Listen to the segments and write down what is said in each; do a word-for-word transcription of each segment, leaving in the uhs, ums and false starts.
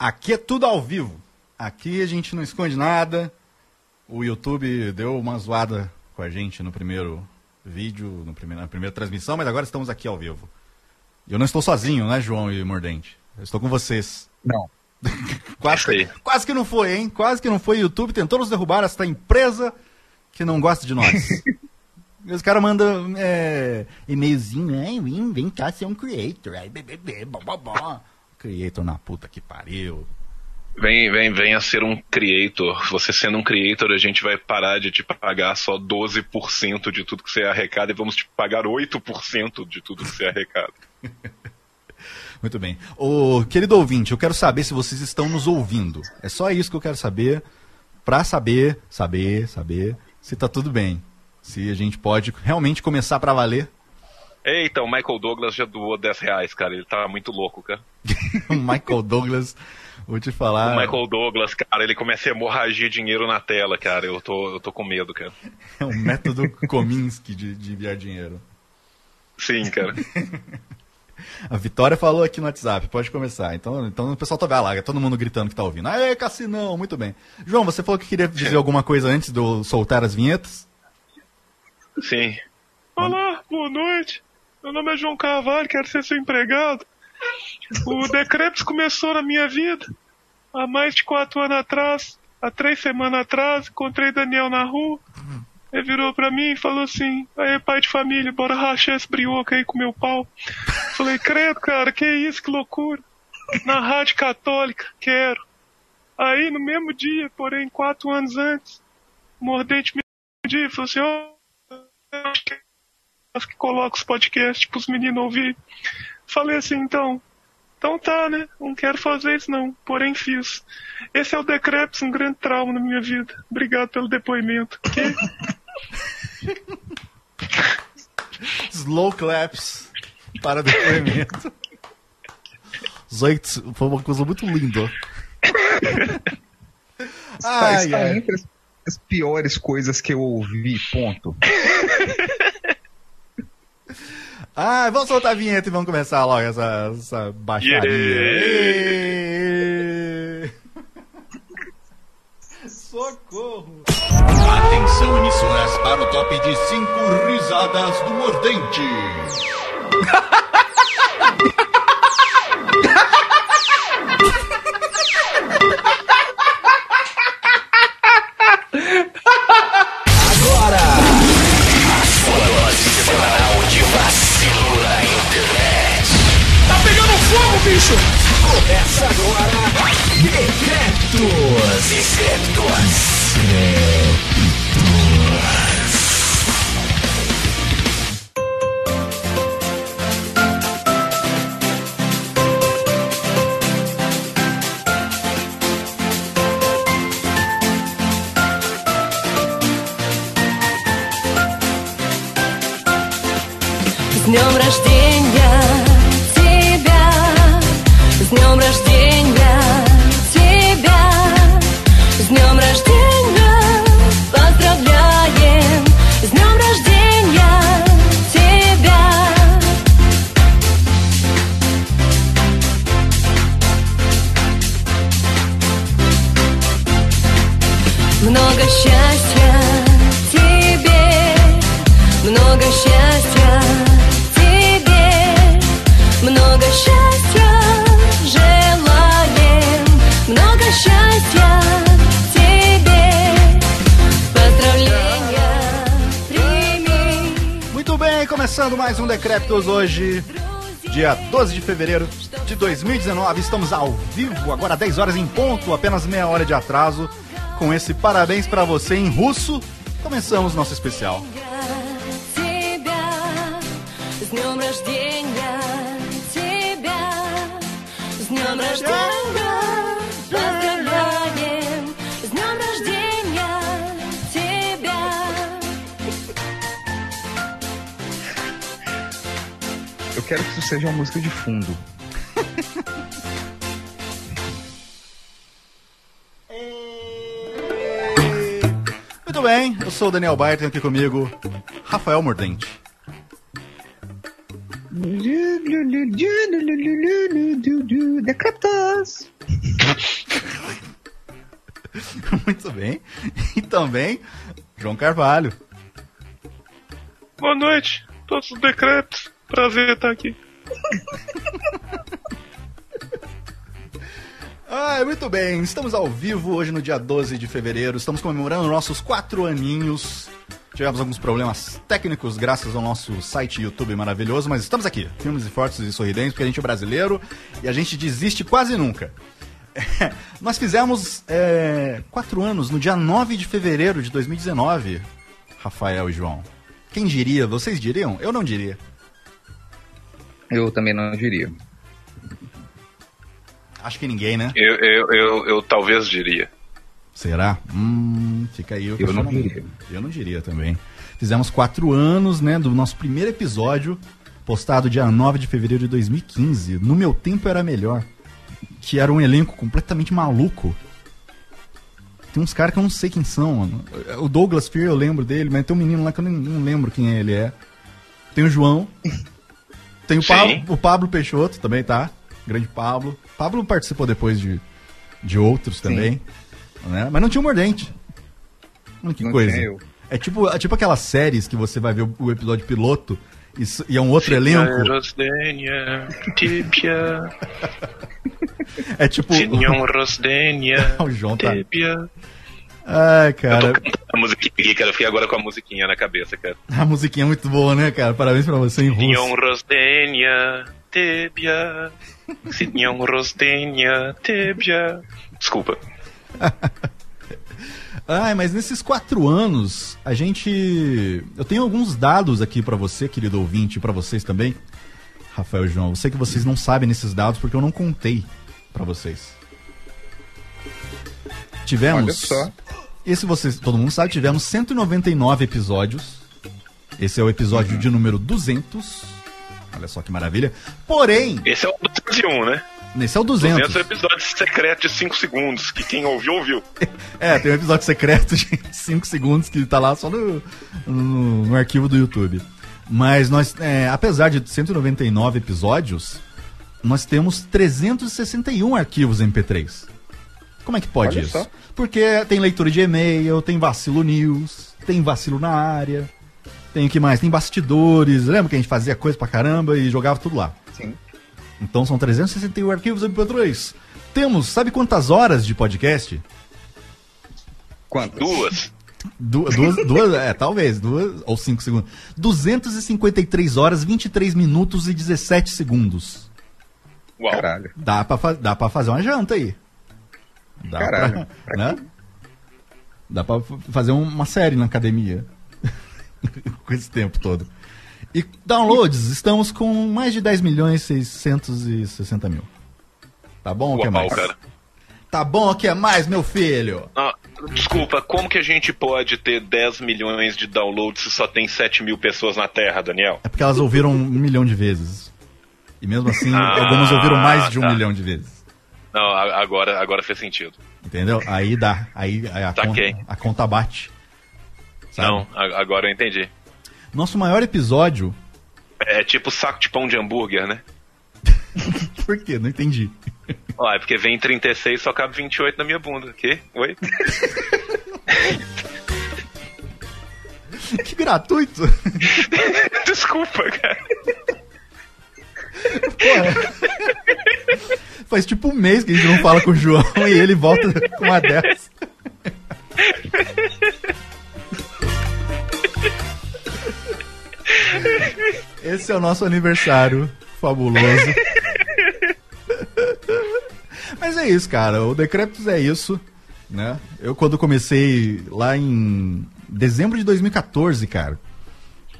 Aqui é tudo ao vivo. Aqui a gente não esconde nada. O YouTube deu uma zoada com a gente no primeiro vídeo, no primeiro, na primeira transmissão, mas agora estamos aqui ao vivo. Eu não estou sozinho, né, João e Mordente? Eu estou com vocês. Não. quase, que, quase que não foi, hein? Quase que não foi. O YouTube tentou nos derrubar, esta empresa que não gosta de nós. Os caras mandam é, e-mailzinho, né? Vem cá ser um creator. Aí, bebê, bom, bom, bom. Creator na puta que pariu. Vem, vem, venha ser um creator. Você sendo um creator, a gente vai parar de te pagar só doze por cento de tudo que você arrecada e vamos te pagar oito por cento de tudo que você arrecada. Muito bem. Ô, querido ouvinte, eu quero saber se vocês estão nos ouvindo. É só isso que eu quero saber, pra saber, saber, saber se tá tudo bem. Se a gente pode realmente começar pra valer. Eita, o Michael Douglas já doou dez reais, cara. Ele tá muito louco, cara. O Michael Douglas, vou te falar... O Michael Douglas, cara, ele começa a hemorragia dinheiro na tela, cara. Eu tô, eu tô com medo, cara. É um método Kominsky de, de enviar dinheiro. Sim, cara. A Vitória falou aqui no WhatsApp, pode começar. Então, então o pessoal tá lá, todo mundo gritando que tá ouvindo. Aê, Cassinão, muito bem. João, você falou que queria dizer alguma coisa antes de eu soltar as vinhetas? Sim. Olá, boa noite. Meu nome é João Carvalho, quero ser seu empregado. O Decrepes começou na minha vida há mais de quatro anos atrás, há três semanas atrás, encontrei Daniel na rua. Ele virou pra mim e falou assim: aí, pai de família, bora rachar esse brioco aí com meu pau. Falei, credo, cara, que isso, que loucura. Na rádio católica, quero. Aí, no mesmo dia, porém, quatro anos antes, o Mordente me pediu e falou assim: ó, oh, que coloca os podcasts pros meninos ouvir. Falei assim, então então tá, né, não quero fazer isso não, porém fiz. Esse é o Decrepes, um grande trauma na minha vida. Obrigado pelo depoimento. Slow claps para depoimento. Zoito, foi uma coisa muito linda. Ai, está, está é. entre as, as piores coisas que eu ouvi, ponto. Ah, vamos soltar a vinheta e vamos começar logo essa, essa baixaria. Yeah. Socorro! Atenção, emissoras, para o top de cinco risadas do Mordente. Agora, a sua dose semanal de vacina. Fogo, bicho! Começa agora! Decreptos! Decreptos! С днем рождения! С днем рождения тебя, с днем рождения поздравляем, с днем рождения тебя. Много счастья тебе, много счастья тебе, много счастья. Много счастья тебе, поздравления, прими. Muito bem, começando mais um Decreptos hoje, dia doze de fevereiro de dois mil e dezenove. Estamos ao vivo, agora dez horas em ponto, apenas meia hora de atraso. Com esse parabéns pra você em russo, começamos nosso especial. Eu quero que isso seja uma música de fundo. Muito bem, eu sou o Daniel Bayer, tenho aqui comigo Rafael Mordente. Decreptos. Muito bem. E também, João Carvalho. Boa noite, todos os decretos. Prazer estar aqui. Ah, muito bem, estamos ao vivo hoje no dia doze de fevereiro, estamos comemorando nossos quatro aninhos. Tivemos alguns problemas técnicos graças ao nosso site YouTube maravilhoso, mas estamos aqui, firmes e fortes e sorridentes, porque a gente é brasileiro e a gente desiste quase nunca. É, nós fizemos é, quatro anos no dia nove de fevereiro de dois mil e dezenove, Rafael e João. Quem diria? Vocês diriam? Eu não diria. Eu também não diria. Acho que ninguém, né? Eu, eu, eu, eu talvez diria. Será? Hum, fica aí. Eu, eu não diria. Eu não diria também. Fizemos quatro anos, né, do nosso primeiro episódio, postado dia nove de fevereiro de dois mil e quinze. No Meu Tempo Era Melhor. Que era um elenco completamente maluco. Tem uns caras que eu não sei quem são, mano. O Douglas Fear, eu lembro dele, mas tem um menino lá que eu nem, não lembro quem ele é. Tem o João. Tem o Pablo, o Pablo Peixoto também, tá? Grande Pablo. Pablo participou depois de, de outros também, né? Mas não tinha o Mordente. Olha que não coisa. É tipo, é tipo aquelas séries que você vai ver o, o episódio piloto e, e é um outro elenco. É tipo... o João tá... Ai, cara... Eu tô cantando a musiquinha, cara. Eu fiquei agora com a musiquinha na cabeça, cara. A musiquinha é muito boa, né, cara? Parabéns pra você em russo. Tebia, Sidnão Rosdenha, Tebia. Desculpa. Ai, mas nesses quatro anos, a gente... Eu tenho alguns dados aqui pra você, querido ouvinte, e pra vocês também, Rafael e João. Eu sei que vocês não sabem nesses dados, porque eu não contei pra vocês. Tivemos... Olha só. Esse vocês, todo mundo sabe, tivemos cento e noventa e nove episódios. Esse é o episódio uhum. de número duzentos... Olha só que maravilha. Porém... Esse é o duzentos e um, né? Esse é o duzentos. duzentos é o episódio secreto de cinco segundos, que quem ouviu, ouviu. É, tem um episódio secreto de cinco segundos que tá lá só no, no, no arquivo do YouTube. Mas nós, é, apesar de cento e noventa e nove episódios, nós temos trezentos e sessenta e um arquivos M P três. Como é que pode Olha isso? Só. Porque tem leitura de e-mail, tem vacilo news, tem vacilo na área... Tem o que mais? Tem bastidores. Lembra que a gente fazia coisa pra caramba e jogava tudo lá? Sim. Então são trezentos e sessenta e um arquivos M P três. Temos, sabe quantas horas de podcast? Quantas? Duas. Du duas, duas é, talvez. Duas ou cinco segundos. duzentos e cinquenta e três horas, vinte e três minutos e dezessete segundos. Uau. Caralho. Dá pra, dá pra fazer uma janta aí. Dá Caralho. Pra, né? Dá pra fazer uma série na academia. Com esse tempo todo. E downloads, estamos com mais de dez milhões e seiscentos e sessenta mil. Tá bom, o que é mais? Cara. Tá bom, o que é mais, meu filho? Ah, desculpa, como que a gente pode ter dez milhões de downloads se só tem sete mil pessoas na Terra, Daniel? É porque elas ouviram um milhão de vezes. E mesmo assim, ah, algumas ouviram mais de um tá. milhão de vezes. Não, agora, agora fez sentido. Entendeu? Aí dá, aí a, tá conta, a conta bate. Sabe? Não, agora eu entendi. Nosso maior episódio... É tipo saco de pão de hambúrguer, né? Por quê? Não entendi. Ah, é porque vem trinta e seis e só cabe vinte e oito na minha bunda. Quê? Oi? Que gratuito. Desculpa, cara. Pô, faz tipo um mês que a gente não fala com o João e ele volta com uma dessa. Esse é o nosso aniversário fabuloso. Mas é isso, cara. O Decreptus é isso, né? Eu, quando comecei lá em dezembro de dois mil e quatorze, cara,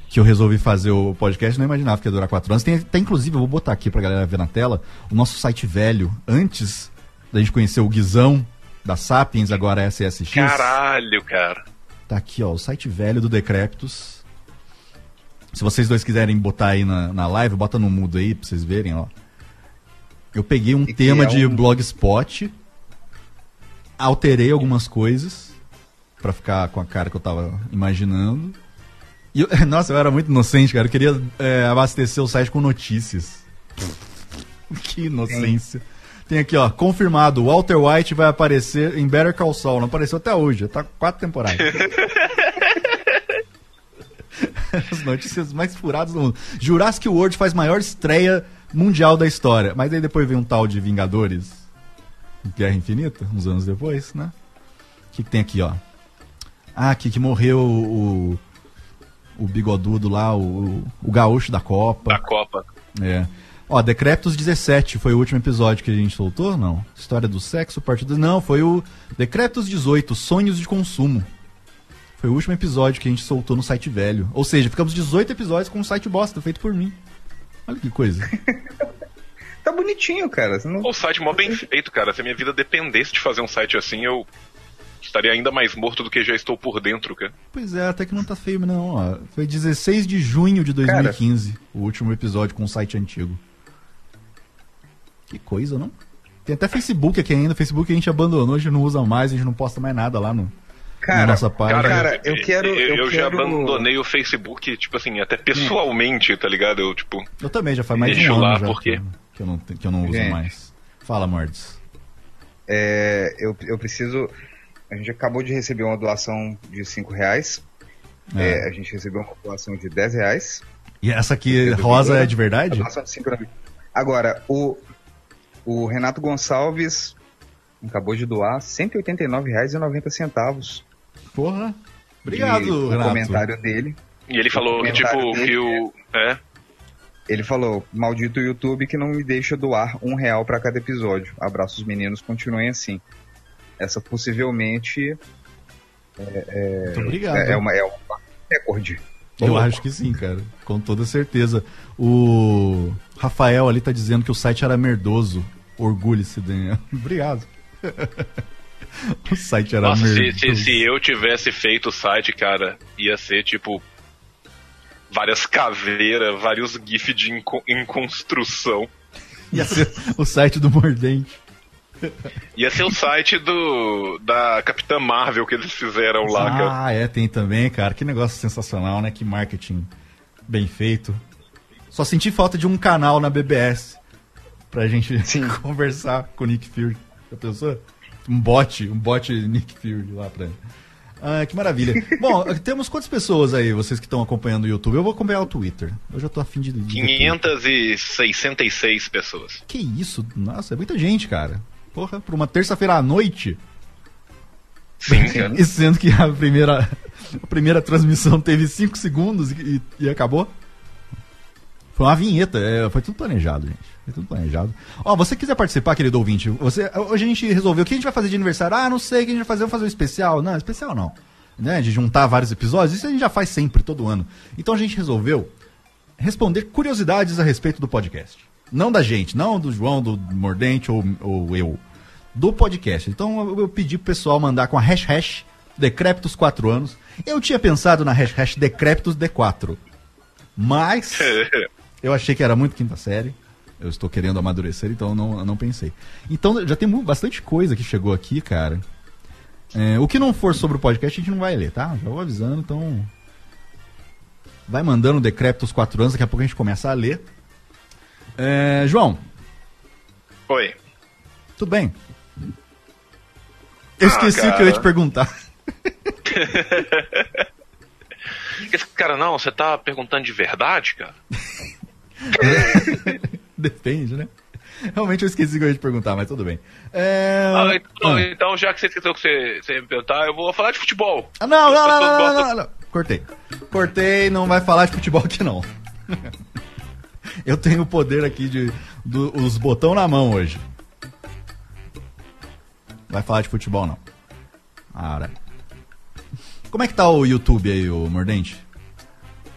que eu resolvi fazer o podcast, não imaginava que ia durar quatro anos. Tem, tem inclusive, eu vou botar aqui pra galera ver na tela, o nosso site velho, antes da gente conhecer o Guizão da Sapiens, agora é S S X. Caralho, cara. Tá aqui, ó, o site velho do Decreptus. Se vocês dois quiserem botar aí na, na live, bota no mudo aí pra vocês verem, ó. Eu peguei um e tema é de um... Blogspot, alterei algumas coisas pra ficar com a cara que eu tava imaginando. E eu, nossa, eu era muito inocente, cara. Eu queria é, abastecer o site com notícias. Que inocência. Sim. Tem aqui, ó, confirmado, Walter White vai aparecer em Better Call Saul. Não apareceu até hoje, tá quatro temporadas. As notícias mais furadas do mundo. Jurassic World faz maior estreia mundial da história. Mas aí depois vem um tal de Vingadores, Guerra Infinita, uns anos depois, né? O que, que tem aqui, ó? Ah, aqui que morreu o, o bigodudo lá, o, o gaúcho da Copa. Da Copa. É. Ó, Decrépitos dezessete foi o último episódio que a gente soltou, não? História do sexo, parte do... Não, foi o Decrépitos dezoito, Sonhos de Consumo. Foi o último episódio que a gente soltou no site velho. Ou seja, ficamos dezoito episódios com um site bosta, feito por mim. Olha que coisa. Tá bonitinho, cara. Não... O site mó bem feito, cara. Se a minha vida dependesse de fazer um site assim, eu estaria ainda mais morto do que já estou por dentro, cara. Pois é, até que não tá feio, não. Ó. Foi dezesseis de junho de dois mil e quinze, cara... o último episódio com um site antigo. Que coisa, não? Tem até Facebook aqui ainda. Facebook a gente abandonou, a gente não usa mais, a gente não posta mais nada lá no... Cara, nossa página. Cara, eu quero. Eu, eu, eu quero... já abandonei o Facebook, tipo assim, até pessoalmente, tá ligado? Eu, tipo, eu também, já faz mais de um ano lá, já porque... que, que, eu não, que eu não uso é. mais. Fala, Mordes. É, eu, eu preciso. A gente acabou de receber uma doação de cinco reais. É. É, a gente recebeu uma doação de dez reais. E essa aqui, rosa, é de verdade? A doação de cinco reais. Agora, o, o Renato Gonçalves acabou de doar cento e oitenta e nove reais e noventa centavos. Porra, obrigado, e, Renato. O comentário dele. E ele falou que, tipo, dele, que o... É. Ele falou, maldito YouTube que não me deixa doar um real pra cada episódio. Abraços, meninos, continuem assim. Essa possivelmente... É, é, muito obrigado. É, é, uma, é um recorde. Eu Opa. acho que sim, cara. Com toda certeza. O Rafael ali tá dizendo que o site era merdoso. Orgulhe-se, Daniel. Obrigado. O site era Nossa, merda. Se, se, se eu tivesse feito o site, cara, ia ser tipo várias caveiras, vários gifs de inco em construção. Ia ser o site do Mordente. Ia ser o site do da Capitã Marvel que eles fizeram lá, ah, cara. Ah, é, tem também, cara. Que negócio sensacional, né? Que marketing bem feito. Só senti falta de um canal na B B S pra gente Sim. conversar com o Nick Fury. Já pensou? Um bot, um bot Nick Fury lá pra ele. Ah, que maravilha. Bom, temos quantas pessoas aí, vocês que estão acompanhando o YouTube? Eu vou acompanhar o Twitter. Eu já tô afim de... quinhentas e sessenta e seis pessoas. Que isso? Nossa, é muita gente, cara. Porra, por uma terça-feira à noite? Sim, cara. E sendo que a primeira, a primeira transmissão teve cinco segundos e, e acabou. Foi uma vinheta, é, foi tudo planejado, gente. Foi tudo planejado. Ó, você quiser participar, querido ouvinte, você, hoje a gente resolveu o que a gente vai fazer de aniversário. Ah, não sei, o que a gente vai fazer? Vamos fazer um especial. Não, especial não. Né, de juntar vários episódios, isso a gente já faz sempre, todo ano. Então a gente resolveu responder curiosidades a respeito do podcast. Não da gente, não do João, do Mordente ou, ou eu. Do podcast. Então eu, eu pedi pro pessoal mandar com a hash hash Decrépitos quatro anos. Eu tinha pensado na hash hash Decrépitos D quatro. Mas... eu achei que era muito quinta série. Eu estou querendo amadurecer, então eu não, eu não pensei. Então já tem bastante coisa que chegou aqui, cara. É, o que não for sobre o podcast a gente não vai ler, tá? Já vou avisando, então... vai mandando o Decrépitos quatro anos, daqui a pouco a gente começa a ler. É, João. Oi. Tudo bem? Eu ah, esqueci cara. o que eu ia te perguntar. Cara, não, você tá perguntando de verdade, cara? Depende, né? Realmente eu esqueci que eu ia te perguntar, mas tudo bem. É... Ah, então, ah. então, já que você esqueceu o que você, você ia me perguntar, eu vou falar de futebol. Ah, não, não, não, não, não, não, não. Cortei. Cortei, não vai falar de futebol aqui, não. Eu tenho o poder aqui de do, os botão na mão hoje. Vai falar de futebol, não. Ah, como é que tá o YouTube aí, o Mordente?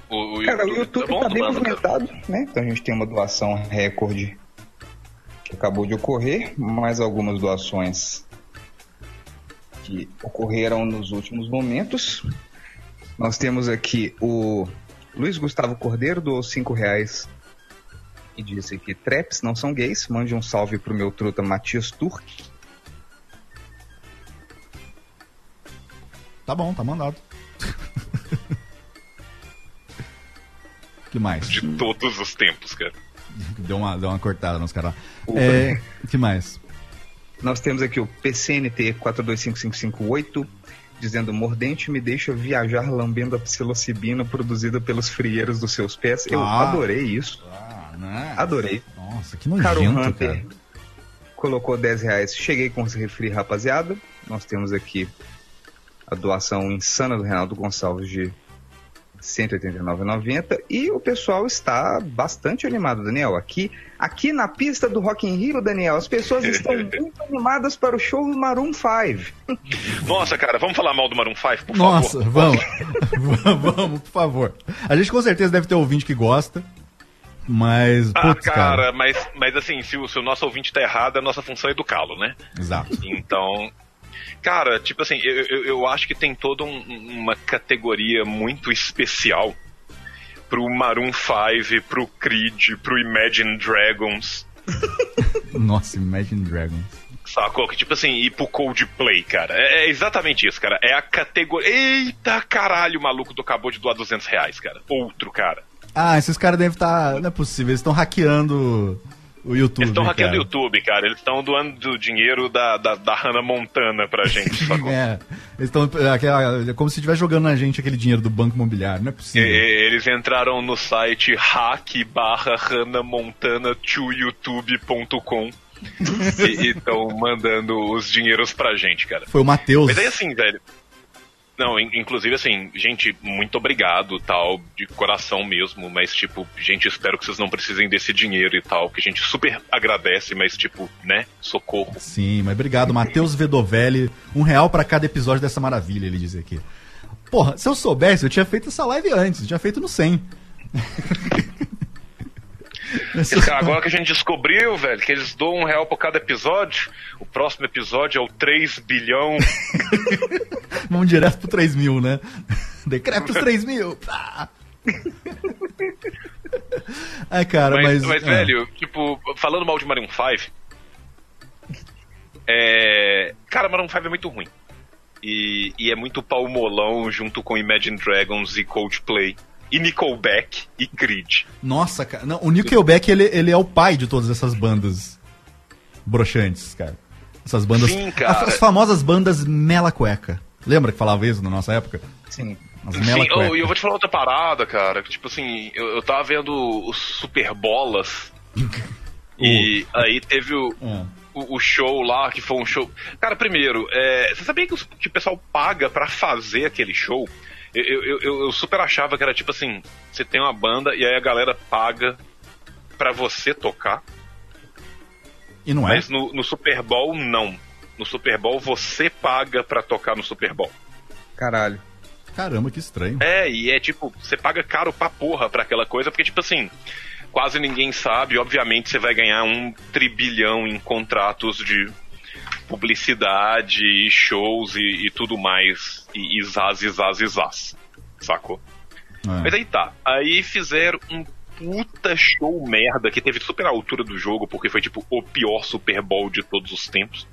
O, o cara, o YouTube tá, bom, tá bem movimentado, né? Então a gente tem uma doação recorde que acabou de ocorrer, mais algumas doações que ocorreram nos últimos momentos. Nós temos aqui o Luiz Gustavo Cordeiro, doou cinco reais e disse que traps não são gays. Mande um salve pro meu truta Matias Turk. Tá bom, tá mandado. Que mais? De todos os tempos, cara. Deu uma, deu uma cortada nos caras lá. É, que mais? Nós temos aqui o P C N T quatro dois cinco cinco cinco oito, dizendo: mordente me deixa viajar lambendo a psilocibina produzida pelos frieiros dos seus pés. Eu ah, adorei isso. Ah, né? Adorei. Nossa, que nojento, Carol Hunter, cara. Colocou dez reais. Cheguei com os refri, rapaziada. Nós temos aqui a doação insana do Reinaldo Gonçalves de cento e oitenta e nove reais e noventa centavos. E o pessoal está bastante animado, Daniel. Aqui, aqui na pista do Rock in Rio, Daniel, as pessoas estão muito animadas para o show do Maroon cinco. Nossa, cara, vamos falar mal do Maroon cinco, por Nossa, favor? Nossa, vamos. vamos, vamos, por favor. A gente com certeza deve ter ouvinte que gosta. Mas, ah, putz, cara, cara. Mas, mas assim, se o, se o nosso ouvinte tá errado, a nossa função é educá-lo, né? Exato. Então... Cara, tipo assim, eu, eu, eu acho que tem toda um, uma categoria muito especial pro Maroon cinco, pro Creed, pro Imagine Dragons. Nossa, Imagine Dragons. Sacou? Que tipo assim, e pro Coldplay, cara. É, é exatamente isso, cara. É a categoria... Eita, caralho, o maluco do acabou de doar duzentos reais, cara. Outro, cara. Ah, esses caras devem estar... Tá... Não é possível, eles estão hackeando... O YouTube, eles estão hackeando o YouTube, cara. Eles estão doando o dinheiro da, da, da Hannah Montana pra gente. Sacou? É, eles estão... É como se estivesse jogando na gente aquele dinheiro do Banco Imobiliário. Não é possível. E, eles entraram no site hack barra hannah montana to youtube ponto com e estão mandando os dinheiros pra gente, cara. Foi o Matheus. Mas é assim, velho. Não, inclusive assim, gente, muito obrigado, tal, de coração mesmo, mas tipo, gente, espero que vocês não precisem desse dinheiro e tal, que a gente super agradece, mas tipo, né, socorro. Sim, mas obrigado, Matheus Vedovelli, um real pra cada episódio dessa maravilha, ele diz aqui. Porra, se eu soubesse, eu tinha feito essa live antes, eu tinha feito no cem. Cara, agora que a gente descobriu, velho, que eles doam um real por cada episódio, o próximo episódio é o três bilhão. Vamos direto pro três mil, né? Decreto os três mil. Ah. Ai, cara, mas... Mas, mas é. velho, tipo, falando mal de Maroon cinco, é... cara, Maroon cinco é muito ruim. E, e é muito palmolão junto com Imagine Dragons e Coldplay. E Nickelback e Creed. Nossa, cara. Não, o Nickelback, ele, ele é o pai de todas essas bandas broxantes, cara. Essas bandas... Sim, cara. As famosas bandas mela cueca. Lembra que falava isso na nossa época? Sim. As mela cueca. E eu, eu vou te falar outra parada, cara. Tipo assim, eu, eu tava vendo os Superbolas. E aí teve o, é. o, o show lá, que foi um show... Cara, primeiro, é, você sabia que o, que o pessoal paga pra fazer aquele show? Eu, eu, eu, eu super achava que era tipo assim, você tem uma banda e aí a galera paga pra você tocar. E não é? Mas no, no Super Bowl, não. No Super Bowl, você paga pra tocar no Super Bowl. Caralho. Caramba, que estranho. É, e é tipo, você paga caro pra porra pra aquela coisa, porque tipo assim, quase ninguém sabe, obviamente você vai ganhar um tribilhão em contratos de... publicidade e shows e, e tudo mais, e, e zaz, e zaz, e zaz, sacou? É. Mas aí tá, aí fizeram um puta show merda, que teve super a altura do jogo, porque foi tipo o pior Super Bowl de todos os tempos,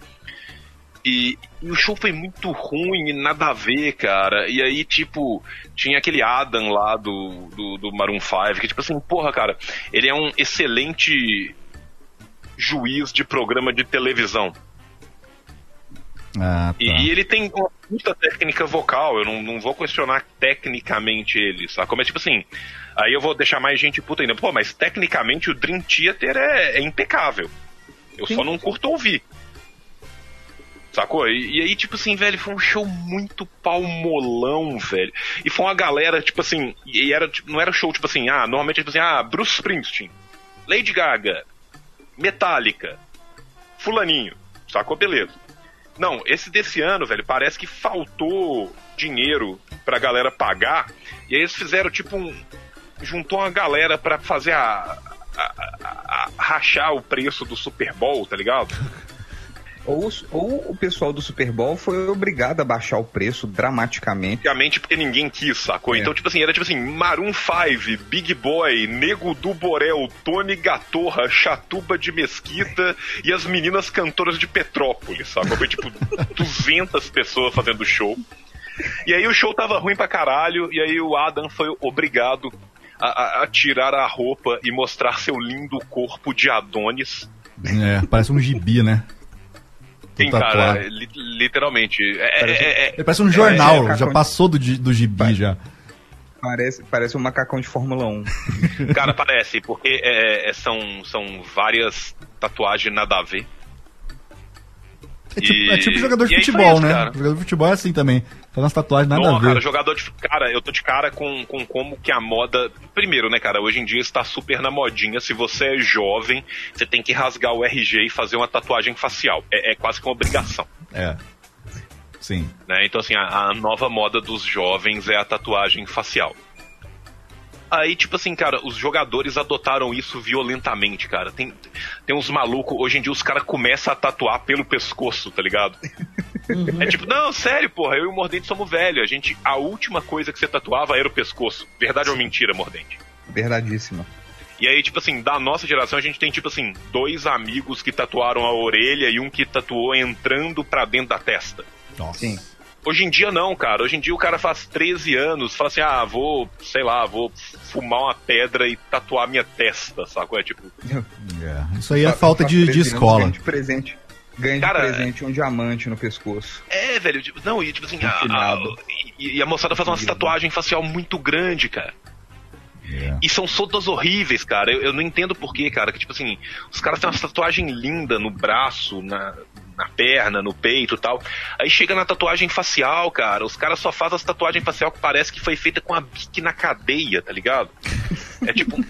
e, e o show foi muito ruim e nada a ver, cara, e aí tipo, tinha aquele Adam lá do, do, do Maroon cinco, que tipo assim, porra, cara, ele é um excelente juiz de programa de televisão. Ah, tá. E ele tem uma puta técnica vocal, eu não, não vou questionar tecnicamente ele, sacou? Mas tipo assim, aí eu vou deixar mais gente puta ainda. Pô, mas tecnicamente o Dream Theater é, é impecável. Eu Sim. só não curto ouvir. Sacou? E, e aí, tipo assim, velho, foi um show muito palmolão, velho. E foi uma galera, tipo assim, e era, tipo, não era show, tipo assim, ah, normalmente tipo assim, ah, Bruce Springsteen, Lady Gaga, Metallica, fulaninho, sacou? Beleza. Não, esse desse ano, velho, parece que faltou dinheiro pra galera pagar. E aí eles fizeram, tipo, um... Juntou uma galera pra fazer a... a, a, a rachar o preço do Super Bowl, tá ligado? Ou, ou o pessoal do Super Bowl foi obrigado a baixar o preço dramaticamente. Dramaticamente porque ninguém quis, sacou? É. Então, tipo assim, era tipo assim, Maroon cinco, Big Boy, Nego do Borel, Tony Gatorra, Chatuba de Mesquita e as meninas cantoras de Petrópolis, sacou? Foi tipo duzentas pessoas fazendo show. E aí o show tava ruim pra caralho, e aí o Adam foi obrigado a, a, a tirar a roupa e mostrar seu lindo corpo de Adonis. É, parece um gibi, né? Sim, cara, li literalmente. É, parece, é, é, parece um jornal, é, é, já passou do, do gibi, já. Parece, parece um macacão de Fórmula um. Cara, parece, porque é, é, são, são várias tatuagens nada a ver. É tipo, e... é tipo jogador de futebol, isso, né? Cara. Jogador de futebol é assim também. Faz umas tatuagens nada Não, a ver. Cara, jogador de... cara, eu tô de cara com, com como que a moda... Primeiro, né, cara? Hoje em dia está super na modinha. Se você é jovem, você tem que rasgar o R G e fazer uma tatuagem facial. É, é quase que uma obrigação. É. Sim. Né? Então, assim, a, a nova moda dos jovens é a tatuagem facial. Aí, tipo assim, cara, os jogadores adotaram isso violentamente, cara. Tem, tem uns malucos, hoje em dia os caras começam a tatuar pelo pescoço, tá ligado? Uhum. É tipo, não, sério, porra, eu e o Mordente somos velhos. A gente, a última coisa que você tatuava era o pescoço. Verdade ou mentira, Mordente? Verdadíssima. E aí, tipo assim, da nossa geração a gente tem, tipo assim, dois amigos que tatuaram a orelha e um que tatuou entrando pra dentro da testa. Nossa. Sim. Hoje em dia não, cara. Hoje em dia o cara faz treze anos, fala assim, ah, vou, sei lá, vou fumar uma pedra e tatuar minha testa, sacou? É tipo... Yeah. Isso aí é falta de, de escola. Ganha de presente, ganha de cara, presente um diamante no pescoço. É, velho. Tipo, não, e tipo assim, a, a, e, e a moçada faz uma tatuagem facial muito grande, cara. Yeah. E são sodas horríveis, cara. Eu, eu não entendo porquê, cara. Que tipo assim, os caras têm uma tatuagem linda no braço, na... na perna, no peito e tal. Aí chega na tatuagem facial, cara. Os caras só fazem as tatuagens facial que parece que foi feita com a bique na cadeia, tá ligado? É tipo...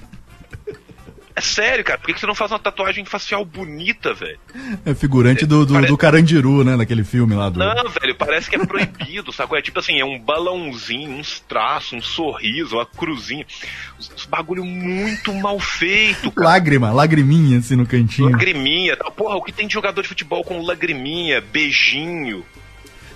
É sério, cara. Por que, que você não faz uma tatuagem facial bonita, velho? É figurante do, do, parece... do Carandiru, né? Naquele filme lá do... Não, velho. Parece que é proibido, sacou? É tipo assim, é um balãozinho, uns traços, um sorriso, uma cruzinha. Os bagulho muito mal feito, cara. Lágrima, lagriminha, assim, no cantinho. Lagriminha. Porra, o que tem de jogador de futebol com lagriminha, beijinho...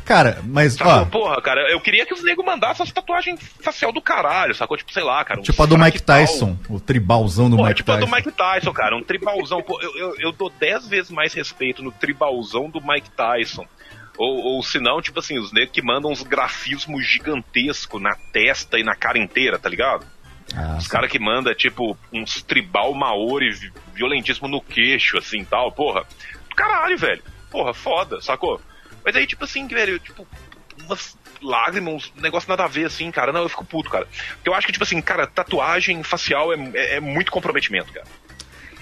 Cara, mas, sacou, ó... Porra, cara, eu queria que os negros mandassem as tatuagens facial do caralho, sacou? Tipo, sei lá, cara... Um tipo a do Mike Tyson, tal. O tribalzão do porra, Mike tipo Tyson. Tipo a do Mike Tyson, cara, um tribalzão... Pô, eu, eu, eu dou dez vezes mais respeito no tribalzão do Mike Tyson. Ou, ou se não, tipo assim, os negros que mandam uns grafismos gigantescos na testa e na cara inteira, tá ligado? Ah, os caras que mandam, tipo, uns tribal maori violentíssimo no queixo, assim, tal, porra. Do caralho, velho. Porra, foda, sacou? Mas aí, tipo assim, velho, tipo, umas lágrimas, uns negócio nada a ver, assim, cara. Não, eu fico puto, cara. Porque eu acho que, tipo assim, cara, tatuagem facial é, é, é muito comprometimento, cara.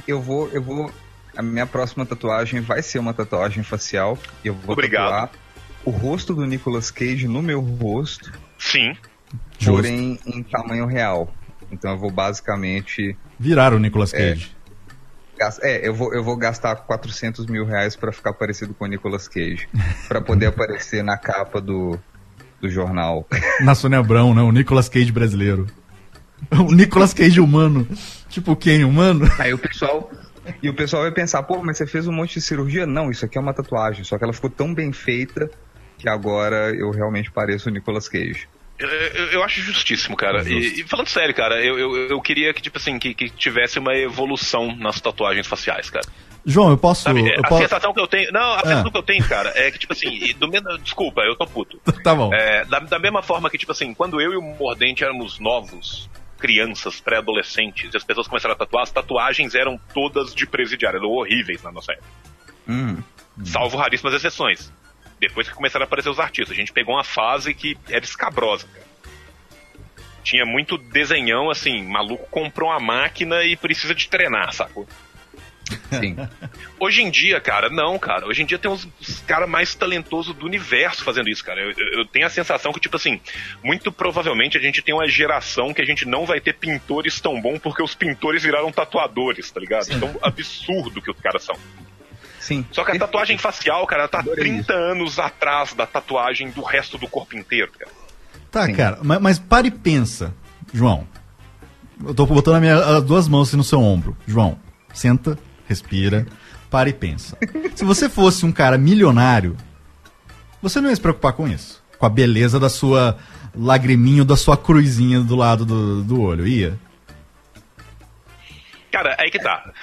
Eu vou, eu vou... A minha próxima tatuagem vai ser uma tatuagem facial. Eu vou Obrigado. tatuar o rosto do Nicolas Cage no meu rosto. Sim. Porém, Justo. em tamanho real. Então eu vou, basicamente... Virar o Nicolas Cage. É, É, eu vou, eu vou gastar quatrocentos mil reais pra ficar parecido com o Nicolas Cage. Pra poder aparecer na capa do, do jornal. Na Sônia Abrão, né? O Nicolas Cage brasileiro. O Nicolas Cage humano. Tipo quem? Humano? Aí o pessoal... E o pessoal vai pensar, pô, mas você fez um monte de cirurgia? Não, isso aqui é uma tatuagem. Só que ela ficou tão bem feita que agora eu realmente pareço o Nicolas Cage. Eu, eu, eu acho justíssimo, cara. Justo. E, e falando sério, cara, eu, eu, eu queria que, tipo assim, que, que tivesse uma evolução nas tatuagens faciais, cara. João, eu posso... Sabe, eu a posso... sensação que eu tenho... Não, a é. sensação que eu tenho, cara, é que, tipo assim... do mesmo... Desculpa, eu tô puto. Tá bom. É, da, da mesma forma que, tipo assim, quando eu e o Mordente éramos novos, crianças, pré-adolescentes, e as pessoas começaram a tatuar, as tatuagens eram todas de presidiário, eram horríveis na nossa época. Hum. Salvo raríssimas exceções. Depois que começaram a aparecer os artistas, a gente pegou uma fase que era escabrosa, cara. Tinha muito desenhão, assim, maluco comprou uma máquina e precisa de treinar, sacou? Sim. Hoje em dia, cara, não, cara. Hoje em dia tem uns, uns caras mais talentosos do universo fazendo isso, cara. Eu, eu tenho a sensação que, tipo assim, muito provavelmente a gente tem uma geração que a gente não vai ter pintores tão bons porque os pintores viraram tatuadores, tá ligado? Sim. Então, absurdo que os caras são. Sim. Só que a tatuagem facial, cara, ela tá trinta anos atrás da tatuagem do resto do corpo inteiro, cara. Tá, Sim. cara, mas, mas para e pensa, João. Eu tô botando a minha, as duas mãos assim no seu ombro. João, senta, respira, para e pensa. Se você fosse um cara milionário, você não ia se preocupar com isso. Com a beleza da sua lagriminha, da sua cruzinha do lado do, do olho, ia? Cara, aí que tá.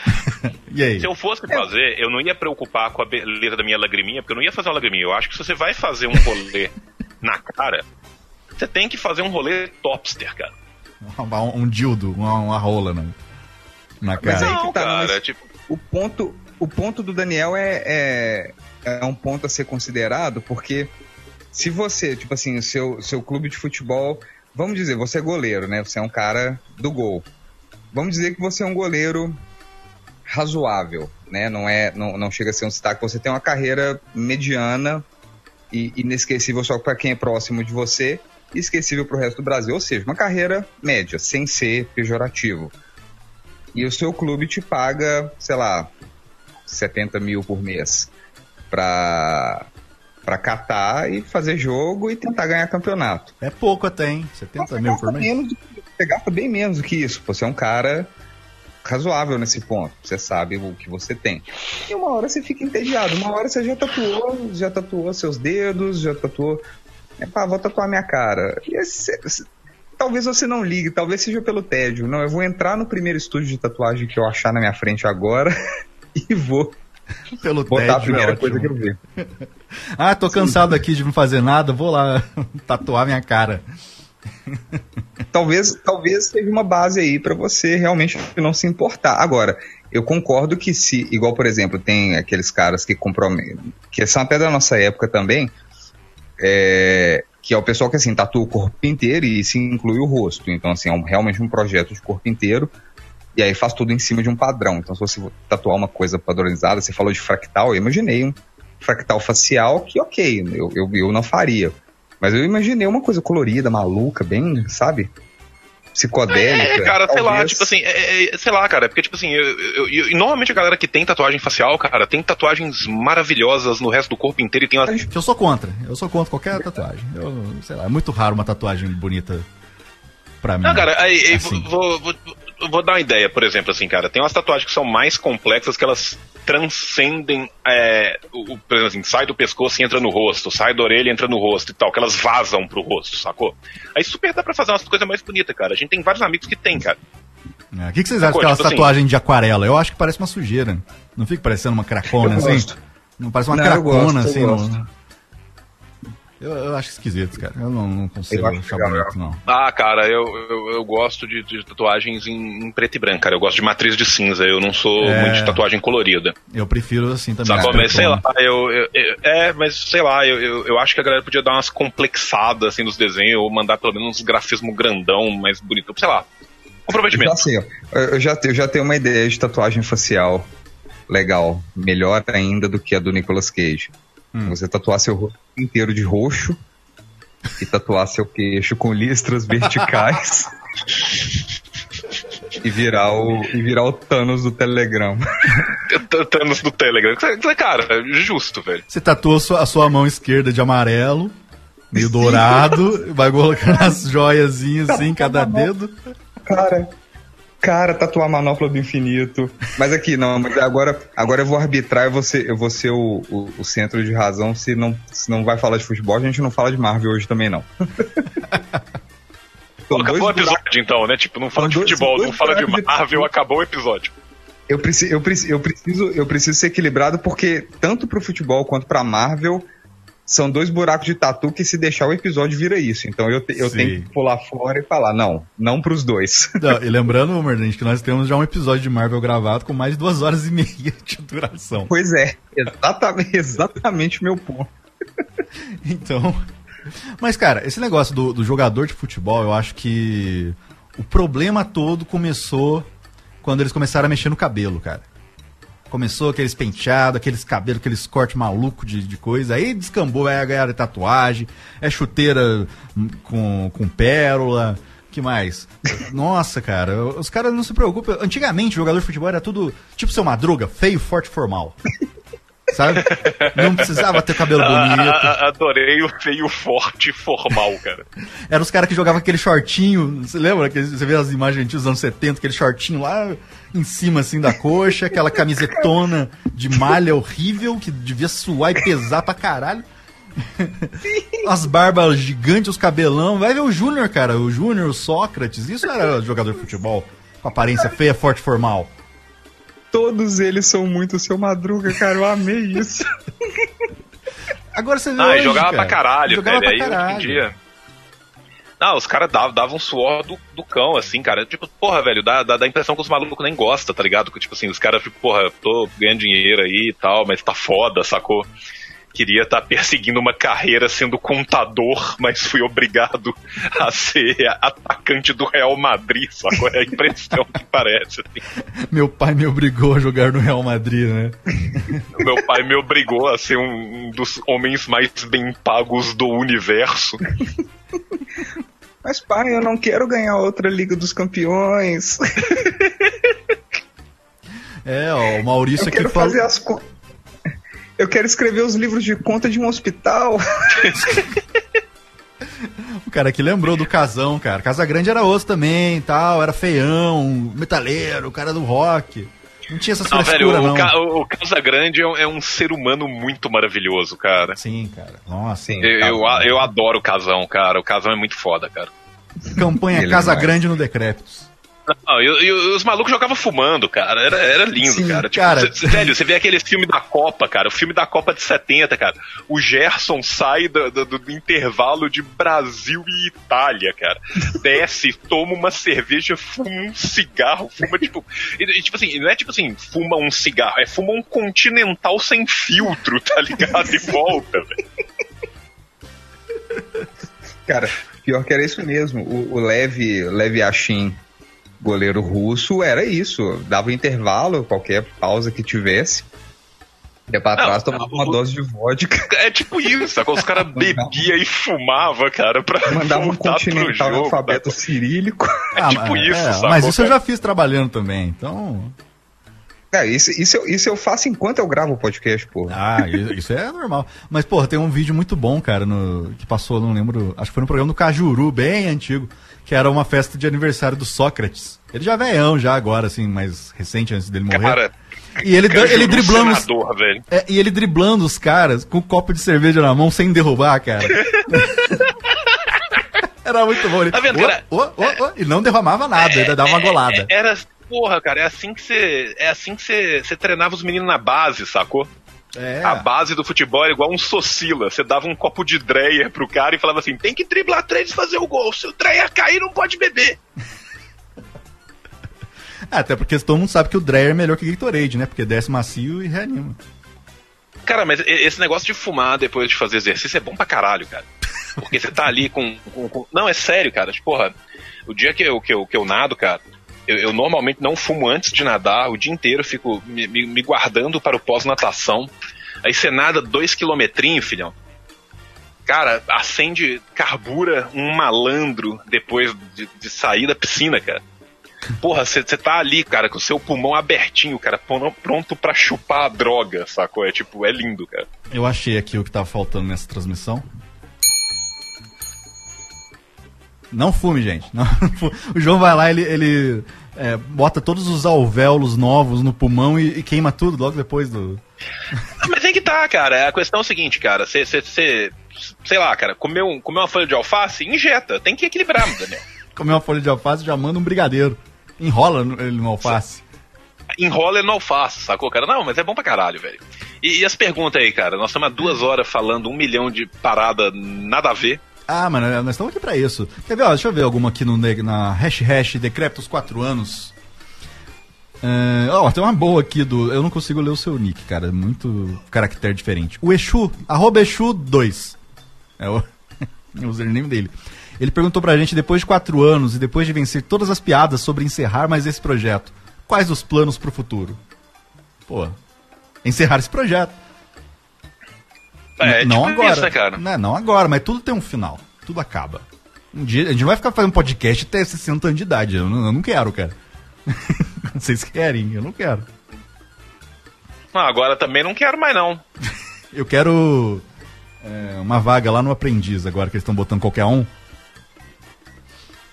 E aí? Se eu fosse fazer, eu não ia preocupar com a beleza da minha lagriminha, porque eu não ia fazer uma lagriminha. Eu acho que se você vai fazer um rolê na cara, você tem que fazer um rolê topster, cara. Um, um dildo, uma, uma rola na, na cara. Mas não, cara, tipo... O ponto, o ponto do Daniel é, é é um ponto a ser considerado, porque se você, tipo assim, o seu, seu clube de futebol, vamos dizer, você é goleiro, né? Você é um cara do gol. Vamos dizer que você é um goleiro razoável, né? Não, é, não, não chega a ser um destaque. Você tem uma carreira mediana e inesquecível só para quem é próximo de você, esquecível para o resto do Brasil, ou seja, uma carreira média, sem ser pejorativo. E o seu clube te paga, sei lá, setenta mil por mês para para catar e fazer jogo e tentar ganhar campeonato. É pouco até, hein? setenta mil por mês? Menos, você gasta bem menos do que isso. Você é um cara razoável nesse ponto. Você sabe o que você tem. E uma hora você fica entediado. Uma hora você já tatuou, já tatuou seus dedos, já tatuou... É, pá, vou tatuar minha cara. E esse, esse, talvez você não ligue, talvez seja pelo tédio. Não, eu vou entrar no primeiro estúdio de tatuagem que eu achar na minha frente agora e vou... Pelo botar a primeira é coisa que eu vi. Ah, tô cansado aqui de não fazer nada, vou lá tatuar minha cara. Talvez, talvez seja uma base aí pra você realmente não se importar. Agora, eu concordo que se, igual por exemplo, tem aqueles caras que comprometem, que são até da nossa época também, é, que é o pessoal que assim, tatua o corpo inteiro e se inclui o rosto. Então assim, é um, realmente um projeto de corpo inteiro. E aí faz tudo em cima de um padrão. Então se você tatuar uma coisa padronizada, você falou de fractal, eu imaginei um fractal facial que ok, eu, eu, eu não faria. Mas eu imaginei uma coisa colorida, maluca, bem, sabe? Psicodélica. É, cara, talvez. sei lá, tipo assim, é, é, sei lá, cara, porque tipo assim, eu, eu, eu, e normalmente a galera que tem tatuagem facial, cara, tem tatuagens maravilhosas no resto do corpo inteiro e tem uma... Eu sou contra, eu sou contra qualquer tatuagem. Eu, sei lá, é muito raro uma tatuagem bonita pra mim. Não, cara, aí, assim. vou... vou, vou Vou dar uma ideia, por exemplo, assim, cara, tem umas tatuagens que são mais complexas, que elas transcendem, é, o, por exemplo, assim, sai do pescoço e entra no rosto, sai da orelha e entra no rosto e tal, que elas vazam pro rosto, sacou? Aí super dá pra fazer umas coisas mais bonitas, cara. A gente tem vários amigos que tem, cara. O é, que, que vocês acham daquelas tipo tatuagens assim, de aquarela? Eu acho que parece uma sujeira. Não fica parecendo uma cracona, assim? Não parece uma não, cracona, eu gosto, assim, não... Eu, eu acho esquisito, cara. Eu não, não consigo achar bonito, não. Ah, cara, eu, eu, eu gosto de, de tatuagens em, em preto e branco, cara. Eu gosto de matriz de cinza. Eu não sou é... muito de tatuagem colorida. Eu prefiro, assim, também. Sabe, mas sei lá, eu, eu, eu... É, mas sei lá, eu, eu, eu acho que a galera podia dar umas complexadas, assim, nos desenhos, ou mandar pelo menos uns grafismos grandão, mais bonito. Sei lá, comprometimento. Assim, eu já, eu já tenho uma ideia de tatuagem facial legal. Melhor ainda do que a do Nicolas Cage. Hum. Você tatuar seu rosto inteiro de roxo e tatuar seu queixo com listras verticais e, virar o, e virar o Thanos do Telegram. Thanos do Telegram. Cara, justo, velho. Você tatua a sua, a sua mão esquerda de amarelo, meio Sim. dourado, vai colocar as joiazinhas assim em cada dedo. Cara... Cara, tatuar Manopla do Infinito. Mas aqui, não, mas agora, agora eu vou arbitrar, eu vou ser, eu vou ser o, o, o centro de razão. Se não, se não vai falar de futebol, a gente não fala de Marvel hoje também, não. Acabou o episódio, então, né? Tipo, não fala de futebol, não fala de Marvel, acabou o episódio. Eu preciso, eu preciso, eu preciso, eu preciso ser equilibrado, porque tanto pro futebol quanto pra Marvel... São dois buracos de tatu que se deixar o episódio vira isso. Então eu, te, eu tenho que pular fora e falar, não, não pros dois. Não, e lembrando, Merdente, que nós temos já um episódio de Marvel gravado com mais de duas horas e meia de duração. Pois é, exatamente, exatamente meu ponto. Então, mas cara, esse negócio do, do jogador de futebol, eu acho que o problema todo começou quando eles começaram a mexer no cabelo, cara. Começou aqueles penteados, aqueles cabelos, aqueles cortes malucos de, de coisa. Aí descambou, aí a galera é tatuagem, é chuteira com, com pérola, que mais? Nossa, cara, os caras não se preocupam. Antigamente, jogador de futebol era tudo tipo seu Madruga, feio, forte, formal. Sabe? Não precisava ter cabelo bonito. A, a, adorei o feio, forte, formal, cara. Eram os caras que jogavam aquele shortinho, você lembra? Você vê as imagens dos anos setenta, aquele shortinho lá em cima, assim, da coxa, aquela camisetona de malha horrível, que devia suar e pesar pra caralho. As barbas gigantes, os cabelão. Vai ver o Júnior, cara, o Júnior, o Sócrates, isso era jogador de futebol, com aparência feia, forte, formal. Todos eles são muito seu Madruga, cara. Eu amei isso. Agora você vê. Ah, hoje, jogava cara. pra caralho, jogava velho. Pra caralho. Aí hoje em dia. Ah, os caras davam, davam suor do, do cão, assim, cara. Tipo, porra, velho, dá, dá, dá a impressão que os malucos nem gostam, tá ligado? Que, tipo assim, os caras ficam, porra, tô ganhando dinheiro aí e tal, mas tá foda, sacou? Queria estar tá perseguindo uma carreira sendo contador, mas fui obrigado a ser atacante do Real Madrid, sacou? É a impressão que parece, assim. Meu pai me obrigou a jogar no Real Madrid, né? Meu pai me obrigou a ser um, um dos homens mais bem pagos do universo. Mas pai, eu não quero ganhar outra Liga dos Campeões. É, ó, o Maurício aqui falou... fazer as co... Eu quero escrever os livros de conta de um hospital. O cara que lembrou do Casão, cara. Casagrande era osso também, tal, era feião, metaleiro, o cara do rock. Não tinha essas coisas. Não, velho, o, o Casagrande é um, é um ser humano muito maravilhoso, cara. Sim, cara. Nossa. Sim, eu, eu, eu adoro o Casão, cara. O Casão é muito foda, cara. Campanha Casagrande no Decrépitos. Não, eu, eu, os malucos jogavam fumando, cara. Era, era lindo, sim, cara. Tipo, cara. Cê, velho, você vê aquele filme da Copa, cara. O filme da Copa de setenta, cara. O Gerson sai do, do, do intervalo de Brasil e Itália, cara. Desce, toma uma cerveja, fuma um cigarro, fuma, tipo... E, e, tipo assim, não é tipo assim, fuma um cigarro. É fuma um Continental sem filtro, tá ligado? E volta, velho. Cara, pior que era isso mesmo. O, o Lev, Lev Yashin, goleiro russo, era isso. Dava intervalo, qualquer pausa que tivesse. Ia pra trás, tomava uma o... dose de vodka. É tipo isso, os caras bebiam e fumavam, cara, pra mandava um Continental no alfabeto tá? cirílico. É ah, tipo mas, isso, é, sacou? Mas isso eu já fiz trabalhando também, então... É, isso, isso, eu, isso eu faço enquanto eu gravo o podcast, porra. Ah, isso, isso é normal. Mas, porra, tem um vídeo muito bom, cara, no, que passou, não lembro, acho que foi no programa do Cajuru, bem antigo, que era uma festa de aniversário do Sócrates. Ele já veião, já agora, assim, mais recente, antes dele morrer. Cara, e ele, Cajuru, ele driblando senador, os, velho. É, e ele driblando os caras com um copo de cerveja na mão sem derrubar, cara. Era muito bom. Ele, tá vendo, oh, cara, oh, oh, oh, oh, e não derramava nada, é, ainda dava uma golada. É, era... Porra, cara, é assim que você é assim que você, você treinava os meninos na base, sacou? É. A base do futebol era igual um Socila. Você dava um copo de Dreyer pro cara e falava assim, tem que driblar três e fazer o gol. Se o Dreyer cair, não pode beber. Até porque todo mundo sabe que o Dreyer é melhor que o Gatorade, né? Porque desce macio e reanima. Cara, mas esse negócio de fumar depois de fazer exercício é bom pra caralho, cara. Porque você tá ali com... com, com... Não, é sério, cara. Tipo, porra, o dia que eu, que eu, que eu nado, cara... Eu, eu normalmente não fumo antes de nadar, o dia inteiro eu fico me, me, me guardando para o pós-natação. Aí você nada dois quilometrinhos, filhão. Cara, acende, carbura um malandro depois de, de sair da piscina, cara. Porra, você tá ali, cara, com o seu pulmão abertinho, cara, pronto pra chupar a droga, sacou? É tipo, é lindo, cara. Eu achei aqui o que tava faltando nessa transmissão. Não fume, gente. Não, não fume. O João vai lá, ele, ele é, bota todos os alvéolos novos no pulmão e, e queima tudo logo depois do... Mas tem que tá, cara. A questão é o seguinte, cara. Você, sei lá, cara, comeu, comeu uma folha de alface, injeta. Tem que equilibrar, Daniel. Comeu uma folha de alface, já manda um brigadeiro. Enrola ele no alface. Enrola ele no alface, sacou, cara? Não, mas é bom pra caralho, velho. E, e as perguntas aí, cara? Nós estamos há duas horas falando um milhão de parada nada a ver. Ah, mano, nós estamos aqui pra isso. Quer ver, ó, deixa eu ver alguma aqui no, na hash hash Decrépitos quatro anos. Uh, ó, tem uma boa aqui do... Eu não consigo ler o seu nick, cara. Muito caractere diferente. O Exu, arroba Exu dois. É o username dele. Ele perguntou pra gente, depois de quatro anos e depois de vencer todas as piadas sobre encerrar mais esse projeto, quais os planos pro futuro? Pô, encerrar esse projeto. É, não tipo agora, isso, né, cara? Não, não agora, mas tudo tem um final, tudo acaba. Um dia, a gente vai ficar fazendo podcast até sessenta anos de idade, eu não, eu não quero, cara. Vocês querem, eu não quero. Não, agora também não quero mais, não. Eu quero é, uma vaga lá no Aprendiz, agora que eles estão botando qualquer um.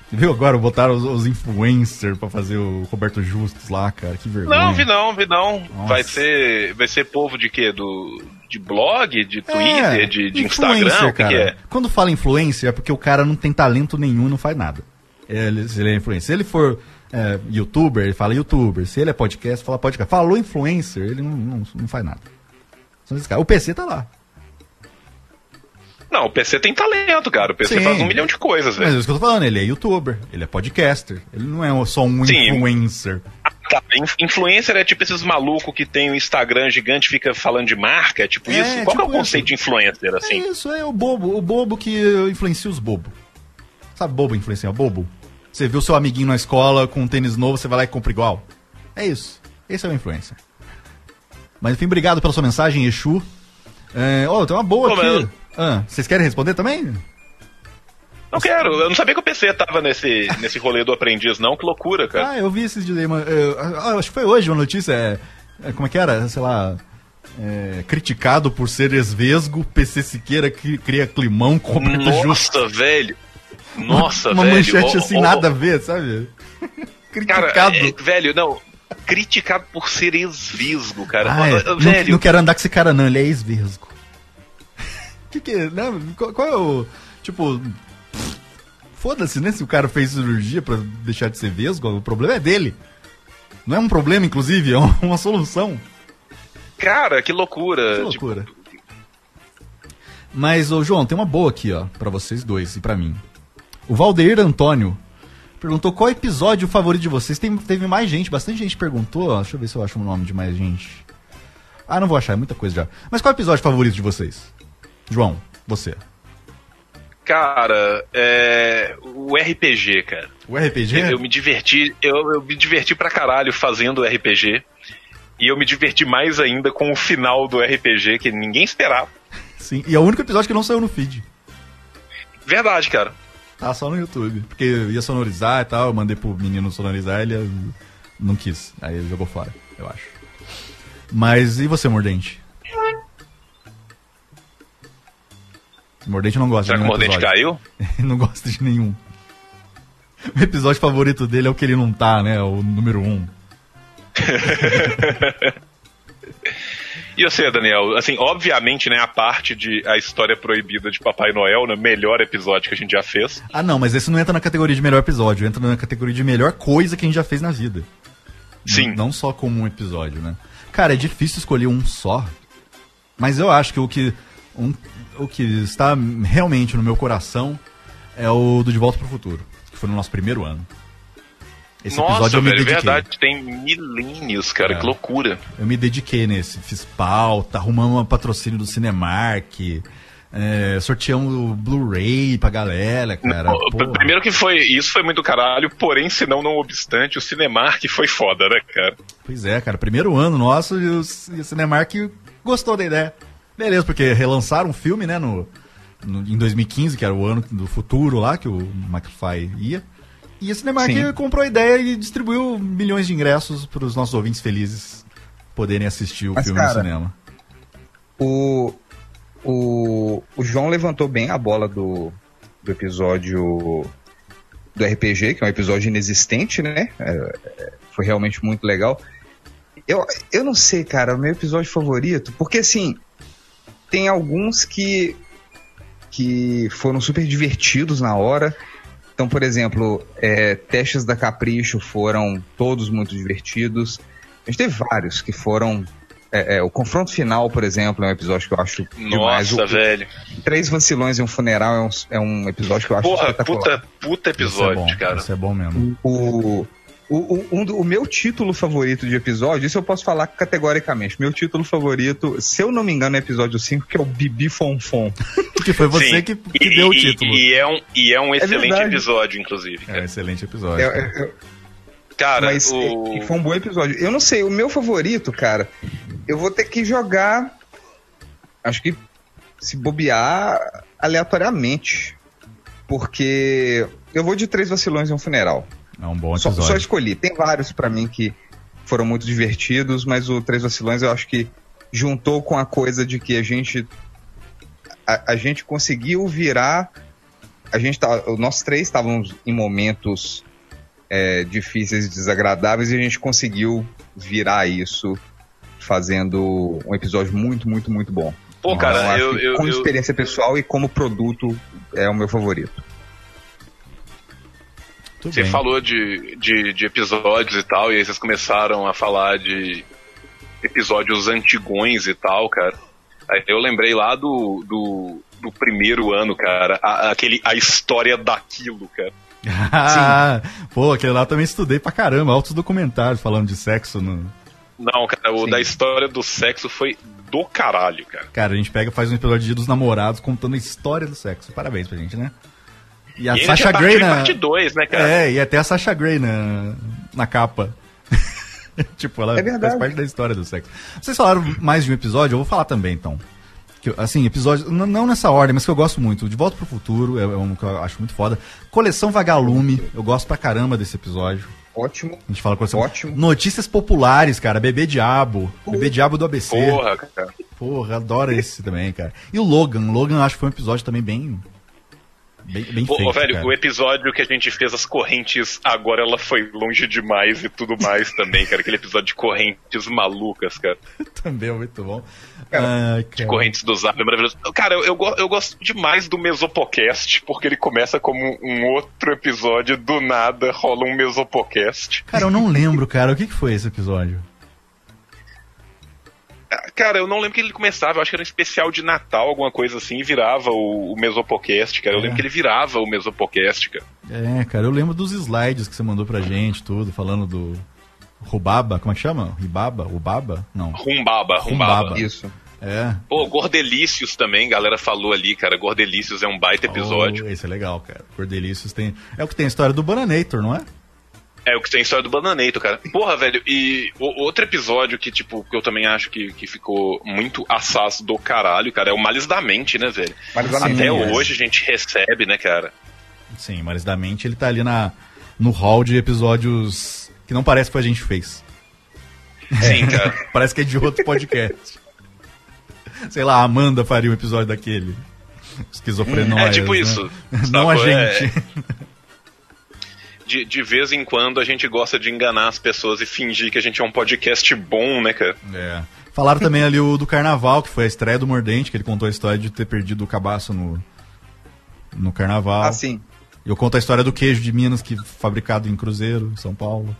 Viu agora? Botaram os, os influencers pra fazer o Roberto Justus lá, cara, que vergonha. Não, vi não, vi não. Nossa. Vai ser, vai ser povo de quê? Do... De blog, de Twitter, é, de, de Instagram, o que, que é? Quando fala influencer é porque o cara não tem talento nenhum e não faz nada. Ele, se ele é influencer. Se ele for é, youtuber, ele fala youtuber. Se ele é podcast, fala podcast. Falou influencer, ele não, não, não faz nada. O P C tá lá. Não, o P C tem talento, cara. O P C Sim, faz um milhão de coisas, velho. Mas é isso que eu tô falando, ele é youtuber, ele é podcaster, ele não é só um Sim. influencer. Tá, influencer é tipo esses malucos que tem um Instagram gigante e fica falando de marca, é tipo é, isso? Qual tipo é o conceito isso. de influencer, assim? É isso, é o bobo, o bobo que influencia os bobos. Sabe bobo influenciar? Bobo. Você viu seu amiguinho na escola com um tênis novo, você vai lá e compra igual. É isso. Esse é o influencer. Mas enfim, obrigado pela sua mensagem, Exu. É, oh, tem uma boa Pô, aqui. Ah, vocês querem responder também? Não quero, eu não sabia que o P C tava nesse, nesse rolê do aprendiz, não, que loucura, cara. Ah, eu vi esses dias aí, mano. Eu acho que foi hoje uma notícia, é, é, como é que era? Sei lá, é, criticado por ser esvesgo, P C Siqueira que cria climão com preto justo. Nossa, velho, nossa, uma, uma velho. Uma manchete oh, assim, oh, nada oh. a ver, sabe? Criticado. Cara, é, velho, não, criticado por ser esvesgo, cara. Ah, é. velho. Não, não quero andar com esse cara não, ele é esvesgo. Que que é, né? Qual, qual é o, tipo... Foda-se, né? Se o cara fez cirurgia pra deixar de ser vesgo, o problema é dele. Não é um problema, inclusive, é uma solução. Cara, que loucura. Que loucura. Tipo... Mas, ô, João, tem uma boa aqui, ó, pra vocês dois e pra mim. O Valdeir Antônio perguntou qual episódio favorito de vocês. Tem, teve mais gente, bastante gente perguntou. Ó, deixa eu ver se eu acho o nome de mais gente. Ah, não vou achar, é muita coisa já. Mas qual é o episódio favorito de vocês? João, você... Cara, é... o R P G, cara. O R P G? Eu, eu me diverti, eu, eu me diverti pra caralho fazendo o R P G. E eu me diverti mais ainda com o final do R P G, que ninguém esperava. Sim, e é o único episódio que não saiu no feed. Verdade, cara. Tá só no YouTube. Porque eu ia sonorizar e tal, eu mandei pro menino sonorizar, ele não quis. Aí ele jogou fora, eu acho. Mas e você, Mordente? Mordente não gosta Será de nenhum Mordente episódio. Caiu? Não gosta de nenhum. O episódio favorito dele é o que ele não tá, né? O número um. E você, Daniel? Assim, obviamente, né? A parte de a história proibida de Papai Noel, o melhor episódio que a gente já fez. Ah, não, mas esse não entra na categoria de melhor episódio. Entra na categoria de melhor coisa que a gente já fez na vida. Sim. Não, não só como um episódio, né? Cara, é difícil escolher um só. Mas eu acho que o que... Um, o que está realmente no meu coração é o do De Volta pro Futuro, que foi no nosso primeiro ano. Esse Nossa, episódio eu me velho, dediquei. Nossa, é verdade, tem milênios, cara, é. Que loucura. Eu me dediquei nesse, fiz pauta, arrumamos um patrocínio do Cinemark, é, sorteamos o Blu-ray pra galera, cara. Não, primeiro que foi, isso foi muito caralho, porém, se não, não obstante, o Cinemark foi foda, né, cara? Pois é, cara, primeiro ano nosso e o Cinemark gostou da ideia. Beleza, porque relançaram um filme, né, no, no, em dois mil e quinze, que era o ano do futuro lá, que o McFly ia. E a Cinemark Sim. comprou a ideia e distribuiu milhões de ingressos para os nossos ouvintes felizes poderem assistir o Mas, filme cara, no cinema. O, o, o João levantou bem a bola do, do episódio do R P G, que é um episódio inexistente, né? É, foi realmente muito legal. Eu, eu não sei, cara, o meu episódio favorito, porque assim... Tem alguns que, que foram super divertidos na hora. Então, por exemplo, é, Testes da Capricho foram todos muito divertidos. A gente teve vários que foram... É, é, o Confronto Final, por exemplo, é um episódio que eu acho Nossa, demais. Nossa, velho. Três Vacilões em um Funeral é um, é um episódio que eu acho Porra, puta, puta episódio, isso é bom, cara. Isso é bom mesmo. O... O, o, um, o meu título favorito de episódio, isso eu posso falar categoricamente, meu título favorito, se eu não me engano, é episódio cinco, que é o Bibi Fonfon. Que foi você que, que deu e, o título. E, e, é um, e é um excelente é episódio, inclusive. Cara. É um excelente episódio. É, cara, eu, cara mas o... foi um bom episódio. Eu não sei, o meu favorito, cara, eu vou ter que jogar, acho que se bobear aleatoriamente, porque eu vou de Três Vacilões em um Funeral. É um bom episódio. Só, só escolhi. Tem vários pra mim que foram muito divertidos, mas o Três Vacilões eu acho que juntou com a coisa de que a gente a, a gente conseguiu virar a gente tá, nós três estávamos em momentos é, difíceis e desagradáveis e a gente conseguiu virar isso fazendo um episódio muito, muito, muito bom. Pô, então, cara, eu, eu, eu como eu, experiência eu... pessoal e como produto é o meu favorito. Tudo você bem. Falou de, de, de episódios e tal, e aí vocês começaram a falar de episódios antigões e tal, cara. Aí eu lembrei lá do, do, do primeiro ano, cara, a, aquele, a história daquilo, cara. Ah, pô, aquele lá eu também estudei pra caramba, altos documentários falando de sexo no... Não, cara, o Sim. da história do sexo foi do caralho, cara. Cara, a gente pega e faz um episódio de Dia dos Namorados contando a história do sexo. Parabéns pra gente, né? E a e Sasha tá Grey na... parte dois, né, cara? É, e até a Sasha Grey na, na capa. Tipo, ela é faz parte da história do sexo. Vocês falaram mais de um episódio, eu vou falar também, então. Que, assim, episódio, não nessa ordem, mas que eu gosto muito. De Volta pro Futuro, é um que eu acho muito foda. Coleção Vagalume, eu gosto pra caramba desse episódio. Ótimo. A gente fala coleção. Ótimo. Notícias populares, cara. Bebê Diabo. Porra. Bebê Diabo do A B C. Porra, cara. Porra, adoro esse também, cara. E o Logan. Logan, acho que foi um episódio também bem... Bem, bem Pô, feito, velho, cara. O episódio que a gente fez as correntes, agora ela foi longe demais e tudo mais também, cara. Aquele episódio de correntes malucas, cara. Também é muito bom. Cara, ah, de correntes do Zap, é maravilhoso. Cara, eu, eu, eu gosto demais do Mesopocast, porque ele começa como um outro episódio, do nada rola um Mesopocast. Cara, eu não lembro, cara. O que, que foi esse episódio? Cara, eu não lembro que ele começava, eu acho que era um especial de Natal, alguma coisa assim, e virava o, o Mesopocast, cara. Eu é. lembro que ele virava o Mesopocast, cara. É, cara, eu lembro dos slides que você mandou pra gente, tudo, falando do Rubaba, como é que chama? Ribaba? Rubaba? Não. Rumbaba, Rumbaba. Rumbaba. Isso. É. Pô, Gordelícios também, galera falou ali, cara. Gordelícios é um baita episódio. Oh, esse é legal, cara. Gordelícios tem... É o que tem a história do Bananator, não é? É o que tem a história do Bananator, cara. Porra, velho, e o, outro episódio que, tipo, que eu também acho que, que ficou muito assaz do caralho, cara, é o Males da Mente, né, velho? Males da Mente. Até hoje a gente recebe, né, cara? Sim, Males da Mente, ele tá ali na, no hall de episódios que não parece que a gente fez. Sim, cara. Parece que é de outro podcast. Sei lá, a Amanda faria um episódio daquele. Esquizofrenóia. É tipo isso. Né? Não a gente. É... De, de vez em quando a gente gosta de enganar as pessoas e fingir que a gente é um podcast bom, né, cara? É. Falaram também ali o do Carnaval, que foi a estreia do Mordente, que ele contou a história de ter perdido o cabaço no, no Carnaval. Ah, sim. Eu conto a história do queijo de Minas, que fabricado em Cruzeiro, em São Paulo.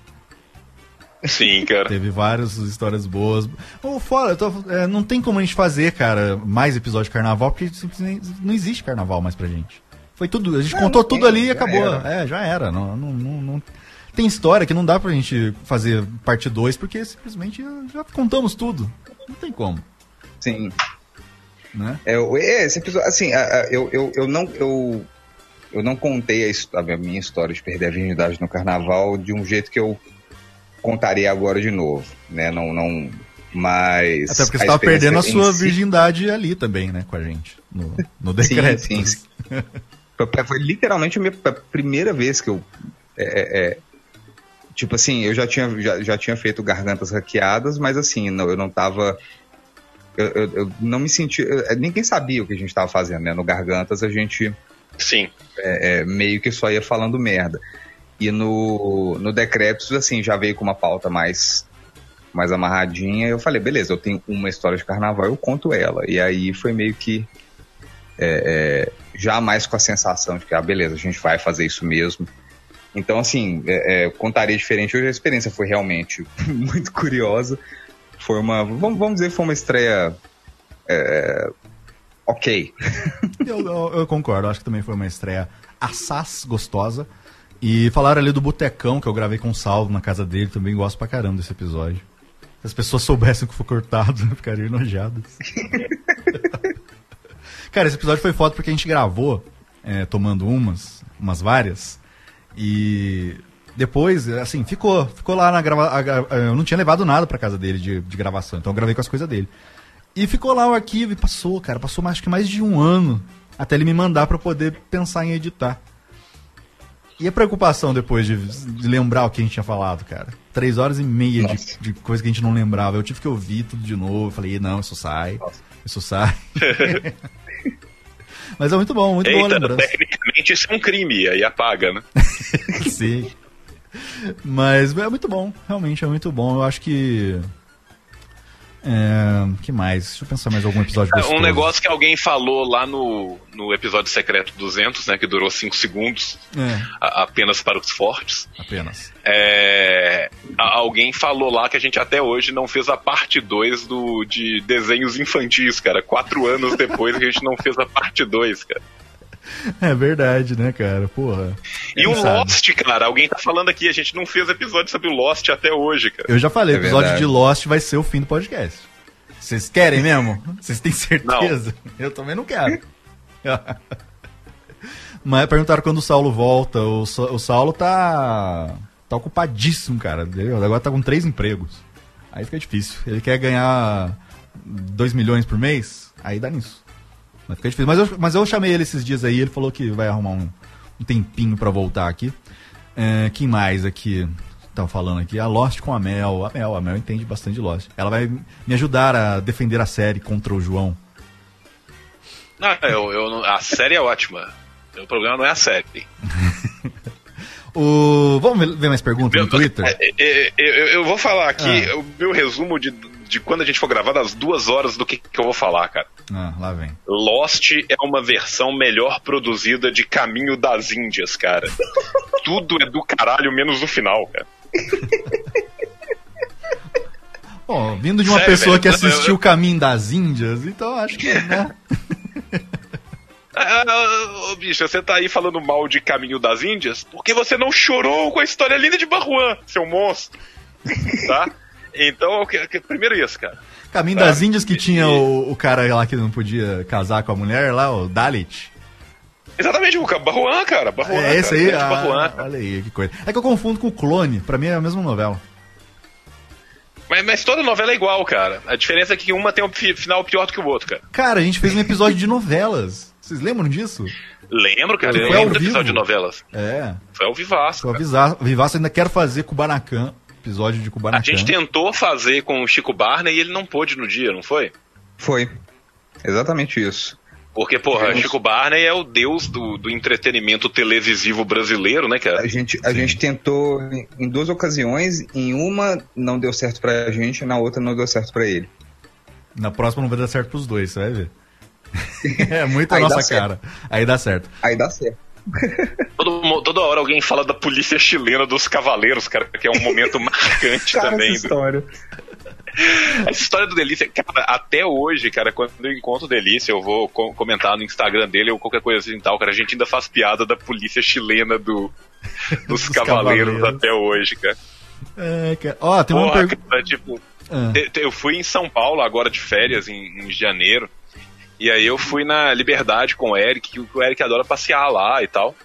Sim, cara. Teve várias histórias boas. Ou fora, eu tô, é, não tem como a gente fazer, cara, mais episódio de Carnaval, porque simplesmente não existe Carnaval mais pra gente. Foi tudo, a gente não, contou não tem, tudo ali e acabou. Era. É, já era. Não, não, não, não... Tem história que não dá pra gente fazer parte dois, porque simplesmente já contamos tudo. Não tem como. Sim. Né? É, esse episódio, assim, eu, eu, eu, não, eu, eu não contei a, a minha história de perder a virgindade no Carnaval de um jeito que eu contaria agora de novo, né? Não, não, mas... Até porque você tava perdendo a sua si... virgindade ali também, né? Com a gente, no, no decreto. Sim, sim. Foi literalmente a minha primeira vez que eu... É, é, tipo assim, eu já tinha, já, já tinha feito Gargantas Hackeadas, mas assim, não, eu não tava... Eu, eu, eu não me senti... Eu, ninguém sabia o que a gente tava fazendo, né? No Gargantas a gente... Sim. É, é, meio que só ia falando merda. E no, no Decréptus, assim, já veio com uma pauta mais, mais amarradinha. Eu falei, beleza, eu tenho uma história de carnaval, eu conto ela. E aí foi meio que... É, é, já mais com a sensação de que, ah, beleza, a gente vai fazer isso mesmo. Então, assim, é, é, contaria diferente. Hoje a experiência foi realmente muito curiosa. Foi uma, vamos, vamos dizer, foi uma estreia é, ok. eu, eu, eu concordo, acho que também foi uma estreia assaz gostosa. E falaram ali do Botecão, que eu gravei com o Salvo na casa dele, também gosto pra caramba desse episódio. Se as pessoas soubessem que foi cortado, né, ficariam enojadas. Cara, esse episódio foi foda porque a gente gravou é, tomando umas, umas várias, e depois, assim, ficou, ficou lá na gravação, eu não tinha levado nada pra casa dele de, de gravação, então eu gravei com as coisas dele. E ficou lá o arquivo e passou, cara, passou mais, acho que mais de um ano até ele me mandar pra eu poder pensar em editar. E a preocupação depois de, de lembrar o que a gente tinha falado, cara, três horas e meia de, de coisa que a gente não lembrava, eu tive que ouvir tudo de novo, falei, não, isso sai, Nossa. isso sai... Mas é muito bom, muito Eita, boa a lembrança. Tecnicamente isso é um crime, aí apaga, né? Sim. Mas é muito bom, realmente é muito bom. Eu acho que É, que mais? Deixa eu pensar mais algum episódio gostoso. Um negócio que alguém falou lá no, no episódio secreto duzentos, né, que durou cinco segundos, é. a, apenas para os fortes. Apenas. É, a, alguém falou lá que a gente até hoje não fez a parte dois do, de desenhos infantis, cara. Quatro anos depois que a gente não fez a parte dois, cara. É verdade, né, cara? Porra. E o Lost, cara, alguém tá falando aqui, a gente não fez episódio sobre o Lost até hoje, cara. Eu já falei, o episódio de Lost vai ser o fim do podcast. Vocês querem mesmo? Vocês têm certeza? Não. Eu também não quero. Mas perguntaram quando o Saulo volta. O, Sa o Saulo tá... tá ocupadíssimo, cara. Agora tá com três empregos. Aí fica difícil. Ele quer ganhar dois milhões por mês, aí dá nisso. Mas fica difícil. Mas eu, mas eu chamei ele esses dias aí, ele falou que vai arrumar um, um tempinho pra voltar aqui. É, quem mais aqui tá falando aqui? A Lost com a Mel. A Mel, a Mel entende bastante de Lost. Ela vai me ajudar a defender a série contra o João. Não, eu, eu, a série é ótima. O problema não é a série. o, vamos ver mais perguntas no Twitter? Eu, eu, eu vou falar aqui ah. o meu resumo de... de quando a gente for gravar, das duas horas do que, que eu vou falar, cara. Ah, lá vem. Lost é uma versão melhor produzida de Caminho das Índias, cara. Tudo é do caralho, menos o final, cara. Bom, vindo de uma Sério, pessoa velho, que assistiu eu... Caminho das Índias, então acho que, né? Ah, bicho, você tá aí falando mal de Caminho das Índias porque você não chorou com a história linda de Barruan, seu monstro. Tá? Então, primeiro isso, cara. Caminho tá? das Índias que tinha o, o cara lá que não podia casar com a mulher lá, o Dalit. Exatamente, o Barruan, cara. Barruan, é esse cara, aí? Ah, Barruan, olha aí, que coisa. É que eu confundo com o Clone, pra mim é a mesma novela. Mas, mas toda novela é igual, cara. A diferença é que uma tem um final pior do que o outro, cara. Cara, a gente fez um episódio de novelas. Vocês lembram disso? Lembro, cara. Eu lembro do episódio de novelas. É. Foi ao Vivaço. Foi ao Vivaço, ainda quero fazer Kubanacan. Episódio de Kubanacan. A gente tentou fazer com o Chico Barney e ele não pôde no dia, não foi? Foi. Exatamente isso. Porque, porra, Temos... Chico Barney é o deus do, do entretenimento televisivo brasileiro, né, cara? A gente, a gente tentou em duas ocasiões, em uma não deu certo pra gente, na outra não deu certo pra ele. Na próxima não vai dar certo pros dois, você vai ver. É muito a nossa cara. Aí dá certo. Aí dá certo. Todo, toda hora alguém fala da polícia chilena dos cavaleiros, cara, que é um momento marcante cara, também. Essa história. Essa história do Delícia, cara, até hoje, cara, quando eu encontro o Delícia, eu vou com comentar no Instagram dele ou qualquer coisa assim e tal, cara, a gente ainda faz piada da polícia chilena do, dos, dos cavaleiros, cavaleiros até hoje, cara. É, cara. Ó, tem uma pergunta. Cara, tipo, ah. eu fui em São Paulo agora de férias, em, em janeiro. E aí eu fui na Liberdade com o Eric, que o Eric adora passear lá e tal.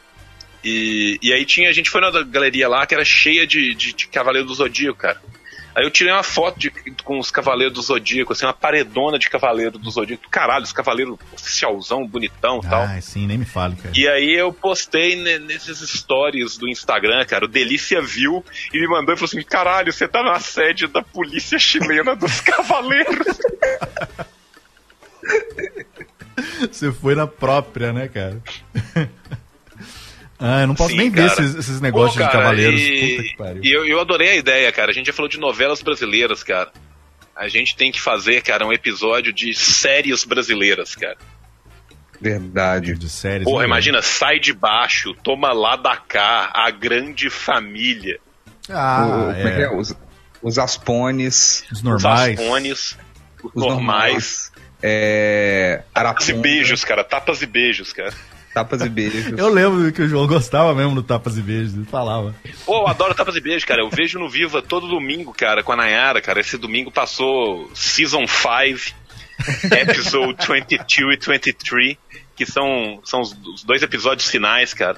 E, e aí tinha, a gente foi na galeria lá que era cheia de, de, de Cavaleiro do Zodíaco, cara. Aí eu tirei uma foto de, com os Cavaleiros do Zodíaco, assim, uma paredona de Cavaleiro do Zodíaco. Caralho, os Cavaleiros oficialzão, bonitão e ah, tal. Ah, sim, nem me fale, cara. E aí eu postei nesses stories do Instagram, cara, o Delícia viu e me mandou e falou assim, caralho, você tá na sede da polícia chilena dos Cavaleiros. Você foi na própria, né, cara? Ah, eu não posso Sim, nem cara. ver esses, esses negócios Pô, cara, de cavaleiros. E, Puta que pariu. e eu, eu adorei a ideia, cara. A gente já falou de novelas brasileiras, cara. A gente tem que fazer, cara, um episódio de séries brasileiras, cara. Verdade. De séries. Porra, imagina, Sai de Baixo, Toma Lá da Cá, A Grande Família. Ah, o, é. Como é que é? Os, os Aspones. Os normais. Os Aspones. Os, os normais. normais. É... Tapas e beijos, cara. Tapas e beijos, cara. Tapas e beijos. Eu lembro que o João gostava mesmo do Tapas e Beijos. Ele falava. Pô, eu adoro Tapas e Beijos, cara. Eu vejo no Viva todo domingo, cara, com a Nayara, cara. Esse domingo passou Season cinco, Episode vinte e dois e vinte e três, que são, são os, os dois episódios finais, cara.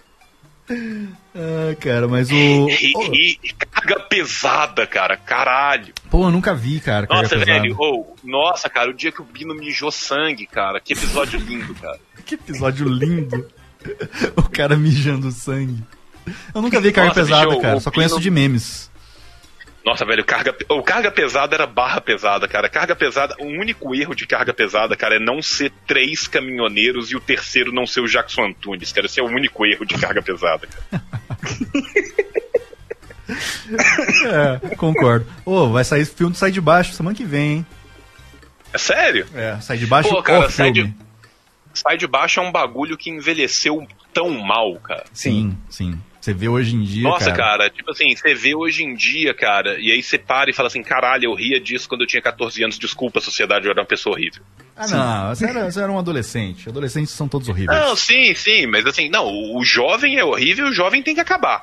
Ah, cara, mas o... E, e, e Carga Pesada, cara, caralho. Pô, eu nunca vi, cara, Carga Nossa, pesada. velho, oh, nossa, cara, o dia que o Bino mijou sangue, cara, que episódio lindo, cara. Que episódio lindo. O cara mijando sangue. Eu nunca vi Carga nossa, Pesada, bicho, cara, só Bino... conheço de memes. Nossa, velho, carga... o Carga Pesada era barra pesada, cara. Carga Pesada, o único erro de Carga Pesada, cara, é não ser três caminhoneiros e o terceiro não ser o Jackson Antunes, cara. Esse é o único erro de Carga Pesada, cara. É, concordo. Ô, oh, vai sair filme do Sai de Baixo semana que vem, hein? É sério? É, Sai de Baixo. Pô, cara, sai de, sai de Baixo é um bagulho que envelheceu tão mal, cara. Sim, sim. Você vê hoje em dia, Nossa, cara. cara, tipo assim, você vê hoje em dia, cara, e aí você para e fala assim, caralho, eu ria disso quando eu tinha catorze anos, desculpa, a sociedade, eu era uma pessoa horrível. Ah, sim. não, você era, você era um adolescente, adolescentes são todos horríveis. Não, sim, sim, mas assim, não, o jovem é horrível e o jovem tem que acabar,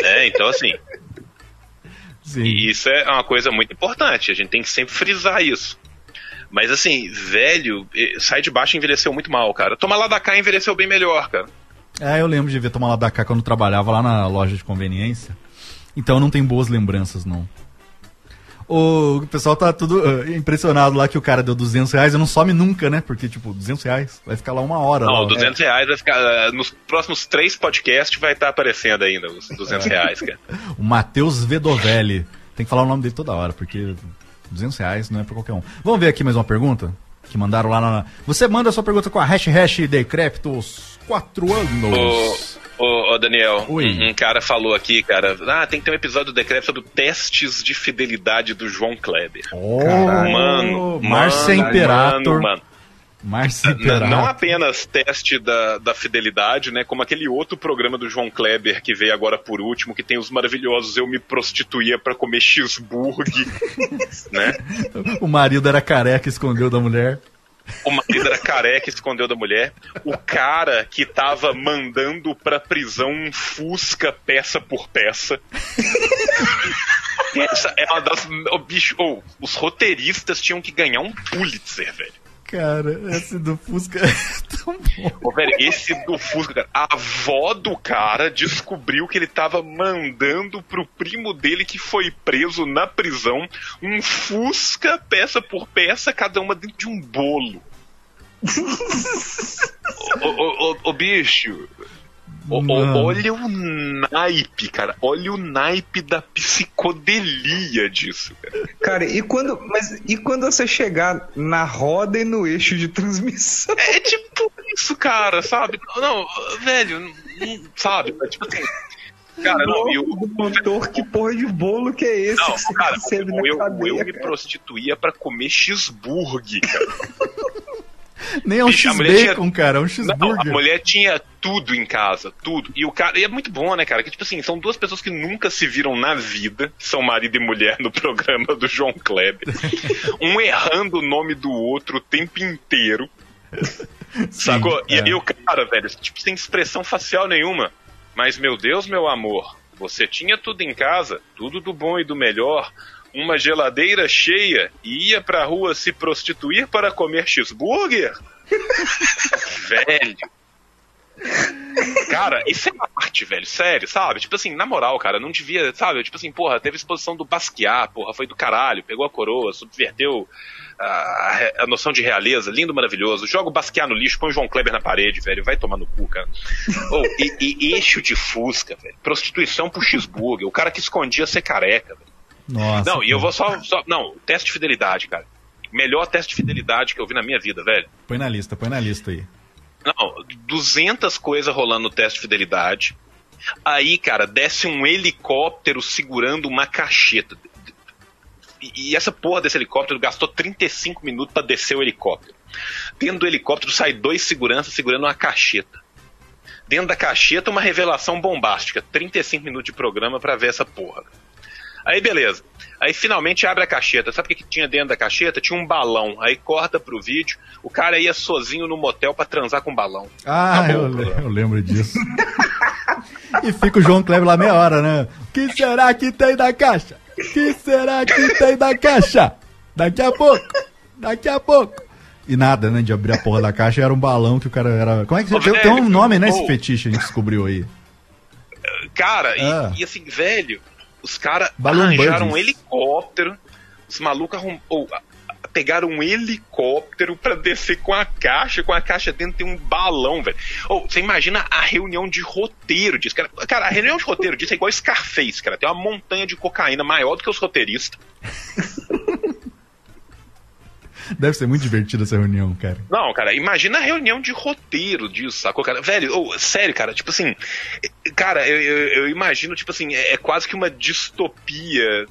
né, então assim, sim. E isso é uma coisa muito importante, a gente tem que sempre frisar isso. Mas assim, velho, Sai de Baixo envelheceu muito mal, cara. Toma Lá da Cá envelheceu bem melhor, cara. É, eu lembro de ver Toma Lá da Cá quando eu trabalhava lá na loja de conveniência. Então eu não tenho boas lembranças, não. O pessoal tá tudo uh, impressionado lá que o cara deu duzentos reais. Eu não some nunca, né? Porque, tipo, duzentos reais vai ficar lá uma hora. Não, lá, duzentos reais vai ficar... Uh, nos próximos três podcasts vai estar tá aparecendo ainda os duzentos reais, cara. O Matheus Vedovelli. Tem que falar o nome dele toda hora, porque duzentos reais não é pra qualquer um. Vamos ver aqui mais uma pergunta? Que mandaram lá na... Você manda sua pergunta com a hash hash Decreptos quatro anos. Ô, ô, ô Daniel, Oi. um cara falou aqui, cara, ah, tem que ter um episódio do Decreptos sobre testes de fidelidade do João Kleber. Oh, mano, Márcia Imperator. Mano, mano. Márcia Imperator. Não apenas teste da, da fidelidade, né, como aquele outro programa do João Kleber que veio agora por último, que tem os maravilhosos Eu Me Prostituía Pra Comer Cheeseburger, né? O marido era careca e escondeu da mulher. O marido era careca e escondeu da mulher. O cara que tava mandando pra prisão um Fusca peça por peça. Essa é uma das... Oh, bicho, oh, os roteiristas tinham que ganhar um Pulitzer, velho. Cara, esse do Fusca é tão bom. Ô, velho, esse do Fusca, cara. A avó do cara descobriu que ele tava mandando pro primo dele que foi preso na prisão um Fusca peça por peça, cada uma dentro de um bolo. ô, ô, ô, ô, bicho. Ô, ô, olha o naipe, cara. Olha o naipe da psicodelia disso, cara. Cara, e quando, mas, e quando você chegar na roda e no eixo de transmissão? É tipo isso, cara, sabe? Não, velho, não, sabe? É tipo assim... Cara, não, eu... O motor, que porra de bolo que é esse? Não, que você cara, recebe eu, na cadeia, eu, eu me prostituía pra comer cheeseburger, cara. Nem é um X-Bacon, tinha... cara, é um X-Burger. Não, a mulher tinha tudo em casa, tudo. E o cara, e é muito bom, né, cara? Que tipo assim, são duas pessoas que nunca se viram na vida, que são marido e mulher no programa do João Kleber. Um errando o nome do outro o tempo inteiro. Sacou? É. E aí o cara, velho, tipo, sem expressão facial nenhuma. Mas, meu Deus, meu amor, você tinha tudo em casa, tudo do bom e do melhor. Uma geladeira cheia e ia pra rua se prostituir para comer cheeseburger? Velho. Cara, isso é arte, velho, sério, sabe? Tipo assim, na moral, cara, não devia, sabe? Tipo assim, porra, teve exposição do Basquiat, porra, foi do caralho, pegou a coroa, subverteu a, a noção de realeza, lindo, maravilhoso. Joga o Basquiat no lixo, põe o João Kleber na parede, velho, vai tomar no cu, cara. Oh, e, e eixo de Fusca, velho, prostituição pro cheeseburger, o cara que escondia ser careca, velho. Nossa, não, e eu vou só, só... Não, teste de fidelidade, cara. Melhor teste de fidelidade que eu vi na minha vida, velho. Põe na lista, põe na lista aí. Não, duzentas coisas rolando no teste de fidelidade. Aí, cara, desce um helicóptero segurando uma cacheta. E, e essa porra desse helicóptero gastou trinta e cinco minutos pra descer o helicóptero. Dentro do helicóptero sai dois seguranças segurando uma cacheta. Dentro da cacheta uma revelação bombástica. trinta e cinco minutos de programa pra ver essa porra. Aí beleza, aí finalmente abre a cacheta, sabe o que, que tinha dentro da cacheta? Tinha um balão, aí corta pro vídeo, o cara ia sozinho no motel pra transar com um balão. Ah, tá bom, eu, eu lembro disso. E fica o João Kleber lá meia hora, né? O que será que tem na caixa? O que será que tem na caixa? Daqui a pouco, daqui a pouco. E nada, né, de abrir a porra da caixa, era um balão que o cara era... Como é que... Ô, tem, velho, tem um nome, né, esse fetiche a gente descobriu aí. Cara, ah. e, e assim, velho... Os caras arranjaram um helicóptero, os malucos arrum... oh, pegaram um helicóptero pra descer com a caixa, com a caixa dentro tem um balão, velho. Ou, oh, você imagina a reunião de roteiro disso, cara. Cara, a reunião de roteiro disso é igual Scarface, cara. Tem uma montanha de cocaína maior do que os roteiristas. Deve ser muito divertida essa reunião, cara. Não, cara, imagina a reunião de roteiro disso, sacou, cara? Velho, oh, sério, cara, tipo assim... Cara, eu, eu, eu imagino, tipo assim, é, é quase que uma distopia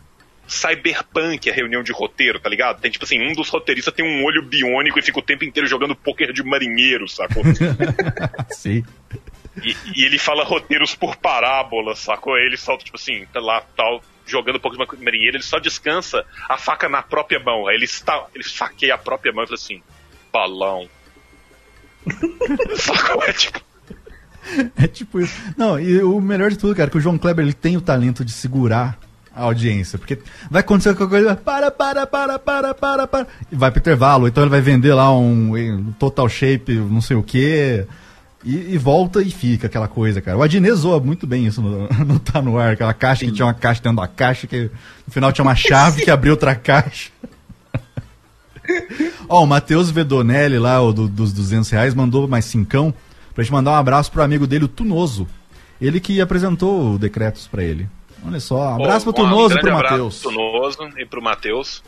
Cyberpunk, a reunião de roteiro, tá ligado? Tem tipo assim, um dos roteiristas tem um olho biônico e fica o tempo inteiro jogando pôquer de marinheiro, sacou? Sim. E, e ele fala roteiros por parábola, sacou? Aí ele solta tipo assim, tá lá, tal, jogando pôquer de marinheiro, ele só descansa a faca na própria mão. Aí ele, está, ele faqueia a própria mão e fala assim, balão. Sacou? É tipo... É tipo isso. Não, e o melhor de tudo, cara, que o João Kleber, ele tem o talento de segurar a audiência, porque vai acontecer alguma coisa, para, para, para, para, para, para, e vai pro intervalo, então ele vai vender lá um, um Total Shape, não sei o quê, e, e volta e fica aquela coisa, cara. O Adinez zoa muito bem isso no, no Tá No Ar, aquela caixa que tinha uma caixa dentro da caixa, que no final tinha uma chave que abriu outra caixa. Ó, o Matheus Vedonelli lá, o do, dos duzentos reais, mandou mais cincão, pra gente mandar um abraço pro amigo dele, o Tunoso. Ele que apresentou o Decretos pra ele. Olha só, abraço oh, pro Tunoso um e pro Matheus. Tunoso e pro Matheus.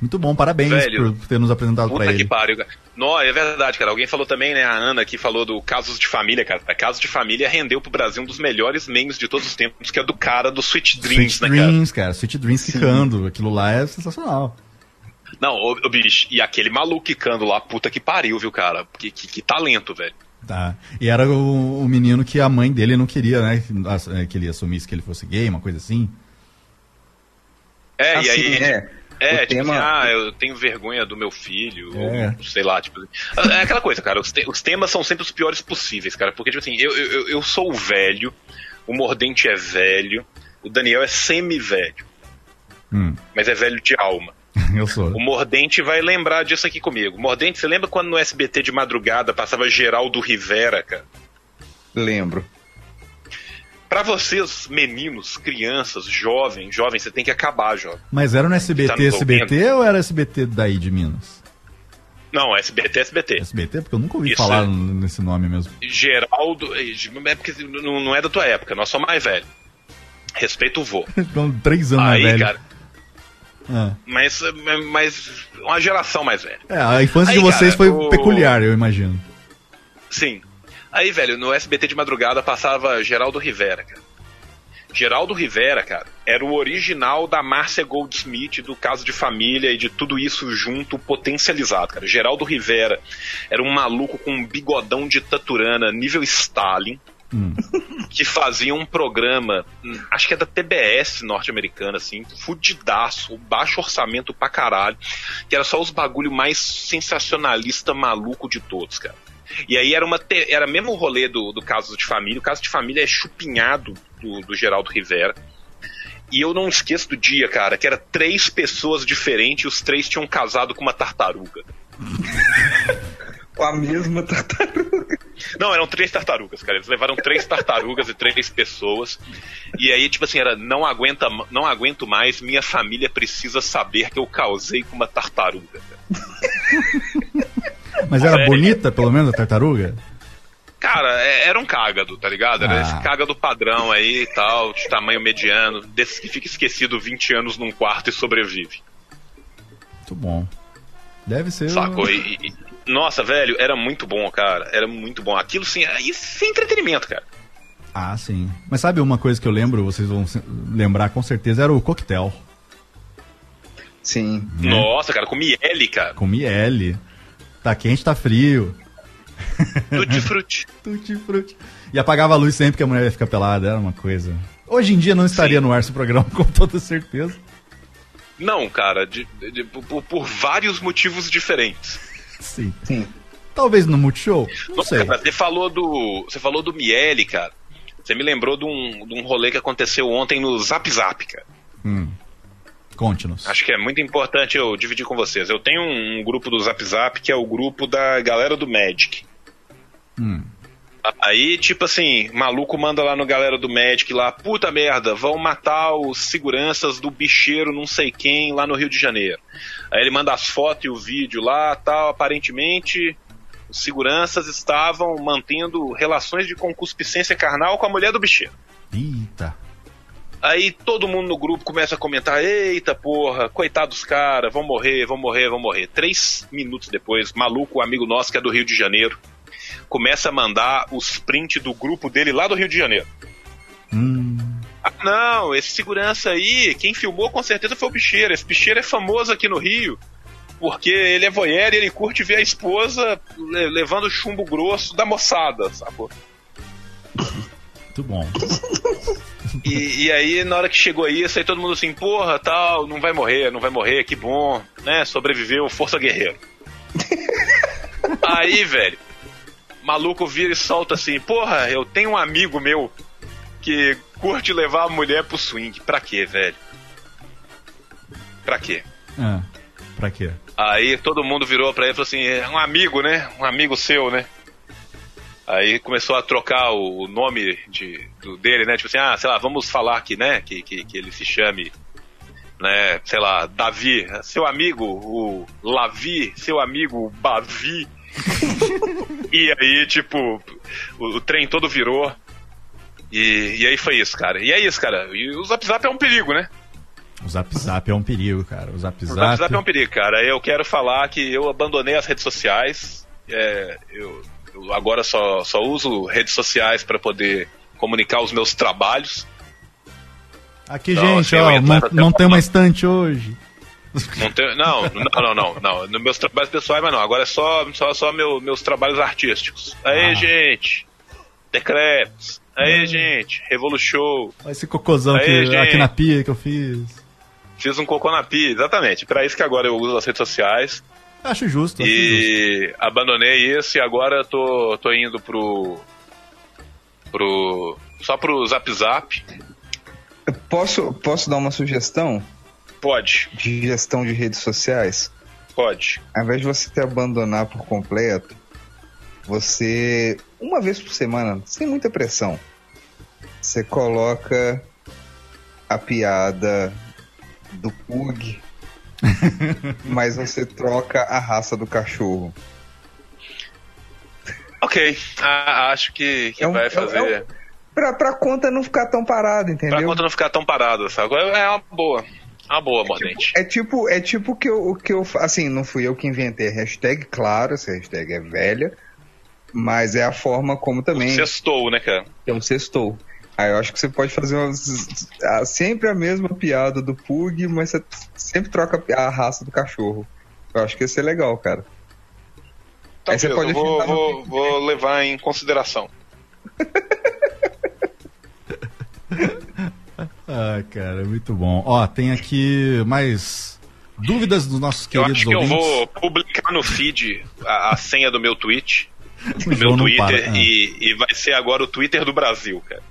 Muito bom, parabéns velho, por ter nos apresentado pra ele. Puta que pariu. Não, é verdade, cara. Alguém falou também, né, a Ana, que falou do Casos de Família, cara. Casos de Família rendeu pro Brasil um dos melhores memes de todos os tempos, que é do cara do Sweet Dreams, Sweet né, Dreams, cara? Sweet Dreams, cara. Sweet Dreams ficando. Aquilo lá é sensacional. Não, ô, ô, bicho, e aquele maluco quicando lá, puta que pariu, viu, cara? Que, que, que talento, velho. Tá. E era o, o menino que a mãe dele não queria, né? Que ele assumisse que ele fosse gay, uma coisa assim. É, assim, e aí. É, é tipo tema... assim, ah, eu tenho vergonha do meu filho, é. ou, sei lá, tipo. É aquela coisa, cara, os, te, os temas são sempre os piores possíveis, cara. Porque, tipo assim, eu, eu, eu sou o velho, o Mordente é velho, o Daniel é semi-velho. Hum. Mas é velho de alma. Eu sou. O Mordente vai lembrar disso aqui comigo. Mordente, você lembra quando no S B T de madrugada passava Geraldo Rivera, cara? Lembro. Pra vocês, meninos, crianças, jovens, jovens, você tem que acabar, jovem. Mas era no S B T, tá S B T ouvindo? Ou era S B T daí de Minas? Não, S B T, S B T. S B T, porque eu nunca ouvi Isso falar é... nesse nome mesmo. Geraldo, é porque não é da tua época, nós somos mais velhos. Respeito o vô. Três anos mais velho. Cara, Ah. Mas, mas uma geração mais velha. É, a infância aí, de vocês, cara, foi o... peculiar, eu imagino. Sim. Aí, velho, no S B T de madrugada passava Geraldo Rivera, cara. Geraldo Rivera, cara, era o original da Márcia Goldsmith, do Caso de Família e de tudo isso junto, potencializado, cara. Geraldo Rivera era um maluco com um bigodão de taturana, nível Stalin. Hum. Que fazia um programa, acho que é da T B S norte-americana, assim, fudidaço, baixo orçamento pra caralho, que era só os bagulho mais sensacionalista maluco de todos, cara. E aí era uma te... era mesmo o rolê do, do Caso de Família. O Caso de Família é chupinhado do, do Geraldo Rivera. E eu não esqueço do dia, cara, que era três pessoas diferentes e os três tinham casado com uma tartaruga. Com a mesma tartaruga. Não, eram três tartarugas, cara. Eles levaram três tartarugas e três pessoas. E aí, tipo assim, era não, aguenta, não aguento mais, minha família precisa saber que eu causei com uma tartaruga, cara. Mas era é, bonita, pelo menos, a tartaruga? Cara, era um cágado, tá ligado? Era ah. esse cágado padrão aí e tal, de tamanho mediano, desses que fica esquecido vinte anos num quarto e sobrevive. Muito bom. Deve ser... Sacou? Um... E, e... Nossa, velho, era muito bom, cara. Era muito bom. Aquilo, sim, isso é entretenimento, cara. Ah, sim. Mas sabe uma coisa que eu lembro, vocês vão lembrar com certeza, era o Coquetel. Sim. Né? Nossa, cara, com miele, cara. Com miele. Tá quente, tá frio. Tutti frutti. Tutti frutti. E apagava a luz sempre que a mulher ia ficar pelada, era uma coisa. Hoje em dia não estaria sim. no ar esse programa, com toda certeza. Não, cara, de, de, de, por, por vários motivos diferentes. Sim. Sim. Talvez no Multishow. Não, não sei. Cara, você falou do. Você falou do miele, cara. Você me lembrou de um, de um rolê que aconteceu ontem no Zap Zap, cara. Hum. Conte-nos. Acho que é muito importante eu dividir com vocês. Eu tenho um, um grupo do Zap Zap que é o grupo da galera do Magic. Hum. Aí, tipo assim, maluco manda lá no galera do Magic lá, puta merda, vão matar os seguranças do bicheiro não sei quem lá no Rio de Janeiro. Aí ele manda as fotos e o vídeo lá, tal, aparentemente os seguranças estavam mantendo relações de concupiscência carnal com a mulher do bicheiro. Eita. Aí todo mundo no grupo começa a comentar, eita porra, coitado dos caras, vão morrer, vão morrer, vão morrer. Três minutos depois, maluco, amigo nosso que é do Rio de Janeiro, começa a mandar os prints do grupo dele lá do Rio de Janeiro. Hum. Não, esse segurança aí, quem filmou com certeza foi o Bicheira. Esse Bicheira é famoso aqui no Rio, porque ele é voyeur e ele curte ver a esposa levando chumbo grosso da moçada, sacou? Muito bom. E, e aí, na hora que chegou isso, aí todo mundo assim, porra, tal, não vai morrer, não vai morrer, que bom, né? Sobreviveu, força guerreiro. Aí, velho, maluco vira e solta assim, porra, eu tenho um amigo meu que curte levar a mulher pro swing. Pra quê, velho? Pra quê? Ah, pra quê? Aí todo mundo virou pra ele e falou assim, é um amigo, né? Um amigo seu, né? Aí começou a trocar o nome de, do, dele, né? Tipo assim, ah, sei lá, vamos falar que, né? Que, que, que ele se chame, né? Sei lá, Davi. Seu amigo, o Lavi. Seu amigo, o Bavi. E aí, tipo, o, o trem todo virou. E, e aí foi isso, cara. E é isso, cara. E o Zap Zap é um perigo, né? O Zap Zap é um perigo, cara. O Zap Zap, o Zap, Zap é um perigo, cara. Eu quero falar que eu abandonei as redes sociais. É, eu, eu agora só, só uso redes sociais pra poder comunicar os meus trabalhos. Aqui, então, gente, assim, ó, não, não tem uma estante hoje. Não, tem, não, não, não, não. Nos meus trabalhos pessoais, mas não. Agora é só, só, só meu, meus trabalhos artísticos. Aí, ah. gente. Decretos. Aí, gente, revoluchou. Olha esse cocôzão Aê, que, aqui na pia que eu fiz. Fiz um cocô na pia, exatamente. Pra isso que agora eu uso as redes sociais. Acho justo. Acho e justo. Abandonei isso e agora tô, tô indo pro... pro... só pro Zap Zap. Posso, posso dar uma sugestão? Pode. De gestão de redes sociais? Pode. Ao invés de você te abandonar por completo, você... uma vez por semana, sem muita pressão, você coloca a piada do pug, mas você troca a raça do cachorro. Ok, ah, acho que, que é um, vai fazer... É um, pra, pra conta não ficar tão parada, entendeu? Pra conta não ficar tão parada, sabe? É uma boa, uma boa, mordente. É tipo, é tipo, é tipo que eu, que eu... Assim, não fui eu que inventei a hashtag, claro, essa hashtag é velha, mas é a forma como também... Sextou, né, cara? É um sextou. Aí eu acho que você pode fazer umas, sempre a mesma piada do Pug, mas você sempre troca a raça do cachorro. Eu acho que ia ser legal, cara. Tá, aí você pode... Eu vou, vou, vou levar em consideração. Ah, cara, muito bom. Ó, tem aqui mais dúvidas dos nossos queridos ouvintes. Eu acho que ouvintes. Eu vou publicar no feed a, a senha do meu tweet. O meu Twitter para, né? e, e vai ser agora o Twitter do Brasil, cara.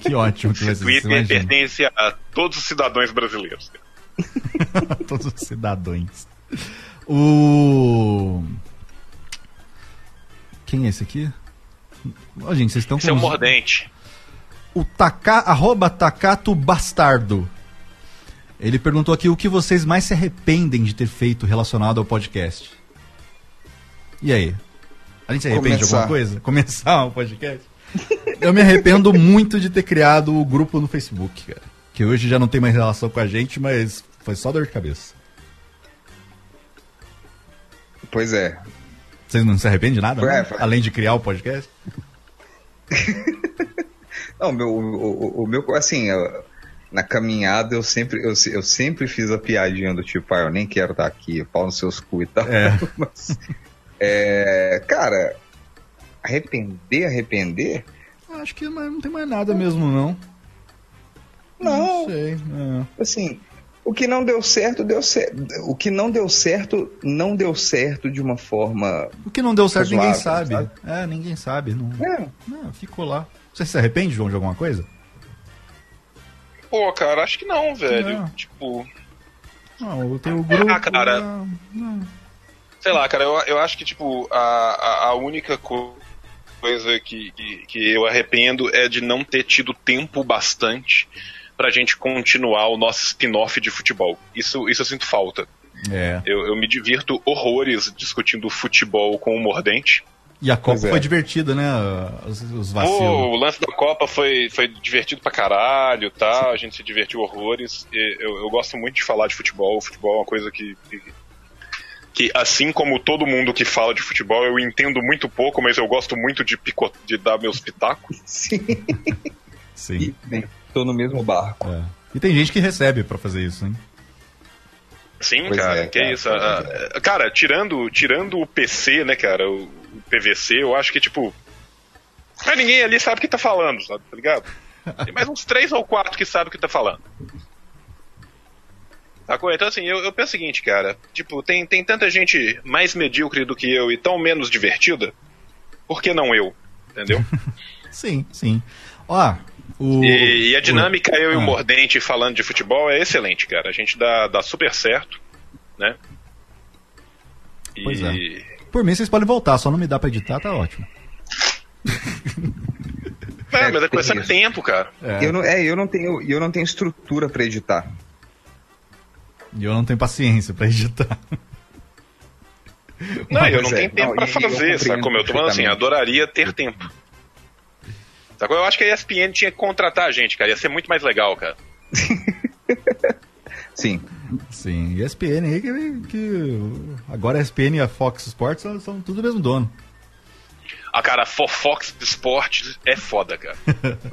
Que ótimo que vai ser. O Twitter pertence a todos os cidadãos brasileiros, cara. Todos os cidadãos. O... Quem é esse aqui? Oh, gente, vocês estão com... Esse é o Mordente. O Taka, arroba Takato Bastardo. Ele perguntou aqui o que vocês mais se arrependem de ter feito relacionado ao podcast. E aí? A gente se arrepende Começar. de alguma coisa? Começar um podcast? Eu me arrependo muito de ter criado o grupo no Facebook, cara. Que hoje já não tem mais relação com a gente, mas foi só dor de cabeça. Pois é. Vocês não se arrependem de nada? É, foi... Além de criar o podcast? Não, meu, o, o, o meu... Assim, eu, na caminhada eu sempre, eu, eu sempre fiz a piadinha do tipo, ah, eu nem quero estar aqui, pau nos seus cu e tal. É. Mas... É, cara, arrepender, arrepender? Acho que não tem mais nada mesmo, não. Não. Não sei. Não. Assim, o que não deu certo, deu certo. O que não deu certo, não deu certo de uma forma... O que não deu certo, ninguém sabe. sabe. É, ninguém sabe. Não... É. Não, ficou lá. Você se arrepende, João, de alguma coisa? Pô, cara, acho que não, velho. Não. Tipo... Não, eu tenho o grupo... Ah, cara... Não, não. Sei lá, cara, eu, eu acho que, tipo, a, a única coisa que, que, que eu arrependo é de não ter tido tempo bastante pra gente continuar o nosso spin-off de futebol. Isso, isso eu sinto falta. É. Eu, eu me divirto horrores discutindo futebol com o Mordente. E a Copa pois foi é. divertida, né? Os, os vacilos. Pô, o lance da Copa foi, foi divertido pra caralho, tá? A gente se divertiu horrores. Eu, eu gosto muito de falar de futebol. Futebol é uma coisa que... que que assim como todo mundo que fala de futebol, eu entendo muito pouco, mas eu gosto muito de, picot... de dar meus pitacos. Sim. Sim. E, bem, estou no mesmo barco. É. E tem gente que recebe pra fazer isso, hein? Sim, pois cara, é, que cara, é isso. Cara, a, a, cara tirando, tirando o P C, né, cara, o, o P V C, eu acho que, tipo, mas ninguém ali sabe o que tá falando, sabe, tá ligado? Tem mais uns três ou quatro que sabem o que tá falando. Tá, então, assim, eu, eu penso o seguinte, cara, tipo, tem, tem tanta gente mais medíocre do que eu e tão menos divertida, por que não eu? Entendeu? Sim, sim. Ó... O, e, e a dinâmica, o, eu ah. e o Mordente falando de futebol é excelente, cara. A gente dá, dá super certo, né? E... Pois é. Por mim, vocês podem voltar, só não me dá pra editar, tá ótimo. É, é mas é questão de tempo, cara. É, eu não, é, eu não tenho, eu não tenho estrutura pra editar. E eu não tenho paciência pra editar. Não, mas eu não é. tenho tempo não, pra fazer, sabe como eu tô falando assim? Adoraria ter tempo. Eu acho que a E S P N tinha que contratar a gente, cara. Ia ser muito mais legal, cara. Sim. Sim, E S P N aí que, que... Agora a E S P N e a Fox Sports são, são tudo o mesmo dono. Ah, cara, for Fox Sports é foda, cara.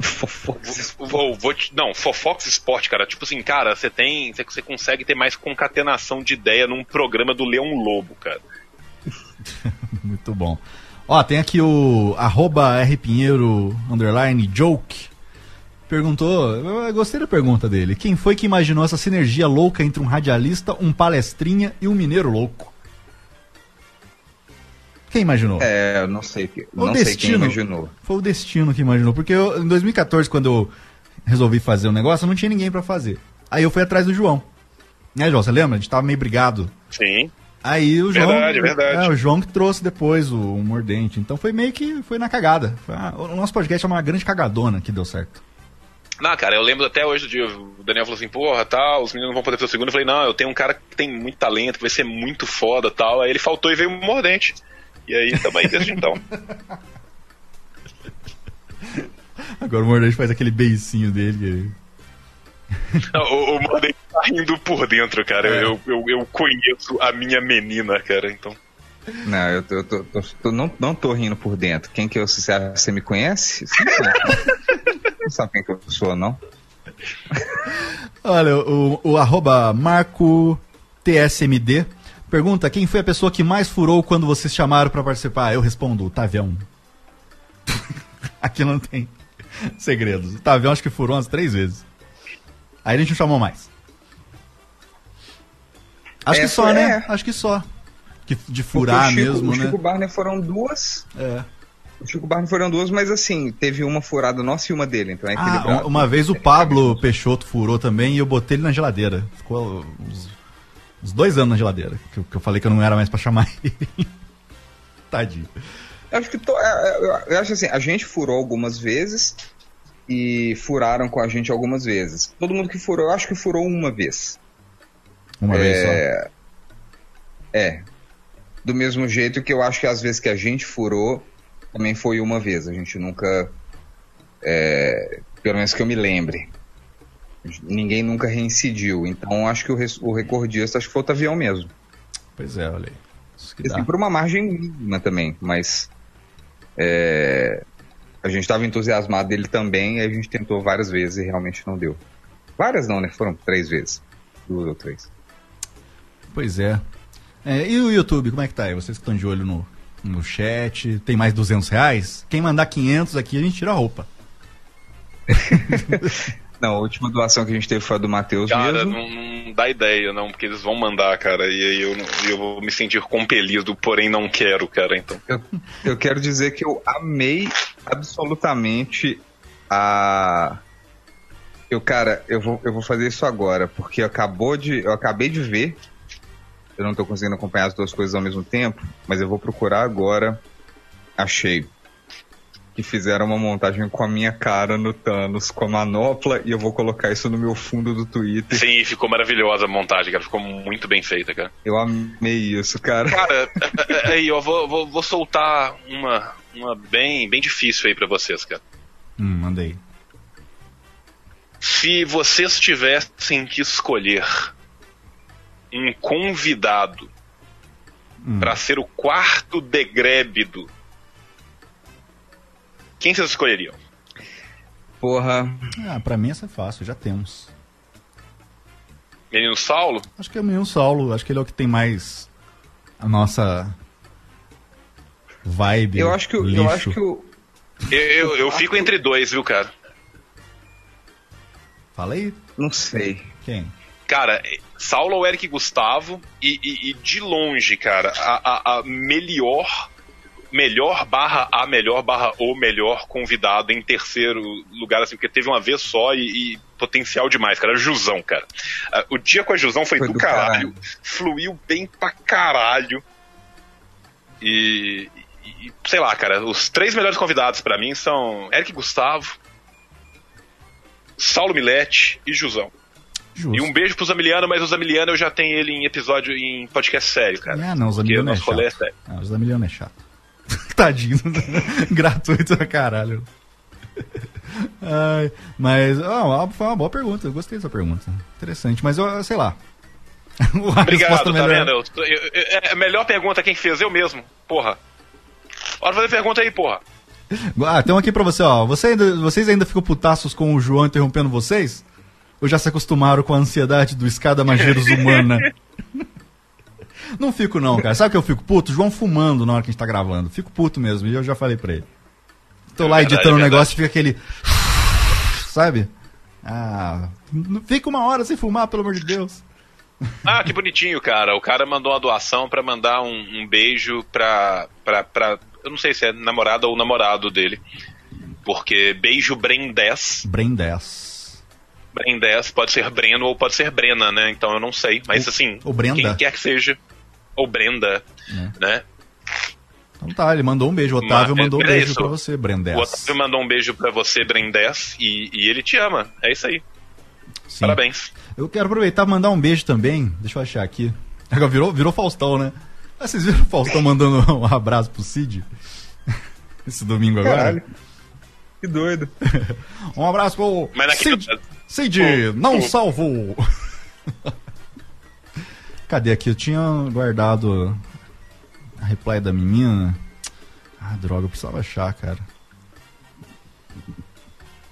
Fofox. Vou, vou te... Não, for Fox Sports, cara. Tipo assim, cara, você tem... Você consegue ter mais concatenação de ideia num programa do Leão Lobo, cara. Muito bom. Ó, tem aqui o arroba rpinheiro underline joke. Perguntou, eu gostei da pergunta dele. Quem foi que imaginou essa sinergia louca entre um radialista, um palestrinha e um mineiro louco? Quem imaginou? É, eu não sei, não o sei destino, quem imaginou. Foi o destino que imaginou. Porque eu, em dois mil e quatorze, quando eu resolvi fazer um negócio, não tinha ninguém pra fazer. Aí eu fui atrás do João. Né, João? Você lembra? A gente tava meio brigado. Sim. Aí o João, verdade, verdade. É, o João que trouxe depois o, o Mordente. Então foi meio que foi na cagada. Foi uma, o nosso podcast é uma grande cagadona que deu certo. Não, cara, eu lembro até hoje do dia. O Daniel falou assim, porra, tal, os meninos não vão poder fazer o segundo. Eu falei, não, eu tenho um cara que tem muito talento, que vai ser muito foda, tal. Aí ele faltou e veio o Mordente. E aí também desde então. Agora o Mordente faz aquele beicinho dele. Não, o, o Mordente tá rindo por dentro, cara. É. Eu, eu, eu conheço a minha menina, cara, então. Não, eu, tô, eu, tô, eu tô, não, não tô rindo por dentro. Quem que eu se você me conhece? Você não sabe. Não sabe quem que eu sou, não. Olha, o, o arroba Marco T S M D pergunta quem foi a pessoa que mais furou quando vocês chamaram pra participar. Eu respondo, o Tavião. Aqui não tem segredos. O Tavião acho que furou umas três vezes. Aí a gente não chamou mais. Acho Essa que só, é... né? Acho que só. Que, de furar Chico, mesmo, o né? O Chico Barney foram duas. É. O Chico Barney foram duas, mas assim, teve uma furada nossa e uma dele. Então é ah, uma vez o Pablo Peixoto furou também e eu botei ele na geladeira. Ficou uns, uns dois anos na geladeira. Que, que eu falei que eu não era mais pra chamar ele. Tadinho. Eu acho que tô, eu acho assim, a gente furou algumas vezes... E furaram com a gente algumas vezes. Todo mundo que furou, eu acho que furou uma vez. Uma é... vez só? É. Do mesmo jeito que eu acho que as vezes que a gente furou, também foi uma vez. A gente nunca... É... Pelo menos que eu me lembre. Ninguém nunca reincidiu. Então acho que o, res... o recordista acho que foi o Tavião mesmo. Pois é, olha aí. Isso que dá. Assim, por uma margem mínima também, mas... É... A gente estava entusiasmado dele também, aí a gente tentou várias vezes e realmente não deu. Várias não, né? Foram três vezes. Duas ou três. Pois é. é e o YouTube, como é que tá aí? Vocês que estão de olho no, no chat, tem mais duzentos reais? Quem mandar quinhentos aqui, a gente tira a roupa. Não, a última doação que a gente teve foi a do Matheus mesmo. Cara, não, não dá ideia, não, porque eles vão mandar, cara, e aí eu, eu vou me sentir compelido, porém não quero, cara, então. Eu, eu quero dizer que eu amei absolutamente a... Eu, cara, eu vou, eu vou fazer isso agora, porque acabou de, eu acabei de ver, eu não tô conseguindo acompanhar as duas coisas ao mesmo tempo, mas eu vou procurar agora, achei. Que fizeram uma montagem com a minha cara no Thanos, com a manopla, e eu vou colocar isso no meu fundo do Twitter. Sim, ficou maravilhosa a montagem, cara. Ficou muito bem feita, cara. Eu amei isso, cara. Cara, aí, eu vou, vou, vou soltar uma, uma bem, bem difícil aí pra vocês, cara. Hum, mandei. Se vocês tivessem que escolher um convidado hum. pra ser o quarto degrébido, quem vocês escolheriam? porra. Ah, pra mim essa é fácil, já temos. Menino Saulo? Acho que é o Menino Saulo, acho que ele é o que tem mais a nossa vibe. Eu acho que o, eu acho que o... eu, eu, eu fico entre dois, viu, cara? Fala aí. Não sei. Quem? Cara, Saulo ou Eric Gustavo e, e, e de longe, cara, a, a, a melhor... melhor barra a melhor barra o melhor convidado em terceiro lugar, assim, porque teve uma vez só e, e potencial demais, cara. Jusão, cara. Uh, o dia com a Jusão foi, foi do, do caralho, caralho, fluiu bem pra caralho. E, e, sei lá, cara, os três melhores convidados pra mim são Eric Gustavo, Saulo Milete e Jusão. Justo. E um beijo pro Zamiliano, mas o Zamiliano eu já tenho ele em episódio, em podcast sério, cara. Ah, não, o Zamiliano é chato. É sério. Ah, o Zamiliano é chato. Tadinho, gratuito pra caralho. Ai, mas ó, foi uma boa pergunta, eu gostei dessa pergunta. Interessante, mas eu sei lá. Obrigado, tá melhor... vendo? Eu, eu, eu, é, melhor pergunta quem fez, eu mesmo, porra. Bora fazer pergunta aí, porra. Ah, tem um aqui pra você, ó. Você ainda, vocês ainda ficam putaços com o João interrompendo vocês? Ou já se acostumaram com a ansiedade do escada mageiros humana? Não fico não, cara. Sabe o que eu fico puto? João fumando na hora que a gente tá gravando. Fico puto mesmo, e eu já falei pra ele. Tô é lá verdade, editando o é um negócio e fica aquele... Sabe? Ah, fica uma hora sem fumar, pelo amor de Deus. Ah, que bonitinho, cara. O cara mandou uma doação pra mandar um, um beijo pra, pra, pra... Eu não sei se é namorada ou namorado dele. Porque beijo Brendez. Brendez. Brendez pode ser Breno ou pode ser Brena, né? Então eu não sei. Mas assim, ou Brenda. Quem quer que seja... Ou Brenda, é. Né? Então tá, ele mandou um beijo. O Otávio Mas, mandou um beijo isso. pra você, Brendez. O Otávio mandou um beijo pra você, Brendez, e, e ele te ama. É isso aí. Sim. Parabéns. Eu quero aproveitar e mandar um beijo também. Deixa eu achar aqui. Agora virou, virou Faustão, né? Ah, vocês viram o Faustão mandando um abraço pro Cid? Esse domingo agora? Caralho. Que doido. Um abraço pro Cid. Eu... Cid, oh, não oh. salvo. Cadê aqui? Eu tinha guardado a reply da menina. Ah, droga, eu precisava achar, cara.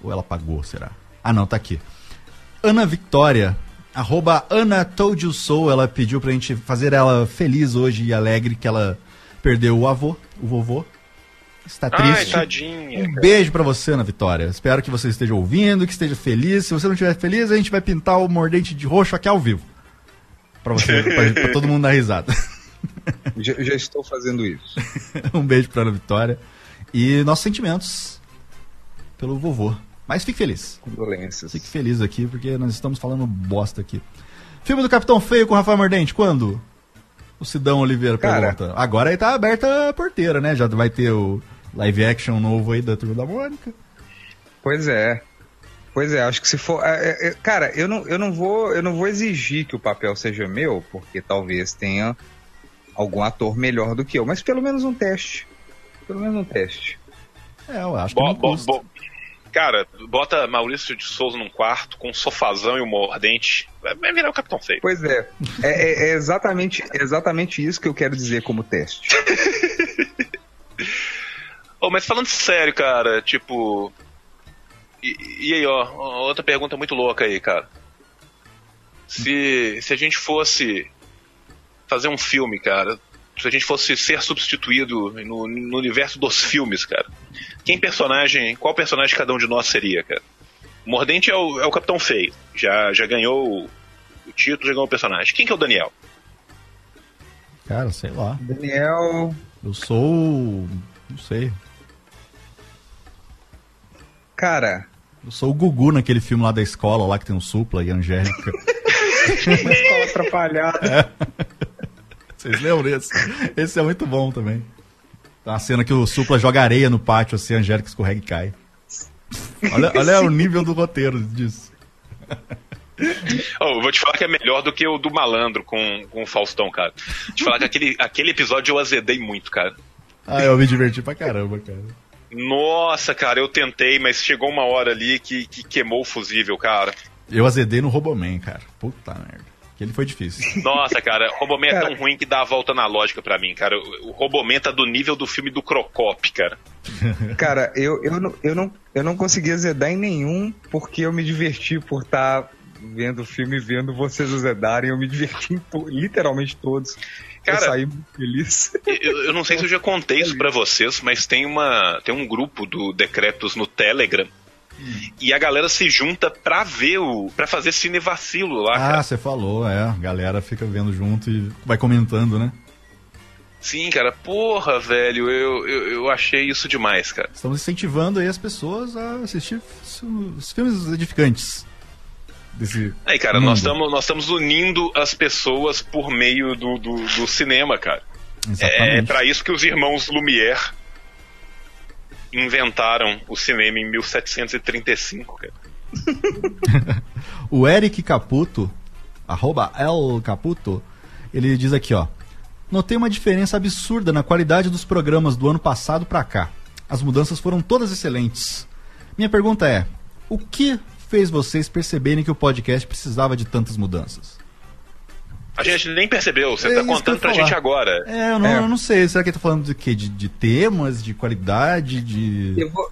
Ou ela apagou, será? Ah, não, tá aqui. Ana Victoria, arroba Ana Told You So, ela pediu pra gente fazer ela feliz hoje e alegre que ela perdeu o avô, o vovô. Está triste. Ai, tadinha, um beijo pra você, Ana Victoria. Espero que você esteja ouvindo, que esteja feliz. Se você não estiver feliz, a gente vai pintar o mordente de roxo aqui ao vivo. Pra, você, pra, pra todo mundo dar risada. Já, já estou fazendo isso. Um beijo pra Ana Victoria. E nossos sentimentos pelo vovô. Mas fique feliz. Condolências. Fique feliz aqui, porque nós estamos falando bosta aqui. Filme do Capitão Feio com o Rafael Mordente, quando? O Sidão Oliveira pergunta. Agora aí tá aberta a porteira, né? Já vai ter o live action novo aí da Turma da Mônica. Pois é. Pois é, acho que se for... É, é, cara, eu não, eu, não vou, eu não vou exigir que o papel seja meu, porque talvez tenha algum ator melhor do que eu, mas pelo menos um teste. Pelo menos um teste. É, eu acho que bo, não custa. Bo, bo... Cara, bota Maurício de Souza num quarto com um sofazão e um mordente, vai virar o Capitão Feio. Pois é, é, é exatamente, exatamente isso que eu quero dizer como teste. Oh, mas falando sério, cara, tipo... E, e aí, ó, outra pergunta muito louca aí, cara. Se, se a gente fosse fazer um filme, cara, se a gente fosse ser substituído no, no universo dos filmes, cara, quem personagem, qual personagem cada um de nós seria, cara? O Mordente é o, é o Capitão Feio, já, já ganhou o título, já ganhou o personagem. Quem que é o Daniel? Cara, sei lá. Daniel... Eu sou... não sei. Cara... Eu sou o Gugu naquele filme lá da escola, lá que tem um Supla e Angélica. Uma escola atrapalhada. É. Vocês lembram desse? Esse é muito bom também. Tem uma cena que o Supla joga areia no pátio, assim, a Angélica escorrega e cai. Olha, olha o nível do roteiro disso. Oh, eu vou te falar que é melhor do que o do Malandro com, com o Faustão, cara. Vou te falar que aquele, aquele episódio eu azedei muito, cara. Ah, eu me diverti pra caramba, cara. Nossa, cara, eu tentei, mas chegou uma hora ali que, que queimou o fusível, cara. Eu azedei no Roboman, cara. Puta merda. Aquele foi difícil. Nossa, cara, Roboman é tão ruim que dá a volta na lógica pra mim, cara. O Roboman tá do nível do filme do Crocop, cara. Cara, eu, eu, não, eu, não, eu não consegui azedar em nenhum, porque eu me diverti por estar tá vendo o filme, vendo vocês azedarem. Eu me diverti em to- literalmente todos. Cara, eu saí muito feliz. Eu, eu não sei se eu já contei isso pra vocês, mas tem, uma, tem um grupo do Decretos no Telegram. Hum. E a galera se junta pra ver o... pra fazer cinevacilo lá, ah, cara. Ah, você falou, é. A galera fica vendo junto e vai comentando, né? Sim, cara. Porra, velho. Eu, eu, eu achei isso demais, cara. Estamos incentivando aí as pessoas a assistir os filmes edificantes. Desse aí, cara, mundo. nós estamos nós estamos unindo as pessoas por meio do, do, do cinema, cara. Exatamente. É pra isso que os irmãos Lumière inventaram o cinema em mil setecentos e trinta e cinco, cara. O Eric Caputo, arroba El Caputo, ele diz aqui, ó: notei uma diferença absurda na qualidade dos programas do ano passado pra cá. As mudanças foram todas excelentes. Minha pergunta é: o que fez vocês perceberem que o podcast precisava de tantas mudanças? A gente nem percebeu, você é, tá contando pra gente agora. É, eu não, é. Eu não sei, será que ele tá falando do quê? De, de temas, de qualidade, de... Eu vou,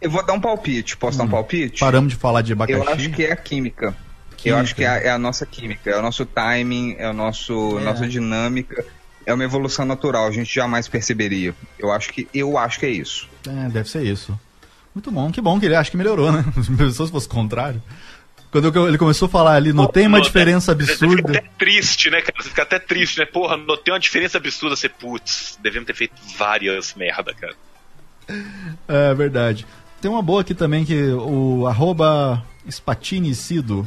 eu vou dar um palpite, posso hum, dar um palpite? Paramos de falar de abacaxi? Eu acho que é a química. química. Eu acho que é a, é a nossa química, é o nosso timing, é a nosso, é. nossa dinâmica, é uma evolução natural, a gente jamais perceberia. Eu acho que, eu acho que é isso. É, deve ser isso. Muito bom, que bom que ele acha que melhorou, né? Se pessoas fosse o contrário... Quando eu, ele começou a falar ali, notei uma diferença absurda. Você fica até triste, né, cara? Você fica até triste, né? Porra, notei uma diferença absurda. Você, putz, devemos ter feito várias merda, cara. É verdade. Tem uma boa aqui também, que o arroba Spatinicido,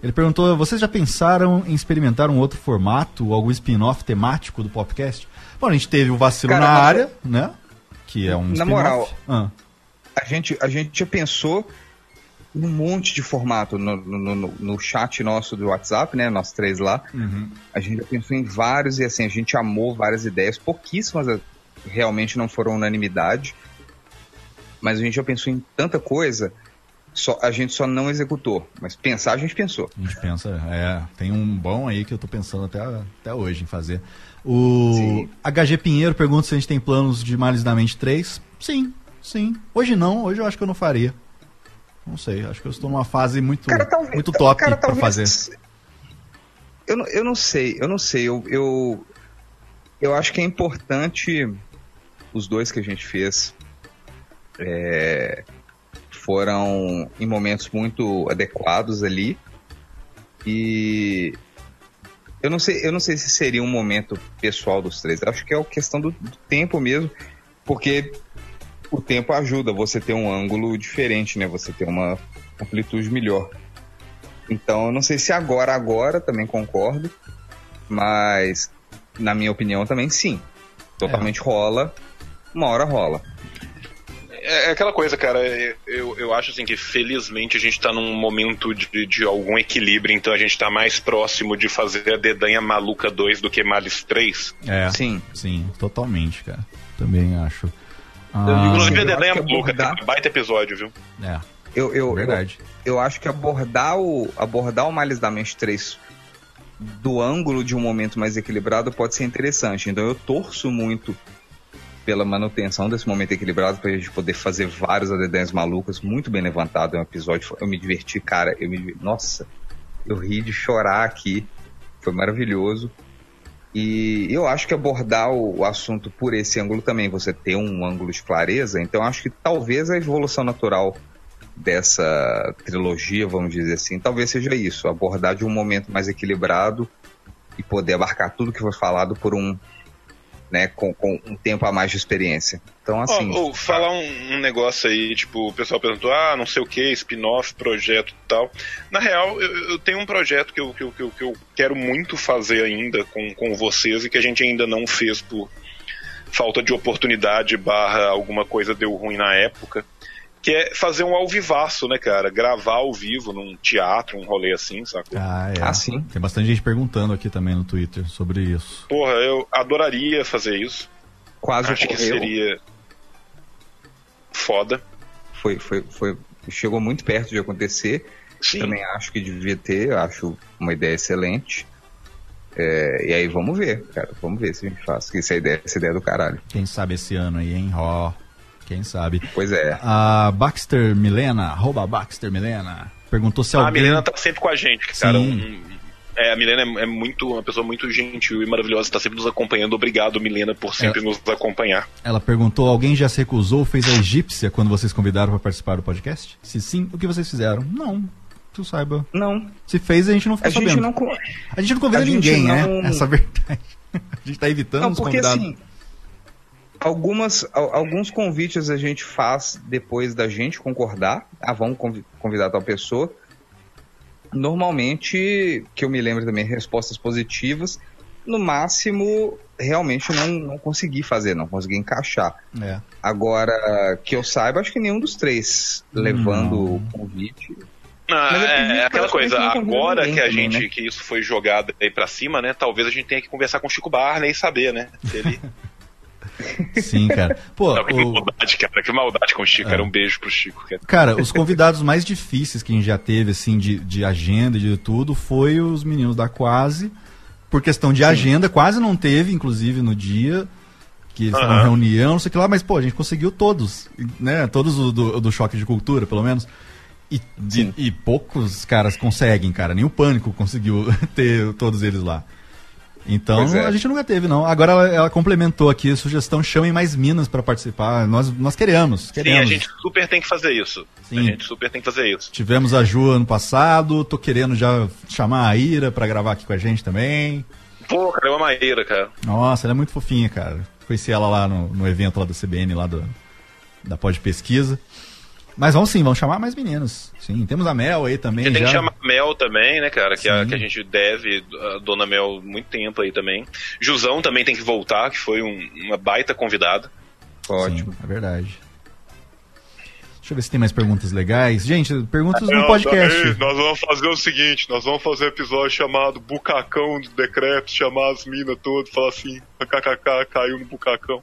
ele perguntou: vocês já pensaram em experimentar um outro formato, algum spin-off temático do podcast? Bom, a gente teve o Vacilo Cara, na mas... Área, né? Que é um na spin-off. Na moral, ah. a, gente, a gente já pensou... um monte de formato no, no, no, no chat nosso do WhatsApp, né? Nós três lá. Uhum. A gente já pensou em vários e assim, a gente amou várias ideias. Pouquíssimas realmente não foram unanimidade. Mas a gente já pensou em tanta coisa, só, a gente só não executou. Mas pensar a gente pensou. A gente pensa, é. Tem um bom aí que eu tô pensando até, até hoje em fazer. O sim. H G Pinheiro pergunta se a gente tem planos de Males da Mente três. Sim, sim. Hoje não, hoje eu acho que eu não faria. Não sei, acho que eu estou numa fase muito, cara, talvez, muito top cara, talvez, pra fazer. Eu não, eu não sei, eu não sei. Eu, eu, eu acho que é importante. Os dois que a gente fez é, foram em momentos muito adequados ali. E eu não sei, eu não sei se seria um momento pessoal dos três. Eu acho que é uma questão do, do tempo mesmo, porque... o tempo ajuda você ter um ângulo diferente, né? Você ter uma amplitude melhor. Então, eu não sei se agora, agora, também concordo. Mas, na minha opinião, também sim. Totalmente é. rola. Uma hora rola. É aquela coisa, cara. Eu, eu acho assim que, felizmente, a gente tá num momento de, de algum equilíbrio. Então, a gente tá mais próximo de fazer a Dedanha Maluca dois do que Males três. É, sim. Sim, totalmente, cara. Também acho... Inclusive, ah, é abordar... um baita episódio, viu? É, eu, eu, verdade. Eu, eu acho que abordar o, abordar o Males da Mente três do ângulo de um momento mais equilibrado pode ser interessante. Então eu torço muito pela manutenção desse momento equilibrado pra gente poder fazer vários adedãs malucas, muito bem levantado. É um episódio, eu me diverti, cara. Eu me, nossa, eu ri de chorar aqui. Foi maravilhoso. E eu acho que abordar o assunto por esse ângulo também, você ter um ângulo de clareza, então acho que talvez a evolução natural dessa trilogia, vamos dizer assim, talvez seja isso, abordar de um momento mais equilibrado e poder abarcar tudo que foi falado por um, né, com, com um tempo a mais de experiência. Então assim... Oh, oh, falar um, um negócio aí, tipo, o pessoal perguntou, ah, não sei o que, spin-off, projeto e tal. Na real, eu, eu tenho um projeto que eu, que, eu, que, eu, que eu quero muito fazer ainda com, com vocês e que a gente ainda não fez por falta de oportunidade barra alguma coisa deu ruim na época, que é fazer um ao vivaço, né, cara? Gravar ao vivo num teatro, um rolê assim, sacou? Ah, é. Ah, sim. Tem bastante gente perguntando aqui também no Twitter sobre isso. Porra, eu adoraria fazer isso. Quase Acho correu. que seria... foda. Foi, foi, foi, chegou muito perto de acontecer. Sim. Também acho que devia ter, acho uma ideia excelente. É, e aí vamos ver, cara, vamos ver se a gente faz, que essa ideia, essa ideia é do caralho. Quem sabe esse ano aí, hein, ó, quem sabe. Pois é. A Baxter Milena, arroba Baxter Milena, perguntou se ah, alguém... A Milena tá sempre com a gente, cara. Sim. Um, um... É, a Milena é muito, uma pessoa muito gentil e maravilhosa, está sempre nos acompanhando. Obrigado, Milena, por sempre ela, nos acompanhar. Ela perguntou, alguém já se recusou, fez a egípcia quando vocês convidaram para participar do podcast? Se sim, o que vocês fizeram? Não, tu saiba. Não. Se fez, a gente não fica sabendo. Não, a gente não convida ninguém, não... né? Essa é a verdade. A gente está evitando não, os convidados. Assim, algumas, alguns convites a gente faz depois da gente concordar. Ah, vamos convidar tal pessoa. Normalmente, que eu me lembro também, respostas positivas, no máximo, realmente não, não consegui fazer, não consegui encaixar. É. Agora, que eu saiba, acho que nenhum dos três levando hum. o convite. Ah, Mas é, é aquela coisa, agora que a também, gente, né? que isso foi jogado aí pra cima, né? Talvez a gente tenha que conversar com o Chico Barney e saber, né? Se ele... Sim, cara. Pô, não, que o... maldade, cara. Que maldade com o Chico, cara. Um beijo pro Chico. Cara, cara os convidados mais difíceis que a gente já teve, assim, de, de agenda e de tudo, foi os meninos da Quase. Por questão de Sim. agenda, quase não teve, inclusive, no dia. Que eles estavam em reunião, não sei o que lá, mas, pô, a gente conseguiu todos, né? Todos do, do, do Choque de Cultura, pelo menos. E, de, e poucos caras conseguem, cara. Nem o Pânico conseguiu ter todos eles lá. Então, é. a gente nunca teve, não. Agora ela, ela complementou aqui a sugestão, chamem mais minas pra participar. Nós, nós queremos, queremos. Sim, a gente super tem que fazer isso. Sim. A gente super tem que fazer isso. Tivemos a Ju ano passado, tô querendo já chamar a Ira pra gravar aqui com a gente também. Pô, cara, eu amo a Ira, cara. Nossa, ela é muito fofinha, cara. Conheci ela lá no, no evento lá da C B N, lá do, da Pod Pesquisa. Mas vamos sim, vamos chamar mais meninos. Sim, temos a Mel aí também. A gente já... tem que chamar a Mel também, né, cara? Que a, que a gente deve, a dona Mel, muito tempo aí também. Jusão também tem que voltar, que foi um, uma baita convidada. Ótimo. Sim, é verdade. Deixa eu ver se tem mais perguntas legais. Gente, perguntas é, no podcast. Também, nós vamos fazer o seguinte, nós vamos fazer um episódio chamado Bucacão do Decrepes, chamar as minas todas, falar assim, kkk, caiu no bucacão.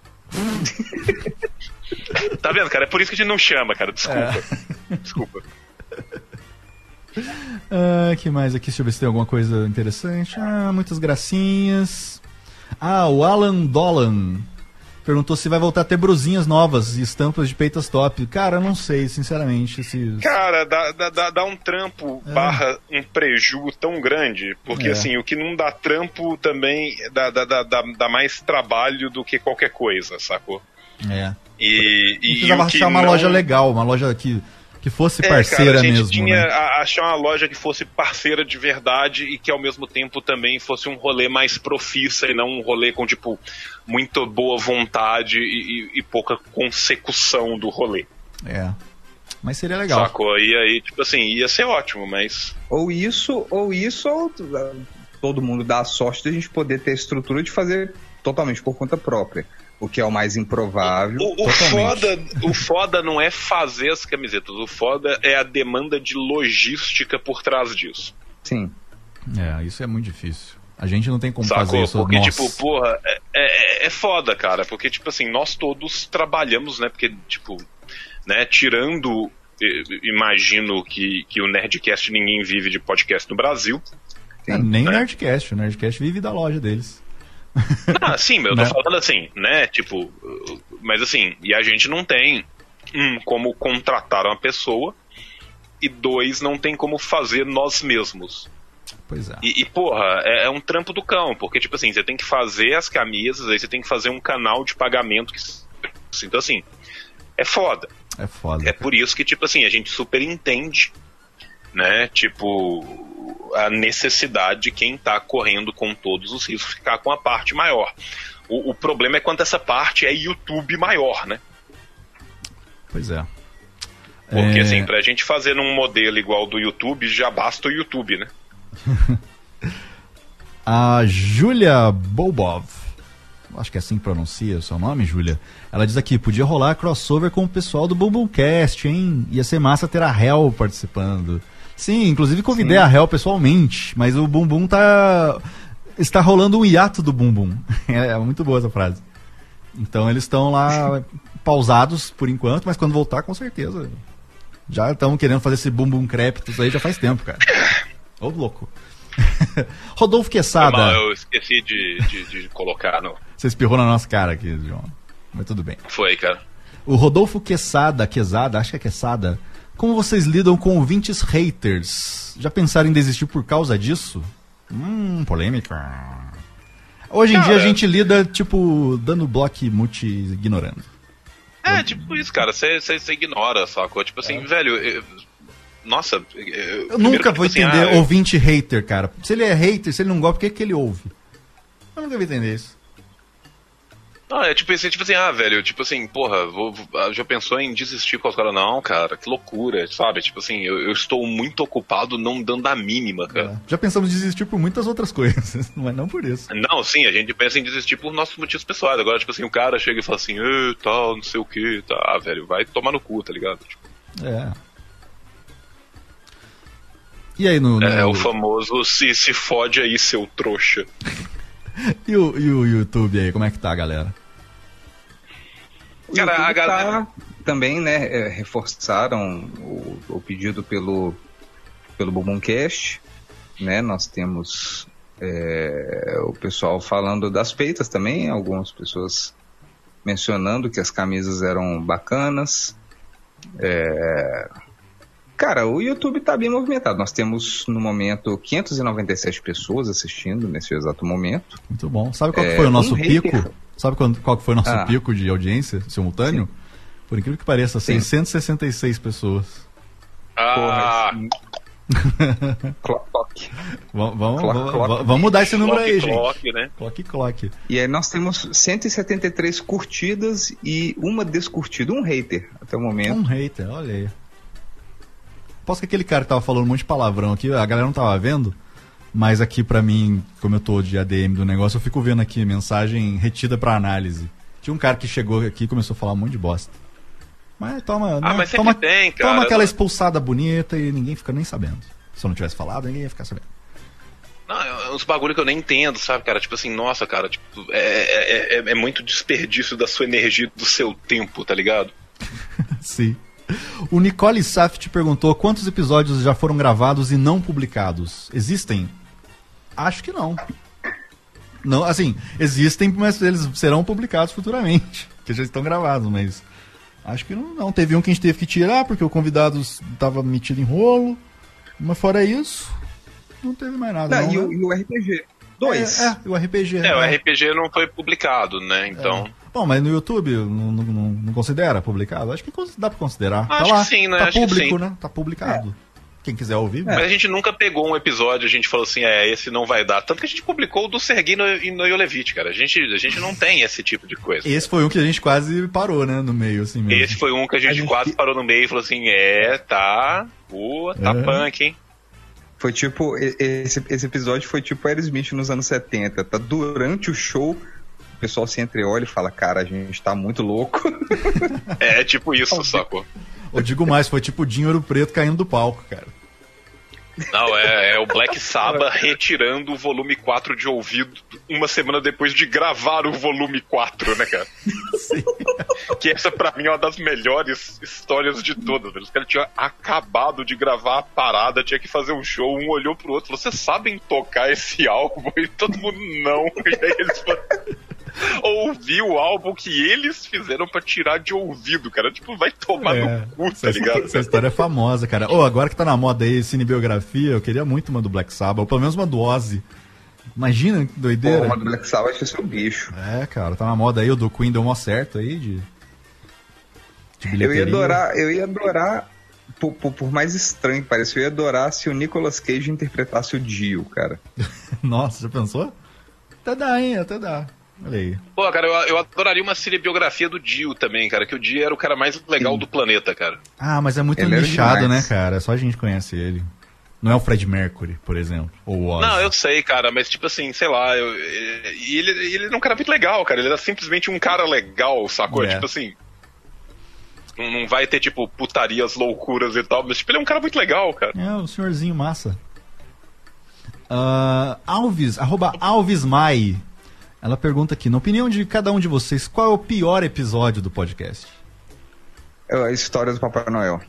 Tá vendo, cara? É por isso que a gente não chama, cara. Desculpa. É. Desculpa. Ah, que mais aqui? Deixa eu ver se tem alguma coisa interessante. Ah, muitas gracinhas. Ah, o Alan Dolan perguntou se vai voltar a ter brusinhas novas e estampas de peitas top. Cara, eu não sei, sinceramente. Se... Cara, dá, dá, dá um trampo é. barra um preju tão grande, porque é. assim, o que não dá trampo também dá, dá, dá, dá mais trabalho do que qualquer coisa, sacou? É. E, e precisava achar que uma não... loja legal, uma loja que, que fosse é, parceira cara, a gente mesmo. Tinha né? a, achar uma loja que fosse parceira de verdade e que ao mesmo tempo também fosse um rolê mais profissa e não um rolê com, tipo, muito boa vontade e, e, e pouca consecução do rolê. É. Mas seria legal. Sacou? E aí, tipo assim, ia ser ótimo, mas. Ou isso, ou isso, ou todo mundo dá a sorte de a gente poder ter a estrutura de fazer totalmente por conta própria. O que é o mais improvável. O, o, foda, o foda não é fazer as camisetas, o foda é a demanda de logística por trás disso. Sim. É, isso é muito difícil. A gente não tem como Sacou? fazer isso. Porque, nós... tipo, porra, é, é, é foda, cara. Porque, tipo assim, nós todos trabalhamos, né? Porque, tipo, né, tirando, imagino que, que o Nerdcast, ninguém vive de podcast no Brasil. É, nem né? o Nerdcast, o Nerdcast vive da loja deles. Não, sim, eu tô não. falando assim, né? Tipo, mas assim, e a gente não tem, um, como contratar uma pessoa, e dois, não tem como fazer nós mesmos. Pois é. E, e porra, é, é um trampo do cão, porque, tipo assim, você tem que fazer as camisas, aí você tem que fazer um canal de pagamento. Que, assim, então, assim, é foda. É foda. É cara. Por isso que, tipo assim, a gente super entende, né? Tipo. A necessidade de quem tá correndo com todos os riscos ficar com a parte maior. O, o problema é quando essa parte é YouTube maior, né? Pois é. Porque é... assim, pra gente fazer num modelo igual do YouTube, já basta o YouTube, né? A Júlia Bobov, acho que é assim que pronuncia o seu nome, Júlia. Ela diz aqui, podia rolar crossover com o pessoal do Bumbumcast, hein? Ia ser massa ter a Hel participando. Sim, inclusive convidei Sim. a Hel pessoalmente, mas o Bumbum tá... está rolando um hiato do Bumbum. É muito boa essa frase. Então eles estão lá pausados por enquanto, mas quando voltar, com certeza. Já estão querendo fazer esse Bumbum Creptos aí já faz tempo, cara. Ô, louco. Rodolfo Quesada. Não, eu esqueci de, de, de colocar. No... Você espirrou na nossa cara aqui, João. Mas tudo bem. Foi, cara. O Rodolfo Quesada, Quesada, acho que é Quesada. Como vocês lidam com ouvintes haters? Já pensaram em desistir por causa disso? Hum, polêmica. Hoje em cara, dia a gente lida, tipo, dando bloco e multi ignorando. É, tipo isso, cara. Você ignora, sacou? Tipo assim, é. velho... Eu, nossa... Eu, eu primeiro, nunca vou tipo entender assim, ah, ouvinte eu... hater, cara. Se ele é hater, se ele não gosta, por que, que ele ouve? Eu nunca vou entender isso. Não, é tipo, assim, tipo assim, ah, velho, tipo assim, porra, vou, já pensou em desistir com os caras? Não, cara, que loucura, sabe? Tipo assim, eu, eu estou muito ocupado não dando a mínima, cara. É, já pensamos em desistir por muitas outras coisas, mas não por isso. Não, sim, a gente pensa em desistir por nossos motivos pessoais. Agora, tipo assim, o cara chega e fala assim, e, tal, não sei o que, tá, velho, vai tomar no cu, tá ligado? Tipo... É. E aí no... no... É, o famoso se, se fode aí, seu trouxa. E o, e o YouTube aí, como é que tá, galera? Cara, a galera tá, também, né, é, reforçaram o, o pedido pelo, pelo Bumbumcast, né, nós temos é, o pessoal falando das peitas também, algumas pessoas mencionando que as camisas eram bacanas, é... Cara, o YouTube tá bem movimentado. Nós temos, no momento, quinhentas e noventa e sete pessoas assistindo nesse exato momento. Muito bom. Sabe qual é, que foi o nosso um pico? Hater. Sabe qual que foi o nosso ah. pico de audiência simultâneo? Sim. Por incrível que pareça, sim. seiscentas e sessenta e seis pessoas. Ah! Clock, clock. Vamos, vamos, clock, vamos, vamos mudar esse número clock, aí, clock, gente. Né? Clock, clock. E aí nós temos cento e setenta e três curtidas e uma descurtida. Um hater, até o momento. Um hater, olha aí. Posso que aquele cara que tava falando um monte de palavrão aqui, a galera não tava vendo, mas aqui pra mim, como eu tô de A D M do negócio, eu fico vendo aqui mensagem retida pra análise. Tinha um cara que chegou aqui e começou a falar um monte de bosta. Mas toma, ah, né? mas toma, tem, cara. Toma aquela expulsada bonita e ninguém fica nem sabendo. Se eu não tivesse falado, ninguém ia ficar sabendo. Não, uns bagulho que eu nem entendo, sabe, cara? Tipo assim, nossa, cara, tipo, é, é, é, é muito desperdício da sua energia, do seu tempo, tá ligado? Sim. O Nicole Saf te perguntou quantos episódios já foram gravados e não publicados. Existem? Acho que não. Não, assim, existem, mas eles serão publicados futuramente, que já estão gravados, mas acho que não, não. Teve um que a gente teve que tirar porque o convidado estava metido em rolo, mas fora isso, não teve mais nada. Não, não, e, o, né? e o R P G? Dois. É, é o R P G. É, né? O R P G não foi publicado, né, então... É. Bom, mas no YouTube não, não, não considera publicado? Acho que dá pra considerar. Acho tá lá, que sim, né? Tá acho público, que sim. né? Tá publicado. É. Quem quiser ouvir. É. Mas a gente nunca pegou um episódio e a gente falou assim, é, esse não vai dar. Tanto que a gente publicou o do Serguei Noyolevich, cara. A gente, a gente não tem esse tipo de coisa. Esse foi um que a gente quase parou, né? No meio, assim mesmo. Esse foi um que a gente, a gente... quase parou no meio e falou assim, é, tá, boa, tá é. punk, hein? Foi tipo, esse, esse episódio foi tipo Aerosmith nos anos setenta. Tá durante o show... O pessoal se entreolha e fala, cara, a gente tá muito louco. É, tipo isso, sacou? Eu digo mais, foi tipo o Dinho Ouro Preto caindo do palco, cara. Não, é, é o Black Sabbath retirando o volume quatro de ouvido uma semana depois de gravar o volume quatro, né, cara? Sim. Que essa pra mim é uma das melhores histórias de todas. Os caras tinham acabado de gravar a parada, tinha que fazer um show, um olhou pro outro, vocês sabem tocar esse álbum? E todo mundo não. E aí eles falaram... Ouvir o álbum que eles fizeram pra tirar de ouvido, cara. Tipo, vai tomar é, no cu, tá ligado? Essa história é famosa, cara. Ô, oh, agora que tá na moda aí, cinebiografia, eu queria muito uma do Black Sabbath, ou pelo menos uma do Ozzy. Imagina que doideira. Pô, uma do Black Sabbath acho que é seu bicho. É, cara, tá na moda aí, o do Queen deu mó certo aí de, de bilheteria. Eu ia adorar, eu ia adorar, por, por, por mais estranho que pareça, eu ia adorar se o Nicolas Cage interpretasse o Dio, cara. Nossa, já pensou? Até dá, hein? Até dá. Olha aí. Pô, cara, eu, eu adoraria uma cinebiografia do Dio também, cara, que o Dio era o cara mais legal Sim. do planeta, cara. Ah, mas é muito ele lixado, né, cara? Só a gente conhece ele. Não é o Fred Mercury, por exemplo, ou o Ozzy. Não, eu sei, cara, mas tipo assim, sei lá, eu, ele, ele era um cara muito legal, cara, ele era simplesmente um cara legal, sacou? É. Tipo assim, não, não vai ter, tipo, putarias, loucuras e tal, mas tipo, ele é um cara muito legal, cara. É, o senhorzinho massa. Uh, Alves, arroba Alves Mai. Ela pergunta aqui, na opinião de cada um de vocês, qual é o pior episódio do podcast? É a história do Papai Noel.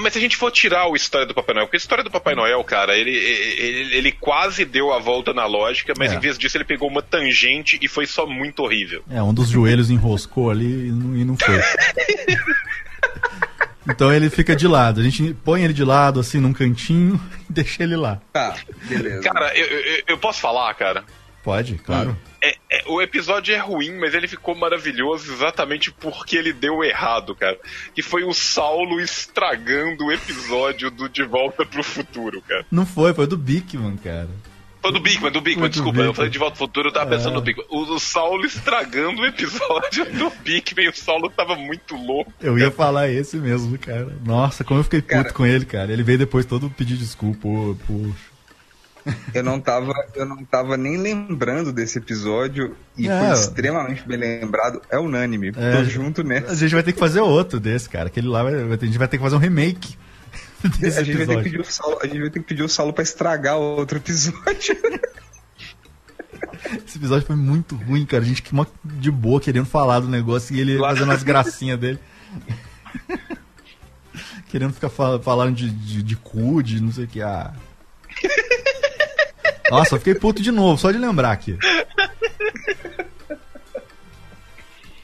Mas se a gente for tirar o História do Papai Noel, porque a História do Papai Noel, cara, ele, ele, ele quase deu a volta na lógica, mas é. em vez disso ele pegou uma tangente e foi só muito horrível. É, um dos joelhos enroscou ali e não, e não foi. Então ele fica de lado, a gente põe ele de lado, assim, num cantinho e deixa ele lá. Tá, beleza. Cara, eu, eu, eu posso falar, cara? Pode, claro. É, é, o episódio é ruim, mas ele ficou maravilhoso exatamente porque ele deu errado, cara. Que foi o Saulo estragando o episódio do De Volta pro Futuro, cara. Não foi, foi do Bickman, cara. Foi do Bickman, do Bickman, desculpa, eu falei De Volta pro Futuro, eu tava é. pensando no Bickman. O, o Saulo estragando o episódio do Bickman, o Saulo tava muito louco. Eu ia cara. falar esse mesmo, cara. Nossa, como eu fiquei puto cara... com ele, cara. Ele veio depois todo pedir desculpa, poxa. Eu não, tava, eu não tava nem lembrando desse episódio e é. foi extremamente bem lembrado. É unânime, é, tô junto nessa. A gente vai ter que fazer outro desse, cara. Aquele lá, vai, vai ter, a gente vai ter que fazer um remake desse a gente episódio. Vai ter que pedir o Saulo, a gente vai ter que pedir o Saulo pra estragar o outro episódio. Esse episódio foi muito ruim, cara. A gente que de boa querendo falar do negócio e ele claro. fazendo as gracinhas dele. Querendo ficar fal- falando de, de, de cu, de não sei o que. Ah... Nossa, eu fiquei puto de novo, só de lembrar aqui.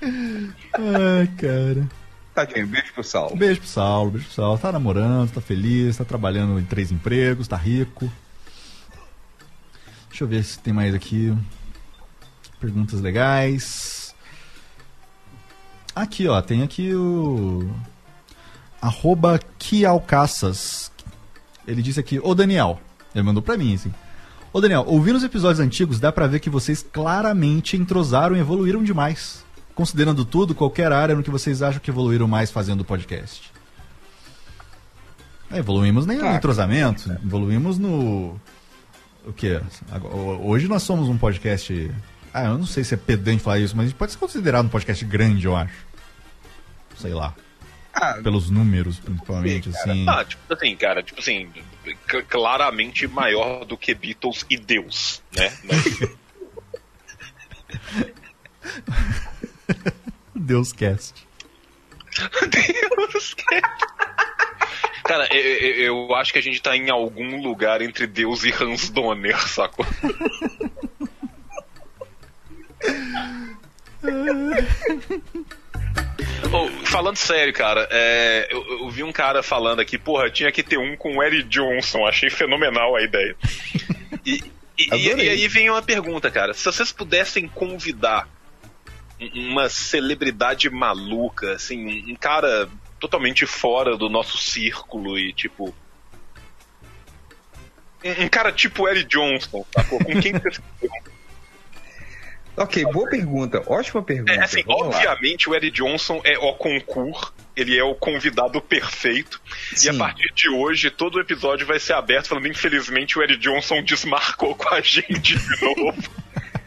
Ai, cara. Tá aqui, beijo pro Saulo. Beijo pro Saulo, beijo pro Saulo. Tá namorando, tá feliz, tá trabalhando em três empregos, tá rico. Deixa eu ver se tem mais aqui. Perguntas legais. Aqui, ó, tem aqui o... Arroba Kialcaças. Ele disse aqui, ô Daniel. Ele mandou pra mim, assim. Ô Daniel, ouvindo os episódios antigos, dá pra ver que vocês claramente entrosaram e evoluíram demais. Considerando tudo, qualquer área no que vocês acham que evoluíram mais fazendo o podcast. É, evoluímos nem no entrosamento, evoluímos no... O quê? Hoje nós somos um podcast... Ah, eu não sei se é pedante falar isso, mas a gente pode ser considerado um podcast grande, eu acho. Sei lá. Ah, pelos números, principalmente, cara. assim... Ah, tipo assim, cara, tipo assim, c- claramente maior do que Beatles e Deus, né? Mas... Deus cast. Deus cast. Cara, eu, eu acho que a gente tá em algum lugar entre Deus e Hans Donner, sacou? Oh, falando sério, cara, é, eu, eu vi um cara falando aqui, porra, tinha que ter um com o Eric Johnson, achei fenomenal a ideia. E, e, e, e aí vem uma pergunta, cara, se vocês pudessem convidar uma celebridade maluca, assim, um cara totalmente fora do nosso círculo e tipo... Um, um cara tipo Eric Johnson, sacou? Com quem vocês Ok, boa pergunta, ótima pergunta. É, assim, Vamos obviamente lá. O Eric Johnson é o concurso, ele é o convidado perfeito. Sim. E a partir de hoje, todo o episódio vai ser aberto falando, infelizmente, o Eric Johnson desmarcou com a gente de novo.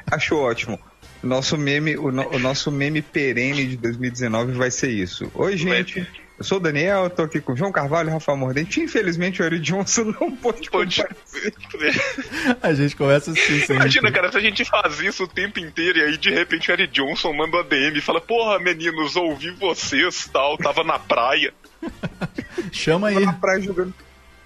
Acho ótimo. Nosso meme, o, no, o nosso meme perene de dois mil e dezenove vai ser isso. Oi, gente. Vai. Eu sou o Daniel, tô aqui com o João Carvalho e o Rafael Mordente. Infelizmente o Eric Johnson não pôde comparecer. A gente começa assim sempre. Imagina, cara, se a gente faz isso o tempo inteiro e aí de repente o Eric Johnson manda uma D M e fala, porra, meninos, ouvi vocês, tal, tava na praia. Chama aí. Tava na praia jogando,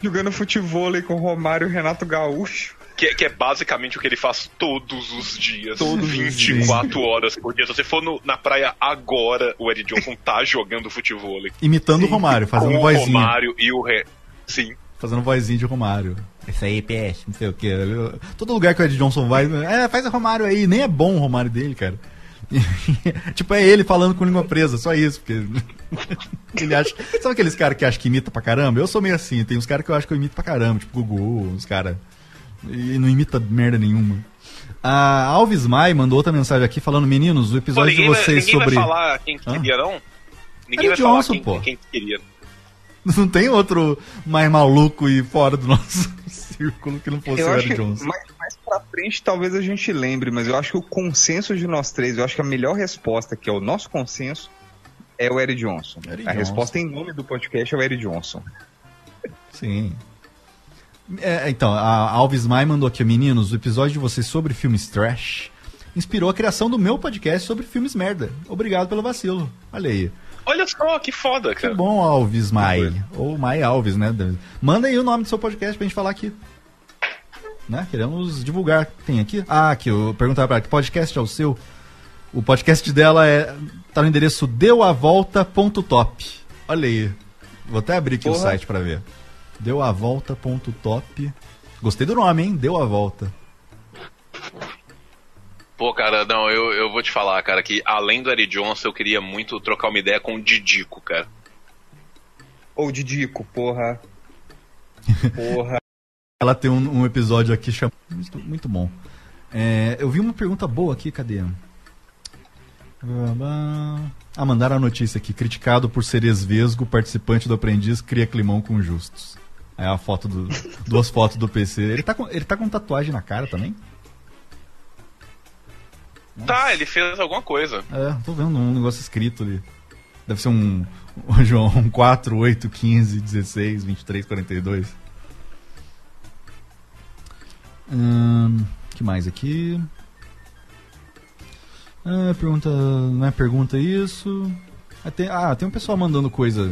jogando futevôlei com o Romário e o Renato Gaúcho. Que é, que é basicamente o que ele faz todos os dias, todos vinte e quatro os dias. Horas por dia. Se você for no, na praia agora, o Eric Johnson tá jogando futevôlei. Imitando Sim. o Romário, fazendo o vozinha. O Romário e o... Re... Sim. Fazendo vozinha de Romário. Isso aí, P S, não sei o quê. Todo lugar que o Eric Johnson vai, é, faz o Romário aí. Nem é bom o Romário dele, cara. Tipo, é ele falando com língua presa, só isso. Porque ele acha... Sabe aqueles caras que acham que imita pra caramba? Eu sou meio assim, tem uns caras que eu acho que eu imito pra caramba, tipo Gugu, uns caras... E não imita merda nenhuma. A Alves Mai mandou outra mensagem aqui falando, meninos, o episódio pô, de vocês vai, sobre... Ninguém vai falar quem que queria, não? Ninguém Eric vai Johnson, falar quem, quem queria. Não tem outro mais maluco e fora do nosso círculo que não fosse eu o Eric Johnson. Mais, mais pra frente talvez a gente lembre, mas eu acho que o consenso de nós três, eu acho que a melhor resposta, que é o nosso consenso, é o Eric Johnson. Eric a Johnson. Resposta em nome do podcast é o Eric Johnson. Sim. É, então, a Alves Mai mandou aqui, meninos, o episódio de vocês sobre filmes trash inspirou a criação do meu podcast sobre filmes merda. Obrigado pelo vacilo. Olha aí. Olha só, que foda, cara. Que bom, Alves Mai. Ou Mai Alves, né? Manda aí o nome do seu podcast pra gente falar aqui. Né? Queremos divulgar. Tem aqui? Ah, aqui, eu perguntava pra ela, que podcast é o seu? O podcast dela é, tá no endereço deu a volta ponto top. Olha aí. Vou até abrir aqui Porra. o site pra ver. deu a volta ponto top. Gostei do nome, hein? Deu a volta. Pô, cara, não, eu, eu vou te falar, cara, que além do Eric Johnson, eu queria muito trocar uma ideia com o Didico, cara. Ô, Didico, porra. Porra. Ela tem um, um episódio aqui chamado... Muito, muito bom. É, eu vi uma pergunta boa aqui, cadê? Ah, mandaram a notícia aqui. Criticado por ser esvesgo, participante do Aprendiz cria climão com justos. É a foto do... duas fotos do P C. Ele tá com, ele tá com tatuagem na cara também? Nossa. Tá, ele fez alguma coisa. É, tô vendo um negócio escrito ali. Deve ser um, um João um quatro, oito, quinze, dezesseis, vinte e três, quarenta e dois. Hum, que mais aqui? Ah, pergunta. Não é pergunta isso. Ah tem, ah, tem um pessoal mandando coisa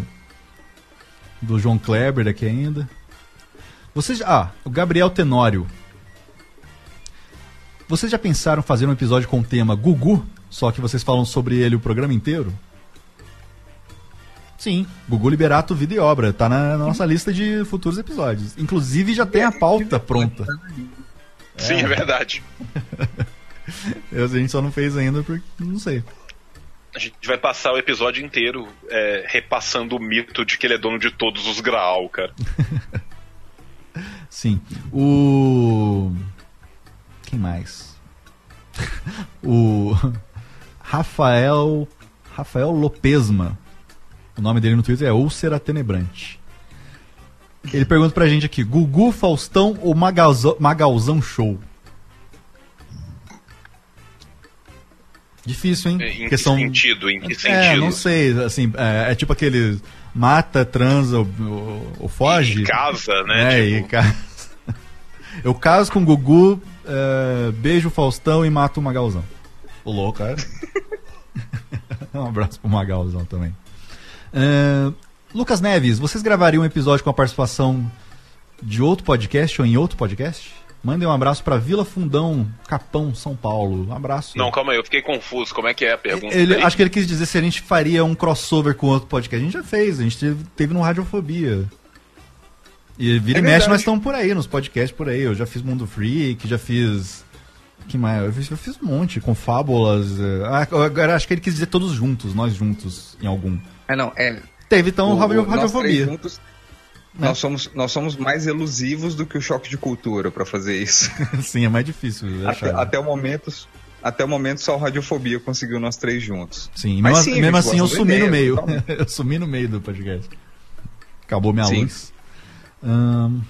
do João Kleber aqui ainda. Vocês, ah, o Gabriel Tenório. Vocês já pensaram fazer um episódio com o tema Gugu? Só que vocês falam sobre ele o programa inteiro? Sim. Gugu Liberato, Vida e Obra. Tá na nossa lista de futuros episódios. Inclusive já tem a pauta pronta. Sim, é, é verdade. A gente só não fez ainda porque... não sei. A gente vai passar o episódio inteiro é, repassando o mito de que ele é dono de todos os Graal, cara. Sim. O... quem mais? O Rafael Rafael Lopesma, o nome dele no Twitter é Úlcera Tenebrante. Ele pergunta pra gente aqui: Gugu, Faustão ou Magalzão, Magalzão Show? Difícil, hein? Em que são... sentido? Em que é, sentido? Não sei, assim, é, é tipo aquele mata, transa ou, ou, ou foge. E casa, né? É, tipo... e casa. Eu caso com o Gugu, Uh, beijo Faustão e mato o Magalzão. Ô louco, cara. Um abraço pro Magalzão também. uh, Lucas Neves, vocês gravariam um episódio com a participação de outro podcast ou em outro podcast? Mandem um abraço pra Vila Fundão, Capão, São Paulo. Um abraço. Não, calma aí, eu fiquei confuso. Como é que é a pergunta? Ele, acho que ele quis dizer se a gente faria um crossover com outro podcast. A gente já fez, a gente teve, teve no Radiofobia. E vira é e mexe, nós estamos por aí, nos podcasts por aí. Eu já fiz Mundo Freak, já fiz... que mais? Eu fiz, eu fiz um monte, com Fábulas. Agora ah, acho que ele quis dizer todos juntos, nós juntos, em algum. É, não, é... teve, então, o, radio, Radiofobia. Nós, juntos, né? nós, somos, nós somos mais elusivos do que o Choque de Cultura pra fazer isso. Sim, é mais difícil. Até, até, o momento, até o momento, só o Radiofobia conseguiu nós três juntos. Sim, mas mesmo, sim, mesmo assim eu sumi ideia, no meio. Eu sumi no meio do podcast. Acabou minha sim. luz. Hum,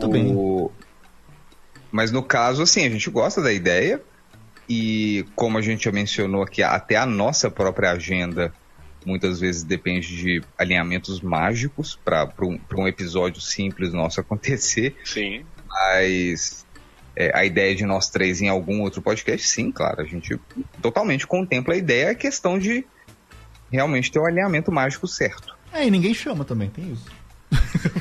tá bem. O... mas no caso, assim, a gente gosta da ideia e como a gente já mencionou aqui, até a nossa própria agenda muitas vezes depende de alinhamentos mágicos para um, um episódio simples nosso acontecer. Sim. Mas é, a ideia de nós três em algum outro podcast, sim, claro, a gente totalmente contempla a ideia, é questão de realmente ter o alinhamento mágico certo. É, e ninguém chama também, tem isso.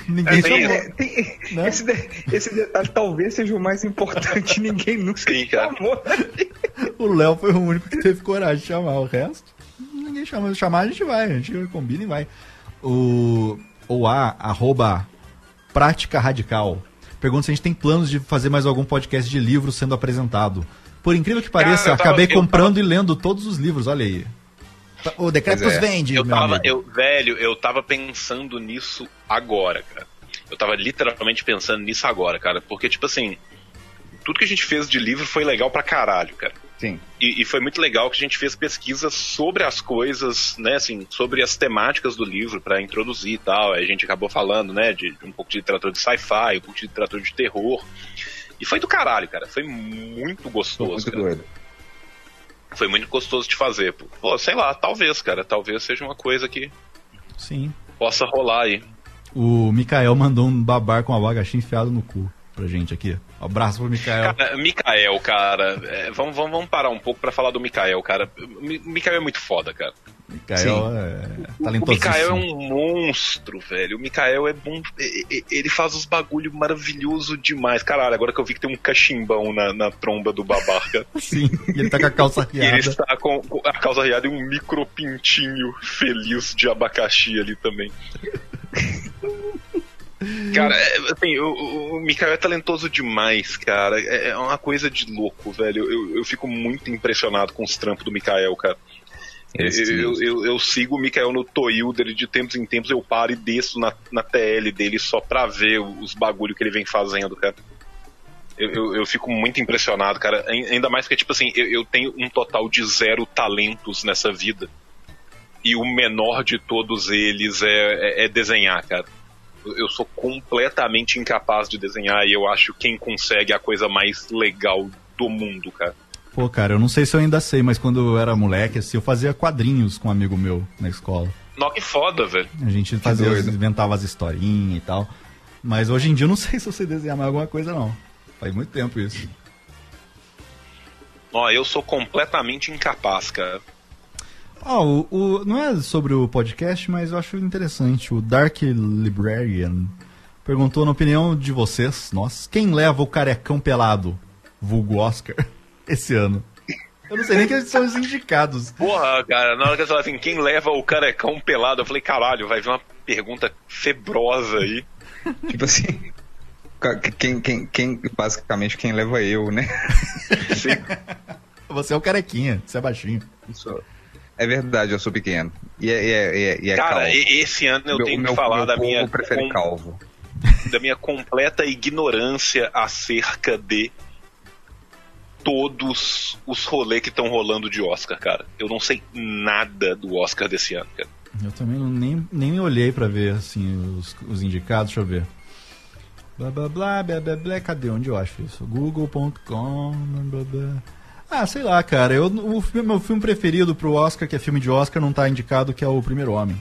Ninguém tem, chamou. Tem, né? esse, de, esse detalhe talvez seja o mais importante. Ninguém nunca Sim, chamou. O Léo foi o único que teve coragem de chamar. O resto, ninguém chama. Chamar a gente vai, a gente combina e vai. O, o A, arroba Prática Radical, pergunta se a gente tem planos de fazer mais algum podcast de livro sendo apresentado. Por incrível que pareça, Cara, tava, acabei comprando tava... e lendo todos os livros, olha aí. O Decretos é, vende, eu tava, eu, velho, eu tava pensando nisso agora, cara. Eu tava literalmente pensando nisso agora, cara. Porque, tipo assim, tudo que a gente fez de livro foi legal pra caralho, cara. Sim. E, e foi muito legal que a gente fez pesquisas sobre as coisas, né, assim, sobre as temáticas do livro pra introduzir e tal. Aí a gente acabou falando, né, de, de um pouco de literatura de sci-fi, um pouco de literatura de terror. E foi do caralho, cara. Foi muito gostoso, foi muito cara. Doido. Foi muito gostoso de fazer. Pô, sei lá, talvez, cara. Talvez seja uma coisa que Sim. possa rolar aí. O Mikael mandou um babar com abacaxi enfiado no cu pra gente aqui. Um abraço pro Mikael. Cara, Mikael, cara. É, vamos, vamos, vamos parar um pouco pra falar do Mikael, cara. O Mikael é muito foda, cara. Mikael é talentosíssimo. O Mikael é um monstro, velho. O Mikael é bom. Ele faz os bagulho maravilhoso demais. Caralho, agora que eu vi que tem um cachimbão na, na tromba do babaca. Sim, e ele tá com a calça riada. Ele está com a calça riada e um micro pintinho feliz de abacaxi ali também. Cara, assim, o, o Mikael é talentoso demais, cara. É uma coisa de louco, velho. Eu, eu fico muito impressionado com os trampos do Mikael, cara. Eu, eu, eu sigo o Mikael no Toil dele de tempos em tempos, eu paro e desço na, na T L dele só pra ver os bagulho que ele vem fazendo, cara. Eu, eu, eu fico muito impressionado, cara. Ainda mais que, tipo assim, eu, eu tenho um total de zero talentos nessa vida. E o menor de todos eles é, é, é desenhar, cara. Eu sou completamente incapaz de desenhar e eu acho quem consegue a coisa mais legal do mundo, cara. Pô, cara, eu não sei se eu ainda sei, mas quando eu era moleque, assim, eu fazia quadrinhos com um amigo meu na escola. Nó, que foda, velho. A gente fazia, inventava as historinhas e tal. Mas hoje em dia eu não sei se eu sei desenhar mais alguma coisa, não. Faz muito tempo isso. Ó, eu sou completamente incapaz, cara. Ó, oh, o, o, não é sobre o podcast, mas eu acho interessante. O Dark Librarian perguntou, na opinião de vocês, nós, quem leva o carecão pelado, vulgo Oscar, esse ano? Eu não sei nem quem são os indicados. Porra, cara, na hora que eu falei assim, quem leva o carecão pelado, eu falei, caralho, vai vir uma pergunta febrosa aí. Tipo assim, quem, quem, quem, basicamente quem leva eu, né? Sim. Você é o carequinha, você é baixinho. Isso. É verdade, eu sou pequeno. E é, é, é, é cara, calvo. Esse ano eu meu, tenho meu, que falar da minha, com... calvo. da minha completa ignorância acerca de todos os rolês que estão rolando de Oscar, cara. Eu não sei nada do Oscar desse ano, cara. Eu também nem, nem olhei pra ver assim, os, os indicados, deixa eu ver. Blá, blá, blá, blá, blá, blá. Cadê? Onde eu acho isso? Google ponto com, blá, blá. Ah, sei lá, cara. Eu, o filme, meu filme preferido pro Oscar, que é filme de Oscar, não tá indicado, que é O Primeiro Homem.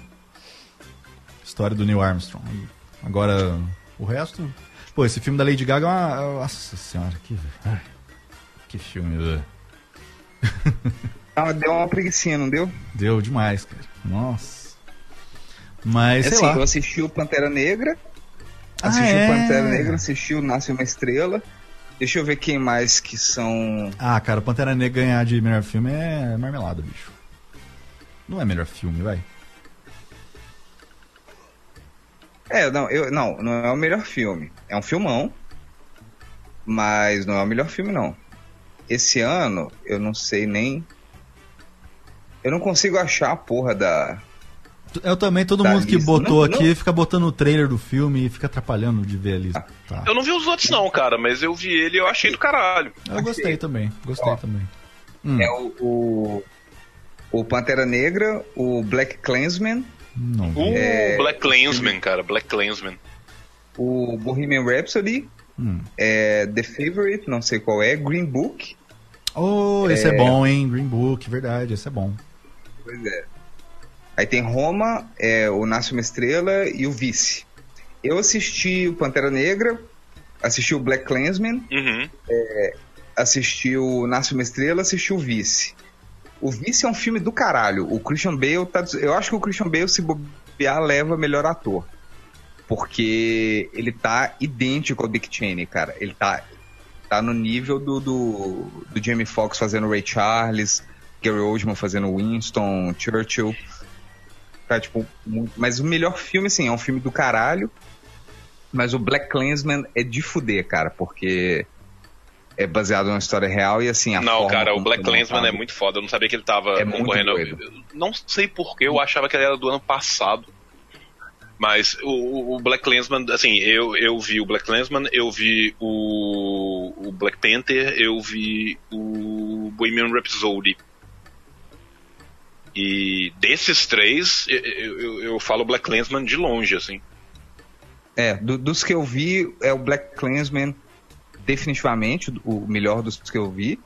História do Neil Armstrong. Agora, o resto... Pô, esse filme da Lady Gaga é uma... Nossa senhora, que... Ai, que filme, velho. Ah, deu uma preguicinha, não deu? Deu demais, cara. Nossa. Mas, é sei assim, lá. Eu assisti o Pantera Negra. Ah, assisti é? o Pantera Negra, assisti o Nasce uma Estrela. Deixa eu ver quem mais que são... Ah, cara, o Pantera Negra ganhar de melhor filme é marmelada, bicho. Não é melhor filme, vai. É, não, eu, não, não é o melhor filme. É um filmão, mas não é o melhor filme, não. Esse ano, eu não sei nem... Eu não consigo achar a porra da... Eu também, todo mundo que botou aqui fica botando o trailer do filme e fica atrapalhando de ver a lista. Tá. Eu não vi os outros não, cara, mas eu vi ele e eu achei do caralho. Eu gostei também, gostei Ó, também. Hum. É o, o o Pantera Negra, o Black Klansman. Não vi. O é, Black Klansman, cara, Black Klansman. O Bohemian Rhapsody, hum. é, The Favorite, não sei qual é, Green Book. Oh, esse é, é bom, hein, Green Book, verdade, esse é bom. Pois é. Aí tem Roma, é, o Nasce uma Estrela e o Vice. Eu assisti o Pantera Negra, assisti o Black Klansman, uhum. é, assisti o Nasce uma Estrela, assisti o Vice. O Vice é um filme do caralho. O Christian Bale tá... Eu acho que o Christian Bale, se bobear, leva melhor ator. Porque ele tá idêntico ao Dick Cheney, cara. Ele tá, tá no nível do, do, do Jamie Foxx fazendo Ray Charles, Gary Oldman fazendo Winston Churchill... Tá, tipo, muito... Mas o melhor filme, assim, é um filme do caralho. Mas o Black Klansman é de fuder, cara, porque é baseado numa história real e assim. A não, cara, o Black Klansman é muito foda. Eu não sabia que ele tava é concorrendo. Não sei porquê, eu achava que ele era do ano passado. Mas o, o Black Klansman, assim, eu, eu vi o Black Klansman, eu vi o, o Black Panther, eu vi o Bohemian Rhapsody. E desses três, eu, eu, eu falo Black Klansman de longe, assim. É, do, dos que eu vi, é o Black Klansman definitivamente o melhor dos que eu vi.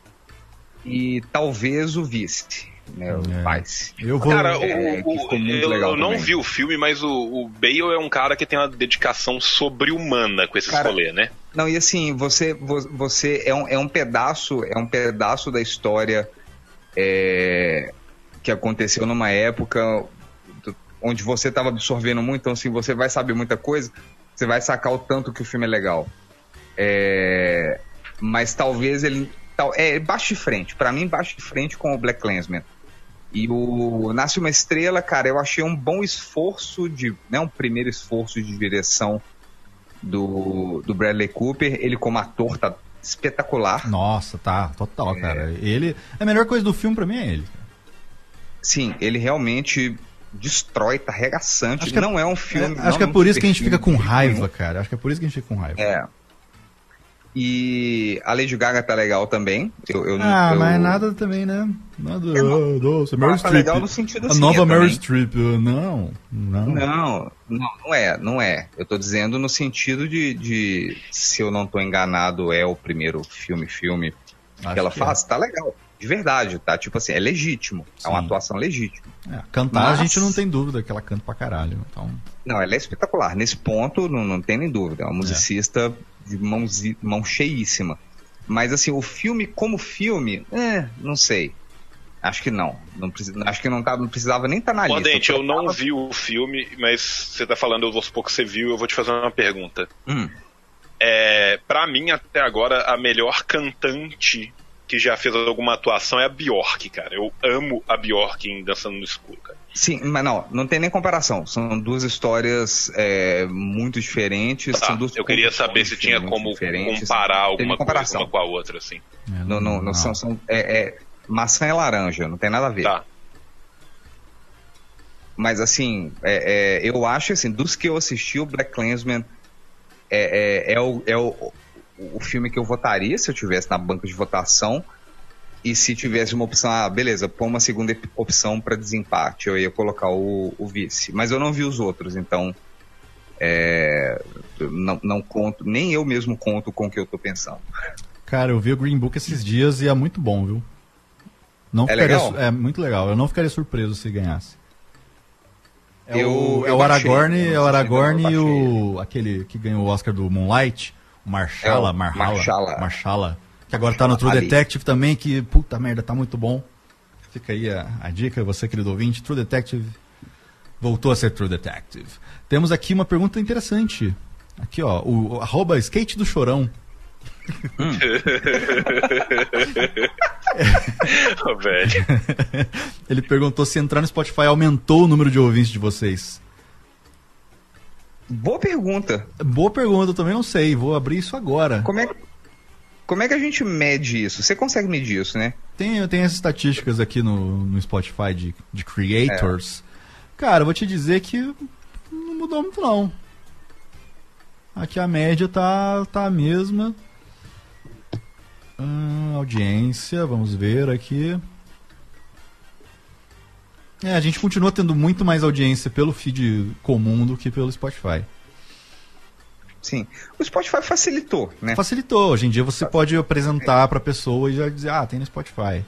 E talvez o Vice, né, o é. Vice. Eu vou... Cara, o, é, o, eu, legal eu não vi o filme, mas o, o Bale é um cara que tem uma dedicação sobre-humana com esses rolês, né? Não, e assim, você, você é, um, é um pedaço, é um pedaço da história... É... que aconteceu numa época onde você estava absorvendo muito, então assim, você vai saber muita coisa, você vai sacar o tanto que o filme é legal. É... Mas talvez ele... É baixo de frente, pra mim baixo de frente com o Black Klansman. E o Nasce uma Estrela, cara, eu achei um bom esforço, de, né, um primeiro esforço de direção do, do Bradley Cooper. Ele como ator tá espetacular. Nossa, tá, total, é... cara. Ele, a melhor coisa do filme pra mim é ele. Sim, ele realmente destrói, tá arregaçante. Acho que não é, é um filme... É, acho que é por isso que a gente fica com raiva, cara. Acho que é por isso que a gente fica com raiva. É. E a Lady Gaga tá legal também. Eu, eu, ah, eu... mas nada também, né? Nada. É uma... Nossa, Meryl Streep. Tá legal no sentido assim. A nova Meryl Streep. Não, não. Não, não é, não é. Eu tô dizendo no sentido de, de se eu não tô enganado, é o primeiro filme, filme Acho que ela que faz. É. Tá legal. De verdade, tá? Tipo assim, é legítimo. Sim. É uma atuação legítima. É, cantar mas... a gente não tem dúvida que ela canta pra caralho. Então... Não, ela é espetacular. Nesse ponto, não, não tem nem dúvida. É uma musicista... É. De mão, mão cheíssima. Mas assim, o filme como filme, é, não sei. Acho que não, não acho que não, tá, não precisava nem estar tá na Bom, lista. Dente, eu não tava... vi o filme, mas você tá falando, eu vou supor que você viu. Eu vou te fazer uma pergunta. hum. é, Pra mim, até agora, a melhor cantante que já fez alguma atuação é a Bjork, cara. Eu amo a Bjork em Dançando no Escuro, cara. Sim, mas não, não tem nem comparação. São duas histórias é, muito diferentes. Tá, são duas eu queria saber se tinha como comparar alguma coisa uma com a outra, assim. É, não, não, não. São, são, é, é, maçã e laranja, não tem nada a ver. Tá. Mas assim, é, é, eu acho assim, dos que eu assisti, o Black Klansman é, é, é, o, é o, o filme que eu votaria se eu estivesse na banca de votação. E se tivesse uma opção, ah, beleza, põe uma segunda opção para desempate, eu ia colocar o, o vice. Mas eu não vi os outros, então é, não, não conto, nem eu mesmo conto com o que eu tô pensando. Cara, eu vi o Green Book esses dias e é muito bom, viu? Não é ficaria, legal? É muito legal, eu não ficaria surpreso se ganhasse. É eu, o, é o Aragorn, é o Aragorn e o, aquele que ganhou o Oscar do Moonlight, o Marshala, é o Marhala, Marshala, Marshala. Que agora tá no True Detective também, que puta merda, tá muito bom. Fica aí a, a dica, você querido ouvinte, True Detective voltou a ser True Detective. Temos aqui uma pergunta interessante. Aqui ó, o, o arroba skate do chorão. Hum. Oh, velho. Ele perguntou se entrar no Spotify aumentou o número de ouvintes de vocês. Boa pergunta. Boa pergunta, eu também não sei, vou abrir isso agora. Como é que... Como é que a gente mede isso? Você consegue medir isso, né? Tem, eu tenho essas estatísticas aqui no, no Spotify de, de creators. É. Cara, eu vou te dizer que não mudou muito, não. Aqui a média tá, tá a mesma. Hum, audiência, vamos ver aqui. É, a gente continua tendo muito mais audiência pelo feed comum do que pelo Spotify. Sim. O Spotify facilitou, né? Facilitou. Hoje em dia você pode apresentar pra pessoa e já dizer, ah, tem no Spotify.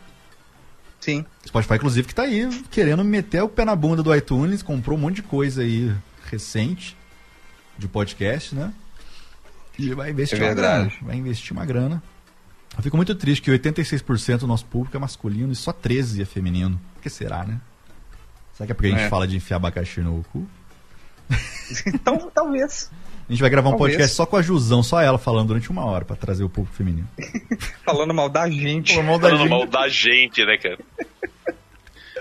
Sim. Spotify, inclusive, que tá aí querendo meter o pé na bunda do iTunes, comprou um monte de coisa aí recente de podcast, né? E vai investir é uma grana. Vai investir uma grana. Eu fico muito triste que oitenta e seis por cento do nosso público é masculino e só treze por cento é feminino. Por que será, né? Será que é porque a gente é. fala de enfiar abacaxi no cu? Então, talvez... A gente vai gravar um Talvez. podcast só com a Jusão, só ela falando durante uma hora pra trazer o público feminino. Falando mal da gente. Pô, mal da Falando gente. mal da gente, né, cara?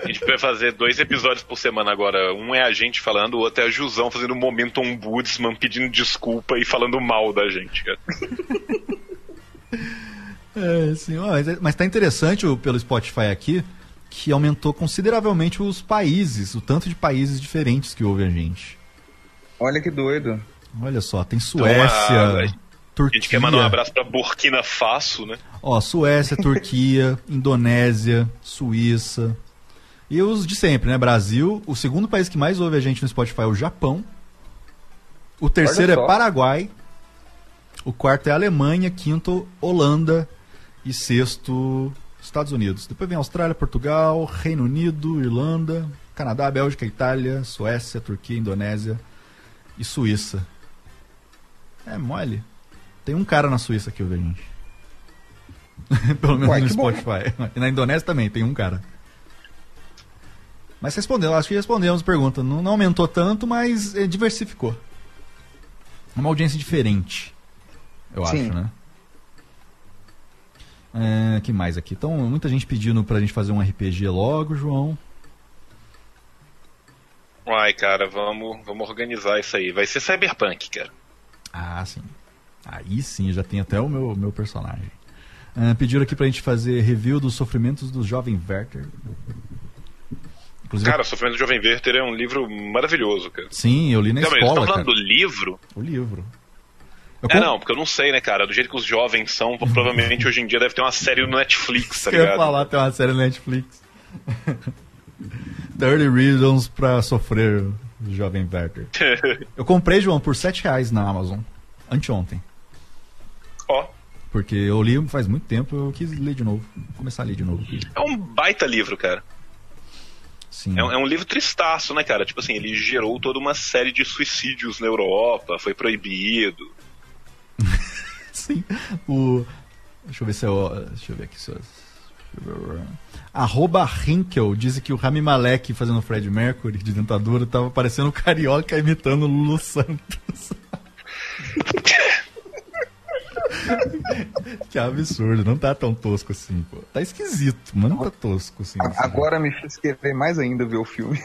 A gente vai fazer dois episódios por semana agora. Um é a gente falando, o outro é a Jusão fazendo o momento ombudsman, pedindo desculpa e falando mal da gente, cara. É, sim, mas, mas tá interessante pelo Spotify aqui, que aumentou consideravelmente os países, o tanto de países diferentes que houve a gente. Olha que doido. Olha só, tem Suécia, então, a... Turquia... A gente quer mandar um abraço pra Burkina Faso, né? Ó, Suécia, Turquia, Indonésia, Suíça... E os de sempre, né? Brasil, o segundo país que mais ouve a gente no Spotify é o Japão. O terceiro é Paraguai. O quarto é Alemanha, quinto, Holanda. E sexto, Estados Unidos. Depois vem Austrália, Portugal, Reino Unido, Irlanda, Canadá, Bélgica, Itália, Suécia, Turquia, Indonésia e Suíça. É mole. Tem um cara na Suíça que ouve a gente. Pelo menos Ué, no Spotify. Bom. E na Indonésia também tem um cara. Mas respondeu, acho que respondemos a pergunta. Não, não aumentou tanto, mas é, diversificou. Uma audiência diferente, eu Sim. acho, né? É, que mais aqui? Então, muita gente pedindo pra gente fazer um R P G logo, João. Ai, cara, vamos, vamos organizar isso aí. Vai ser Cyberpunk, cara. Ah, sim. Aí sim, já tem até o meu, meu personagem. Uh, pediram aqui pra gente fazer review dos Sofrimentos do Jovem Werther. Inclusive, cara, o Sofrimento do Jovem Werther é um livro maravilhoso, cara. Sim, eu li na Calma, escola, tá falando cara. do livro? O livro. Eu é, com... não, porque eu não sei, né, cara? Do jeito que os jovens são, provavelmente hoje em dia deve ter uma série no Netflix, tá ligado? Eu ia falar, tem uma série no Netflix. trinta Reasons pra Sofrer do Jovem Werther. Eu comprei, João, por sete reais na Amazon. Anteontem. Ó. Oh. Porque eu li faz muito tempo, eu quis ler de novo. Começar a ler de novo. É um baita livro, cara. Sim. É, é um livro tristaço, né, cara? Tipo assim, ele gerou toda uma série de suicídios na Europa, foi proibido. Sim. O... Deixa eu ver se é o... Deixa eu ver aqui se eu... Arroba Hinkel diz que o Rami Malek fazendo Fred Mercury de dentadura tava parecendo um carioca imitando o Lulu Santos. Que absurdo, não tá tão tosco assim, pô. Tá esquisito, mas não tá tosco assim. Agora assim, me fez querer mais ainda ver o filme.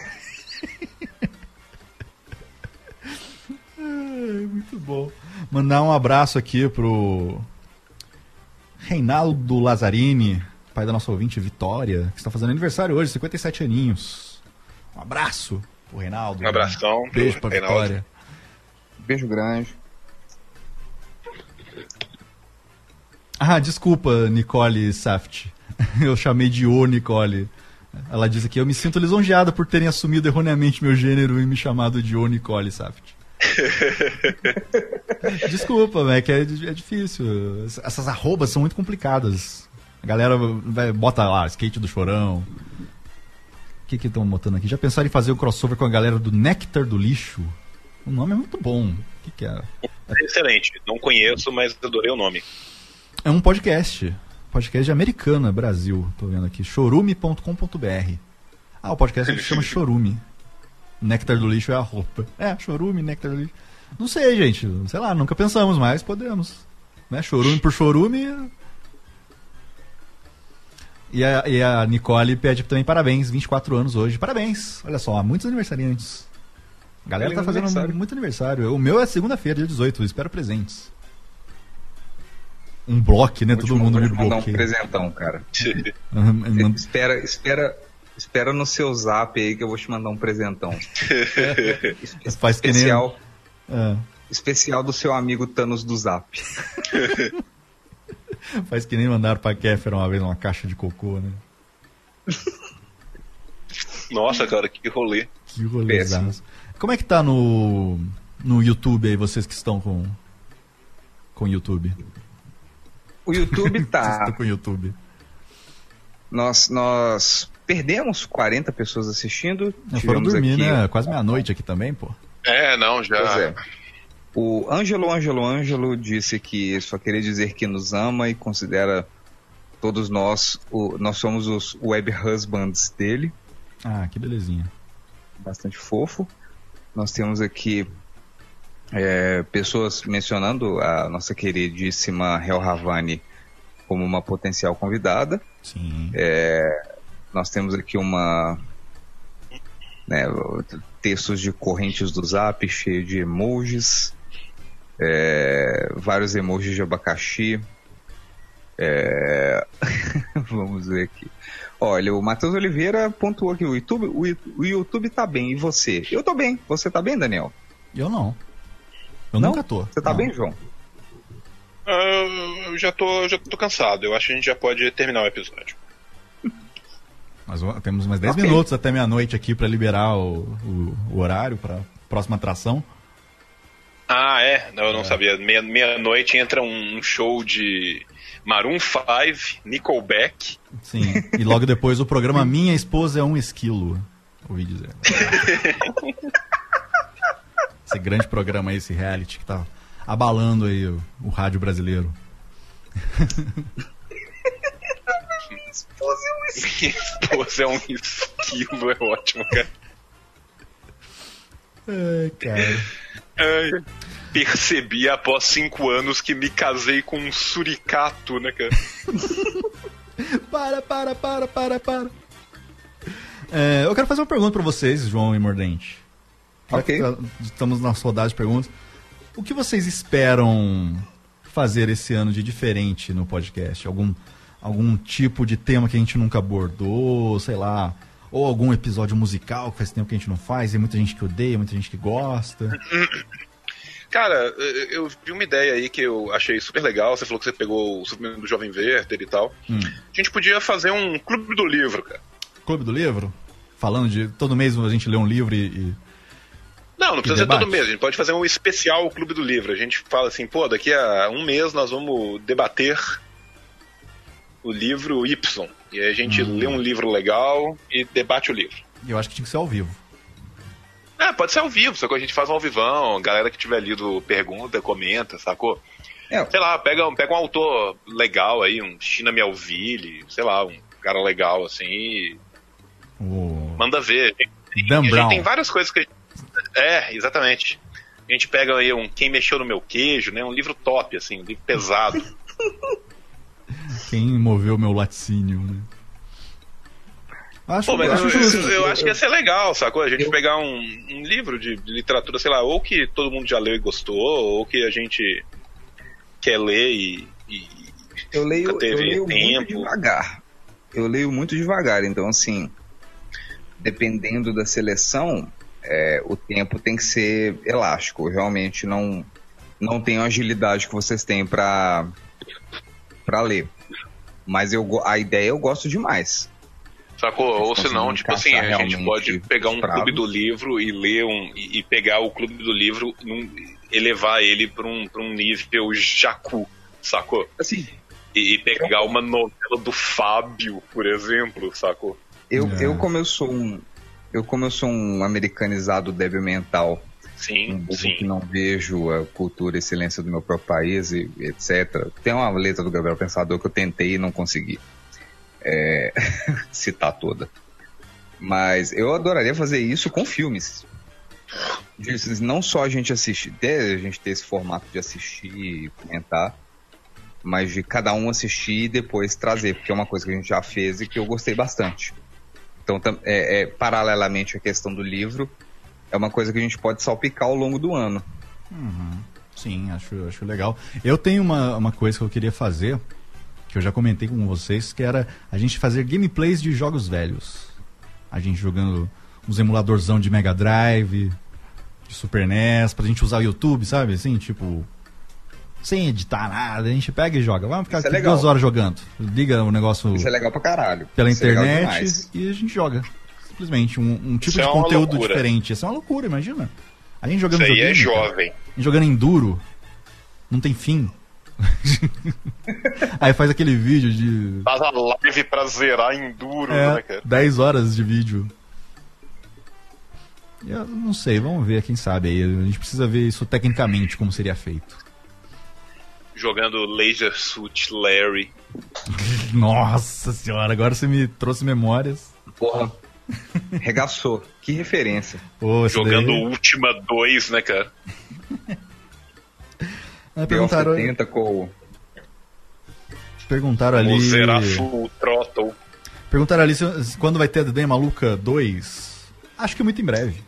Muito bom. Mandar um abraço aqui pro Reinaldo Lazzarini, pai da nossa ouvinte Vitória, que está fazendo aniversário hoje, cinquenta e sete aninhos. Um abraço pro Reinaldo. Um abração. Um beijo pra Reinaldo. Vitória. Beijo grande. Ah, desculpa, Nicole Saft. Eu chamei de O Nicole. Ela diz aqui, eu me sinto lisonjeada por terem assumido erroneamente meu gênero e me chamado de O Nicole Saft. Desculpa, véio, que é, é difícil. Essas arrobas são muito complicadas. A galera vai, bota lá, skate do chorão. O que que estão botando aqui? Já pensaram em fazer o um crossover com a galera do Néctar do Lixo? O nome é muito bom. O que que é? Excelente. Não conheço, mas adorei o nome. É um podcast, podcast de Americana, Brasil, tô vendo aqui, chorume ponto com ponto b r. Ah, o podcast se chama Chorume, Néctar do Lixo é a roupa. É, Chorume, Néctar do Lixo, não sei, gente, sei lá, nunca pensamos, mas podemos, né, Chorume por Chorume. E a, e a Nicole pede também parabéns, vinte e quatro anos hoje, parabéns, olha só, há muitos aniversariantes, a galera tá fazendo muito aniversário, o meu é segunda-feira, dia dezoito, espero presentes. Um bloco, né? Vou Todo mundo me bloqueia. Vou te mandar um presentão, cara. Uhum, espera, espera, espera no seu zap aí que eu vou te mandar um presentão. Espe Faz que especial, nem... é. especial do seu amigo Thanos do Zap. Faz que nem mandaram pra Kéfera uma vez uma caixa de cocô, né? Nossa, cara, que rolê. Que rolê. Como é que tá no, no YouTube aí, vocês que estão com o YouTube? O YouTube tá. Com o YouTube. Nós, nós perdemos quarenta pessoas assistindo. Não, foram dormir, aqui, né? Quase meia-noite aqui também, pô. É, não, já. Pois é. O Ângelo, Ângelo, Ângelo disse que só queria dizer que nos ama e considera todos nós, o, nós somos os web husbands dele. Ah, que belezinha. Bastante fofo. Nós temos aqui. É, pessoas mencionando a nossa queridíssima Hel Havani como uma potencial convidada. Sim. É, nós temos aqui uma né, textos de correntes do Zap cheio de emojis, é, vários emojis de abacaxi. É... Vamos ver aqui. Olha, o Matheus Oliveira pontuou aqui: o YouTube, o, o YouTube tá bem, e você? Eu tô bem. Você tá bem, Daniel? Eu não. Eu não? nunca tô. Você tá não. bem, João? Uh, eu já tô, já tô cansado. Eu acho que a gente já pode terminar o episódio. Mas temos mais dez okay. minutos até meia-noite aqui pra liberar o, o, o horário pra próxima atração. Ah, é? Eu não é. sabia. Meia-noite meia entra um show de Maroon cinco, Nickelback. Sim, e logo depois o programa Minha Esposa é um Esquilo. Ouvi dizer. Esse grande programa aí, esse reality que tá abalando aí o, o rádio brasileiro. Minha esposa é um esquilo, é ótimo, cara. Ai, cara. Ai, percebi após cinco anos que me casei com um suricato, né, cara? Para, para, para, para, para. É, eu quero fazer uma pergunta pra vocês, João e Mordente. Ok. Estamos na rodada de perguntas. O que vocês esperam fazer esse ano de diferente no podcast? Algum, algum tipo de tema que a gente nunca abordou, sei lá, ou algum episódio musical que faz tempo que a gente não faz, e muita gente que odeia, muita gente que gosta. Cara, eu vi uma ideia aí que eu achei super legal. Você falou que você pegou o suplemento do Jovem Werther e tal. Hum. A gente podia fazer um clube do livro, cara. Clube do livro? Falando de... Todo mês a gente lê um livro e... e... Não, não precisa ser todo mês. A gente pode fazer um especial Clube do Livro. A gente fala assim, pô, daqui a um mês nós vamos debater o livro Y. E aí a gente hum. lê um livro legal e debate o livro. Eu acho que tinha que ser ao vivo. É, pode ser ao vivo. Só que a gente faz um ao vivão. A galera que tiver lido pergunta, comenta, sacou? É. Sei lá, pega, pega um autor legal aí, um China Melville, sei lá, um cara legal assim e... Oh. Manda ver. Dan Brown. A gente tem várias coisas que a gente... É, exatamente. A gente pega aí um Quem Mexeu no Meu Queijo, né? Um livro top, assim, um livro pesado. Quem Moveu Meu Laticínio, né? Acho, Pô, mas acho eu, justo. Eu, eu acho que ia ser legal, sacou? A gente eu... pegar um, um livro de literatura, sei lá, ou que todo mundo já leu e gostou, ou que a gente quer ler e... e eu leio, eu leio muito devagar. Eu leio muito devagar, então, assim, dependendo da seleção... É, o tempo tem que ser elástico. Eu realmente não, não tenho a agilidade que vocês têm pra, pra ler. Mas eu, a ideia eu gosto demais. Sacou? Ou senão, tipo assim, a gente pode pegar um clube do livro e ler um. E, e pegar o clube do livro e elevar ele pra um, pra um nível jacu, sacou? Assim. E, e pegar uma novela do Fábio, por exemplo, sacou? Eu, eu como eu sou um. Eu, como eu sou um americanizado débil mental, sim, um pouco que não vejo a cultura e excelência do meu próprio país, e, etcétera. Tem uma letra do Gabriel Pensador que eu tentei e não consegui é... citar toda. Mas eu adoraria fazer isso com filmes. Não só a gente assistir, a gente ter esse formato de assistir e comentar, mas de cada um assistir e depois trazer, porque é uma coisa que a gente já fez e que eu gostei bastante. Então, é, é, paralelamente à questão do livro, é uma coisa que a gente pode salpicar ao longo do ano. Uhum. Sim, acho, acho legal. Eu tenho uma, uma coisa que eu queria fazer, que eu já comentei com vocês, que era a gente fazer gameplays de jogos velhos. A gente jogando uns emuladorzão de Mega Drive, de Super N E S, pra gente usar o YouTube, sabe? Assim, tipo... Sem editar nada, a gente pega e joga. Vamos ficar aqui é duas horas jogando. Liga o negócio. Isso é legal pra caralho. Pela isso internet é e a gente joga. Simplesmente. Um, um tipo isso de é conteúdo loucura. Diferente. Isso é uma loucura, imagina. A gente jogando isso aí joguinho, é jovem. Cara, a gente jogando enduro. Não tem fim. Aí faz aquele vídeo de. Faz a live pra zerar enduro, é, né, cara? dez horas de vídeo. Eu não sei, vamos ver, quem sabe aí. A gente precisa ver isso tecnicamente, como seria feito. Jogando Laser Suit Larry. Nossa senhora, agora você me trouxe memórias. Porra, regaçou. Que referência. Pô, jogando daí... Ultima dois, né, cara? Ah, perguntaram setenta com... Perguntaram ali... O Zerafu Throttle. Perguntaram ali se... quando vai ter a D D Maluca dois. Acho que muito em breve.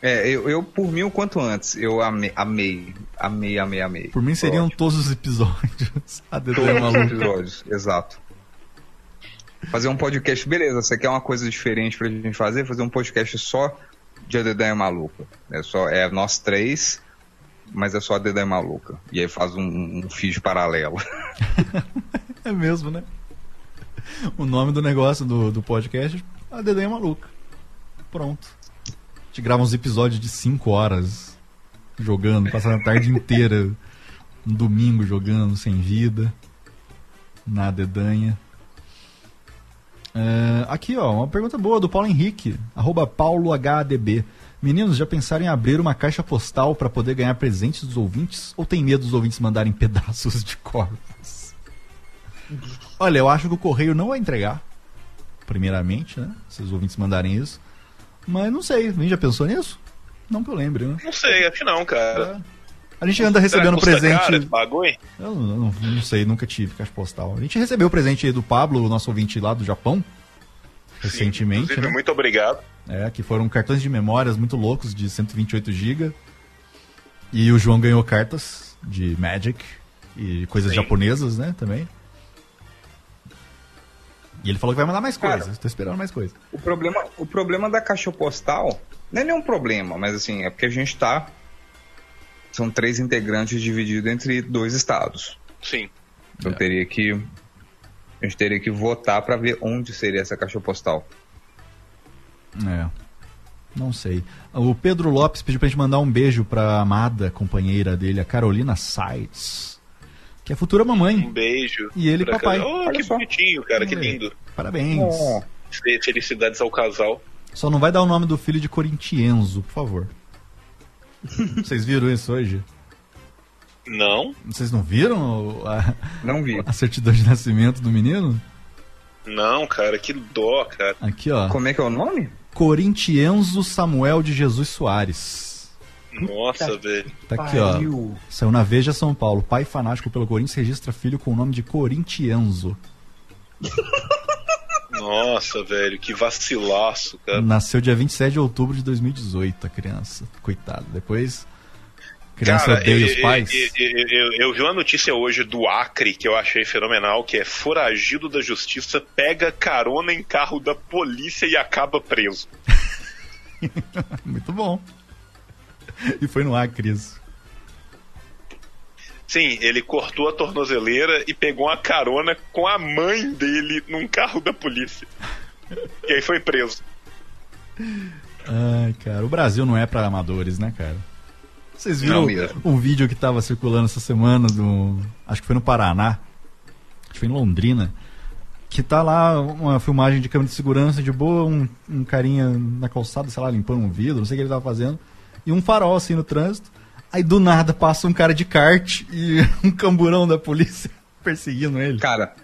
É, eu, eu, por mim, o quanto antes. Eu amei, amei, amei, amei, amei. Por mim seriam ótimo. Todos os episódios. A todos os episódios, exato. Fazer um podcast, beleza, você quer uma coisa diferente pra gente fazer? Fazer um podcast só de A Dedanha Maluca. É, só, é nós três, mas é só A Dedanha Maluca. E aí faz um, um feed paralelo. É mesmo, né? O nome do negócio do, do podcast é A Dedanha Maluca. Pronto. Grava uns episódios de cinco horas jogando, passando a tarde inteira um domingo jogando sem vida na dedanha. Uh, aqui ó, uma pergunta boa do Paulo Henrique, arroba paulo h d b. Meninos, já pensaram em abrir uma caixa postal para poder ganhar presentes dos ouvintes ou tem medo dos ouvintes mandarem pedaços de corpos? Olha, eu acho que o correio não vai entregar. primeiramente, né? Se os ouvintes mandarem isso. Mas não sei, nem já pensou nisso? Não que eu lembre, né? Não sei, acho que não, cara. É. A gente anda recebendo presente. Cara, bagulho? Eu não, não sei, nunca tive caixa postal. A gente recebeu o presente aí do Pablo, nosso ouvinte lá do Japão, recentemente. Sim, inclusive, né? Muito obrigado. É, que foram cartões de memórias muito loucos de cento e vinte e oito gigabytes. E o João ganhou cartas de Magic e coisas, sim, japonesas, né, também. E ele falou que vai mandar mais coisas. Cara, tô esperando mais coisas. O problema, o problema da caixa postal não é nenhum problema, mas assim, é porque a gente tá... São três integrantes divididos entre dois estados. Sim. Então é. teria que... A gente teria que votar pra ver onde seria essa caixa postal. É. Não sei. O Pedro Lopes pediu pra gente mandar um beijo pra amada companheira dele, a Carolina Sides, que é futura mamãe. Um beijo. E ele papai. Oh, que só. bonitinho, cara. Que lindo. Parabéns. Oh. Felicidades ao casal. Só não vai dar o nome do filho de Corintienzo, por favor. Vocês viram isso hoje? Não. Vocês não viram a, não vi. a certidão de nascimento do menino? Não, cara, que dó, cara. Aqui, ó. Como é que é o nome? Corintienzo Samuel de Jesus Soares. Nossa, velho. Tá aqui, pariu. Ó. Saiu na Veja São Paulo. Pai fanático pelo Corinthians registra filho com o nome de Corintienzo. Nossa, velho, que vacilaço, cara. Nasceu dia vinte e sete de outubro de dois mil e dezoito, a criança. Coitado. Depois, criança odeia os pais. Eu, eu, eu, eu vi uma notícia hoje do Acre, que eu achei fenomenal, que é foragido da justiça, pega carona em carro da polícia e acaba preso. Muito bom. E foi no Acre isso. Sim, ele cortou a tornozeleira e pegou uma carona com a mãe dele num carro da polícia. E aí foi preso. Ai, cara, o Brasil não é pra amadores, né, cara? Vocês viram não, um vídeo que tava circulando essa semana, do, acho que foi no Paraná, acho que foi em Londrina, que tá lá uma filmagem de câmera de segurança de boa, um, um carinha na calçada, sei lá, limpando um vidro, não sei o que ele tava fazendo, e um farol assim no trânsito. Aí do nada passa um cara de kart e um camburão da polícia perseguindo ele. Cara,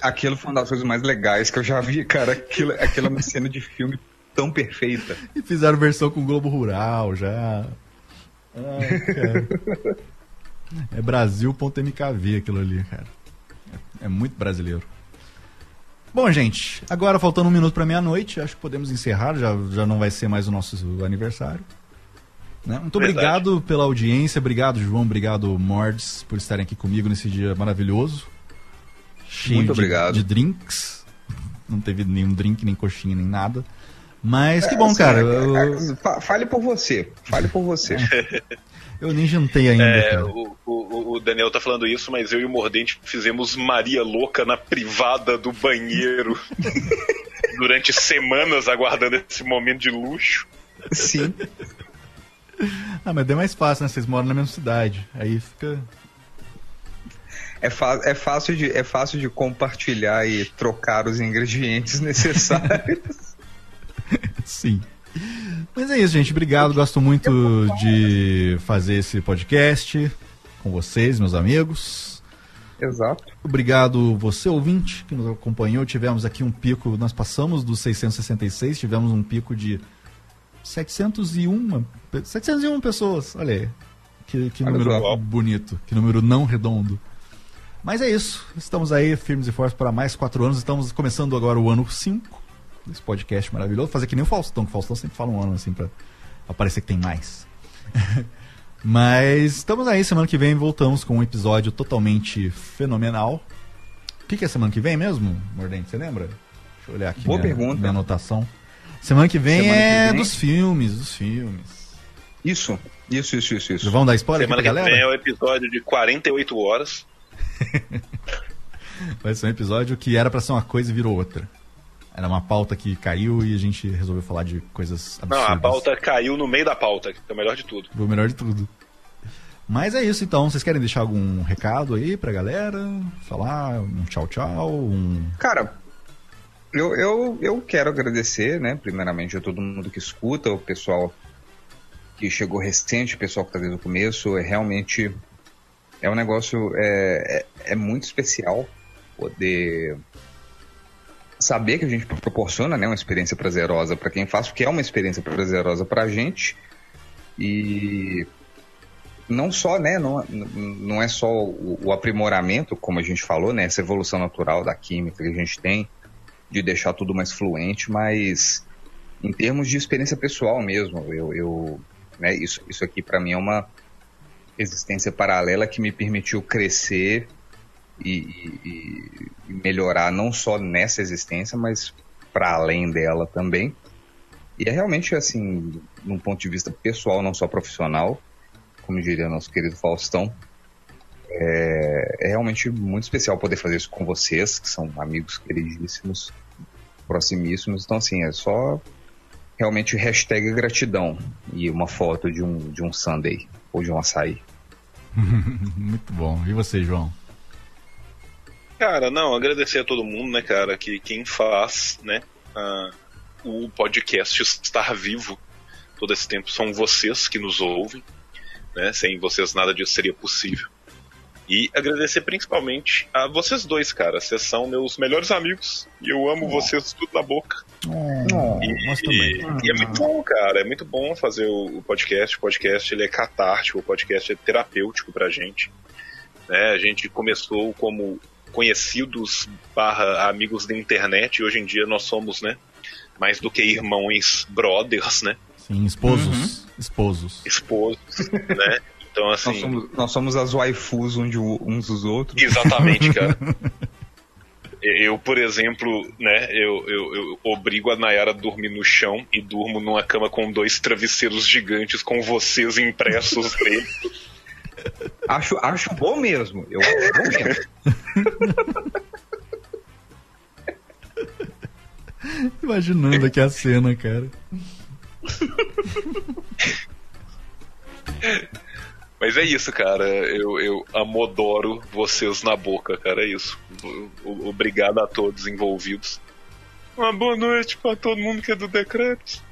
aquilo foi uma das coisas mais legais que eu já vi, cara. Aquilo, aquilo é uma cena de filme tão perfeita. E fizeram versão com o Globo Rural já. Ai, cara. É Brasil ponto M K V aquilo ali, cara. É muito brasileiro. Bom, gente, agora faltando um minuto pra meia-noite, acho que podemos encerrar, já, já não vai ser mais o nosso aniversário. Né? Muito Verdade. obrigado pela audiência, obrigado João, obrigado Mordes por estarem aqui comigo nesse dia maravilhoso. Cheio Muito obrigado. De, de drinks. Não teve nenhum drink, nem coxinha, nem nada. Mas é, que bom, assim, cara. Eu... Fale por você, fale por você. Eu nem jantei ainda. É, cara. O, o, o Daniel tá falando isso, mas eu e o Mordente fizemos Maria Louca na privada do banheiro durante semanas aguardando esse momento de luxo. Sim. Ah, mas é mais fácil, né? Vocês moram na mesma cidade. Aí fica... É, é, fácil de, é fácil de compartilhar e trocar os ingredientes necessários. Sim. Mas é isso, gente. Obrigado. Gosto muito de fazer esse podcast com vocês, meus amigos. Exato. Obrigado você, ouvinte, que nos acompanhou. Tivemos aqui um pico... Nós passamos dos seiscentos e sessenta e seis, tivemos um pico de... setecentos e um pessoas, olha aí, que, que número Legal. bonito, que número não redondo. Mas é isso, estamos aí firmes e fortes para mais quatro anos, estamos começando agora o ano cinco desse podcast maravilhoso. Fazer que nem o Faustão, que o Faustão sempre fala um ano assim para aparecer que tem mais. Mas estamos aí, semana que vem voltamos com um episódio totalmente fenomenal. O que, que é semana que vem mesmo, Mordente, você lembra? Deixa eu olhar aqui. Boa minha, pergunta. minha anotação. Semana que vem semana é que vem. dos filmes, dos filmes. Isso, isso, isso, isso. isso. Vamos dar spoiler pra galera? Semana que vem é o episódio de quarenta e oito horas. Vai ser um episódio que era pra ser uma coisa e virou outra. Era uma pauta que caiu e a gente resolveu falar de coisas absurdas. Não, a pauta caiu no meio da pauta, que é o melhor de tudo. Foi o melhor de tudo. Mas é isso, então. Vocês querem deixar algum recado aí pra galera? Falar um tchau, tchau, um... Cara... Eu, eu, eu quero agradecer, né, primeiramente a todo mundo que escuta, o pessoal que chegou recente, o pessoal que está desde o começo. É realmente é um negócio, é, é, é muito especial poder saber que a gente proporciona, né, uma experiência prazerosa para quem faz, porque é uma experiência prazerosa para a gente. E não só, né, não, não é só o, o aprimoramento, como a gente falou, né, essa evolução natural da química que a gente tem, de deixar tudo mais fluente, mas em termos de experiência pessoal mesmo, eu, eu, né, isso, isso aqui para mim é uma existência paralela que me permitiu crescer e, e, e melhorar não só nessa existência, mas para além dela também. E é realmente assim, num ponto de vista pessoal, não só profissional, como diria nosso querido Faustão, é, é realmente muito especial poder fazer isso com vocês, que são amigos queridíssimos, proximíssimos. Então, assim, é só realmente hashtag gratidão e uma foto de um, de um sundae ou de um açaí. Muito bom. E você, João? Cara, não, agradecer a todo mundo, né, cara, que quem faz, né, a, o podcast estar vivo todo esse tempo são vocês que nos ouvem, né, sem vocês nada disso seria possível. E agradecer principalmente a vocês dois, cara. Vocês são meus melhores amigos. E eu amo oh. vocês tudo na boca. Oh, e, nós também. E, e é muito bom, cara. É muito bom fazer o, o podcast. O podcast ele é catártico, o podcast é terapêutico pra gente. Né? A gente começou como conhecidos barra amigos da internet. E hoje em dia nós somos, né, mais do que irmãos, brothers, né? Sim, esposos. Uhum. Esposos. Esposos, né? Então, assim, nós, somos, nós somos as waifus um de, uns dos outros. Exatamente, cara. Eu, por exemplo, né, eu, eu, eu obrigo a Nayara a dormir no chão e durmo numa cama com dois travesseiros gigantes com vocês impressos nele. Acho, acho bom mesmo. Eu acho bom mesmo. Imaginando aqui a cena, cara. Mas é isso, cara. Eu, eu amodoro vocês na boca, cara. É isso. Obrigado a todos envolvidos. Uma boa noite pra todo mundo que é do decreto.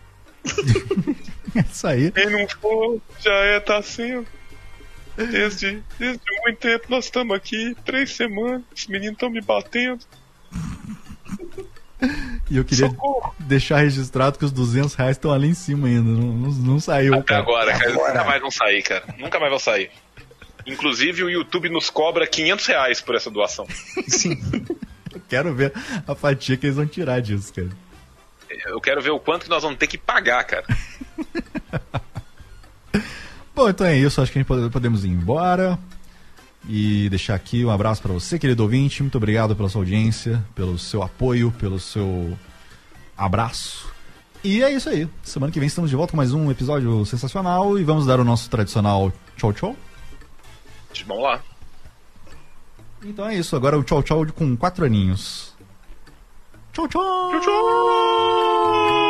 É isso aí. Quem não for, já é, tá assim. Desde, desde muito tempo nós estamos aqui. Três semanas. Os meninos estão me batendo. E eu queria Socorro. deixar registrado que os duzentos reais estão ali em cima ainda. Não, não, não saiu. Até cara. agora, cara. Agora. Nunca mais vão sair, cara. Nunca mais vão sair. Inclusive, o YouTube nos cobra quinhentos reais por essa doação. Sim. Eu quero ver a fatia que eles vão tirar disso, cara. Eu quero ver o quanto que nós vamos ter que pagar, cara. Bom, então é isso. Acho que a gente podemos ir embora. E deixar aqui um abraço para você, querido ouvinte. Muito obrigado pela sua audiência, pelo seu apoio, pelo seu abraço. E é isso aí. Semana que vem estamos de volta com mais um episódio sensacional. E vamos dar o nosso tradicional tchau, tchau. Vamos lá. Então é isso. Agora o tchau, tchau com quatro aninhos. Tchau, tchau. Tchau, tchau.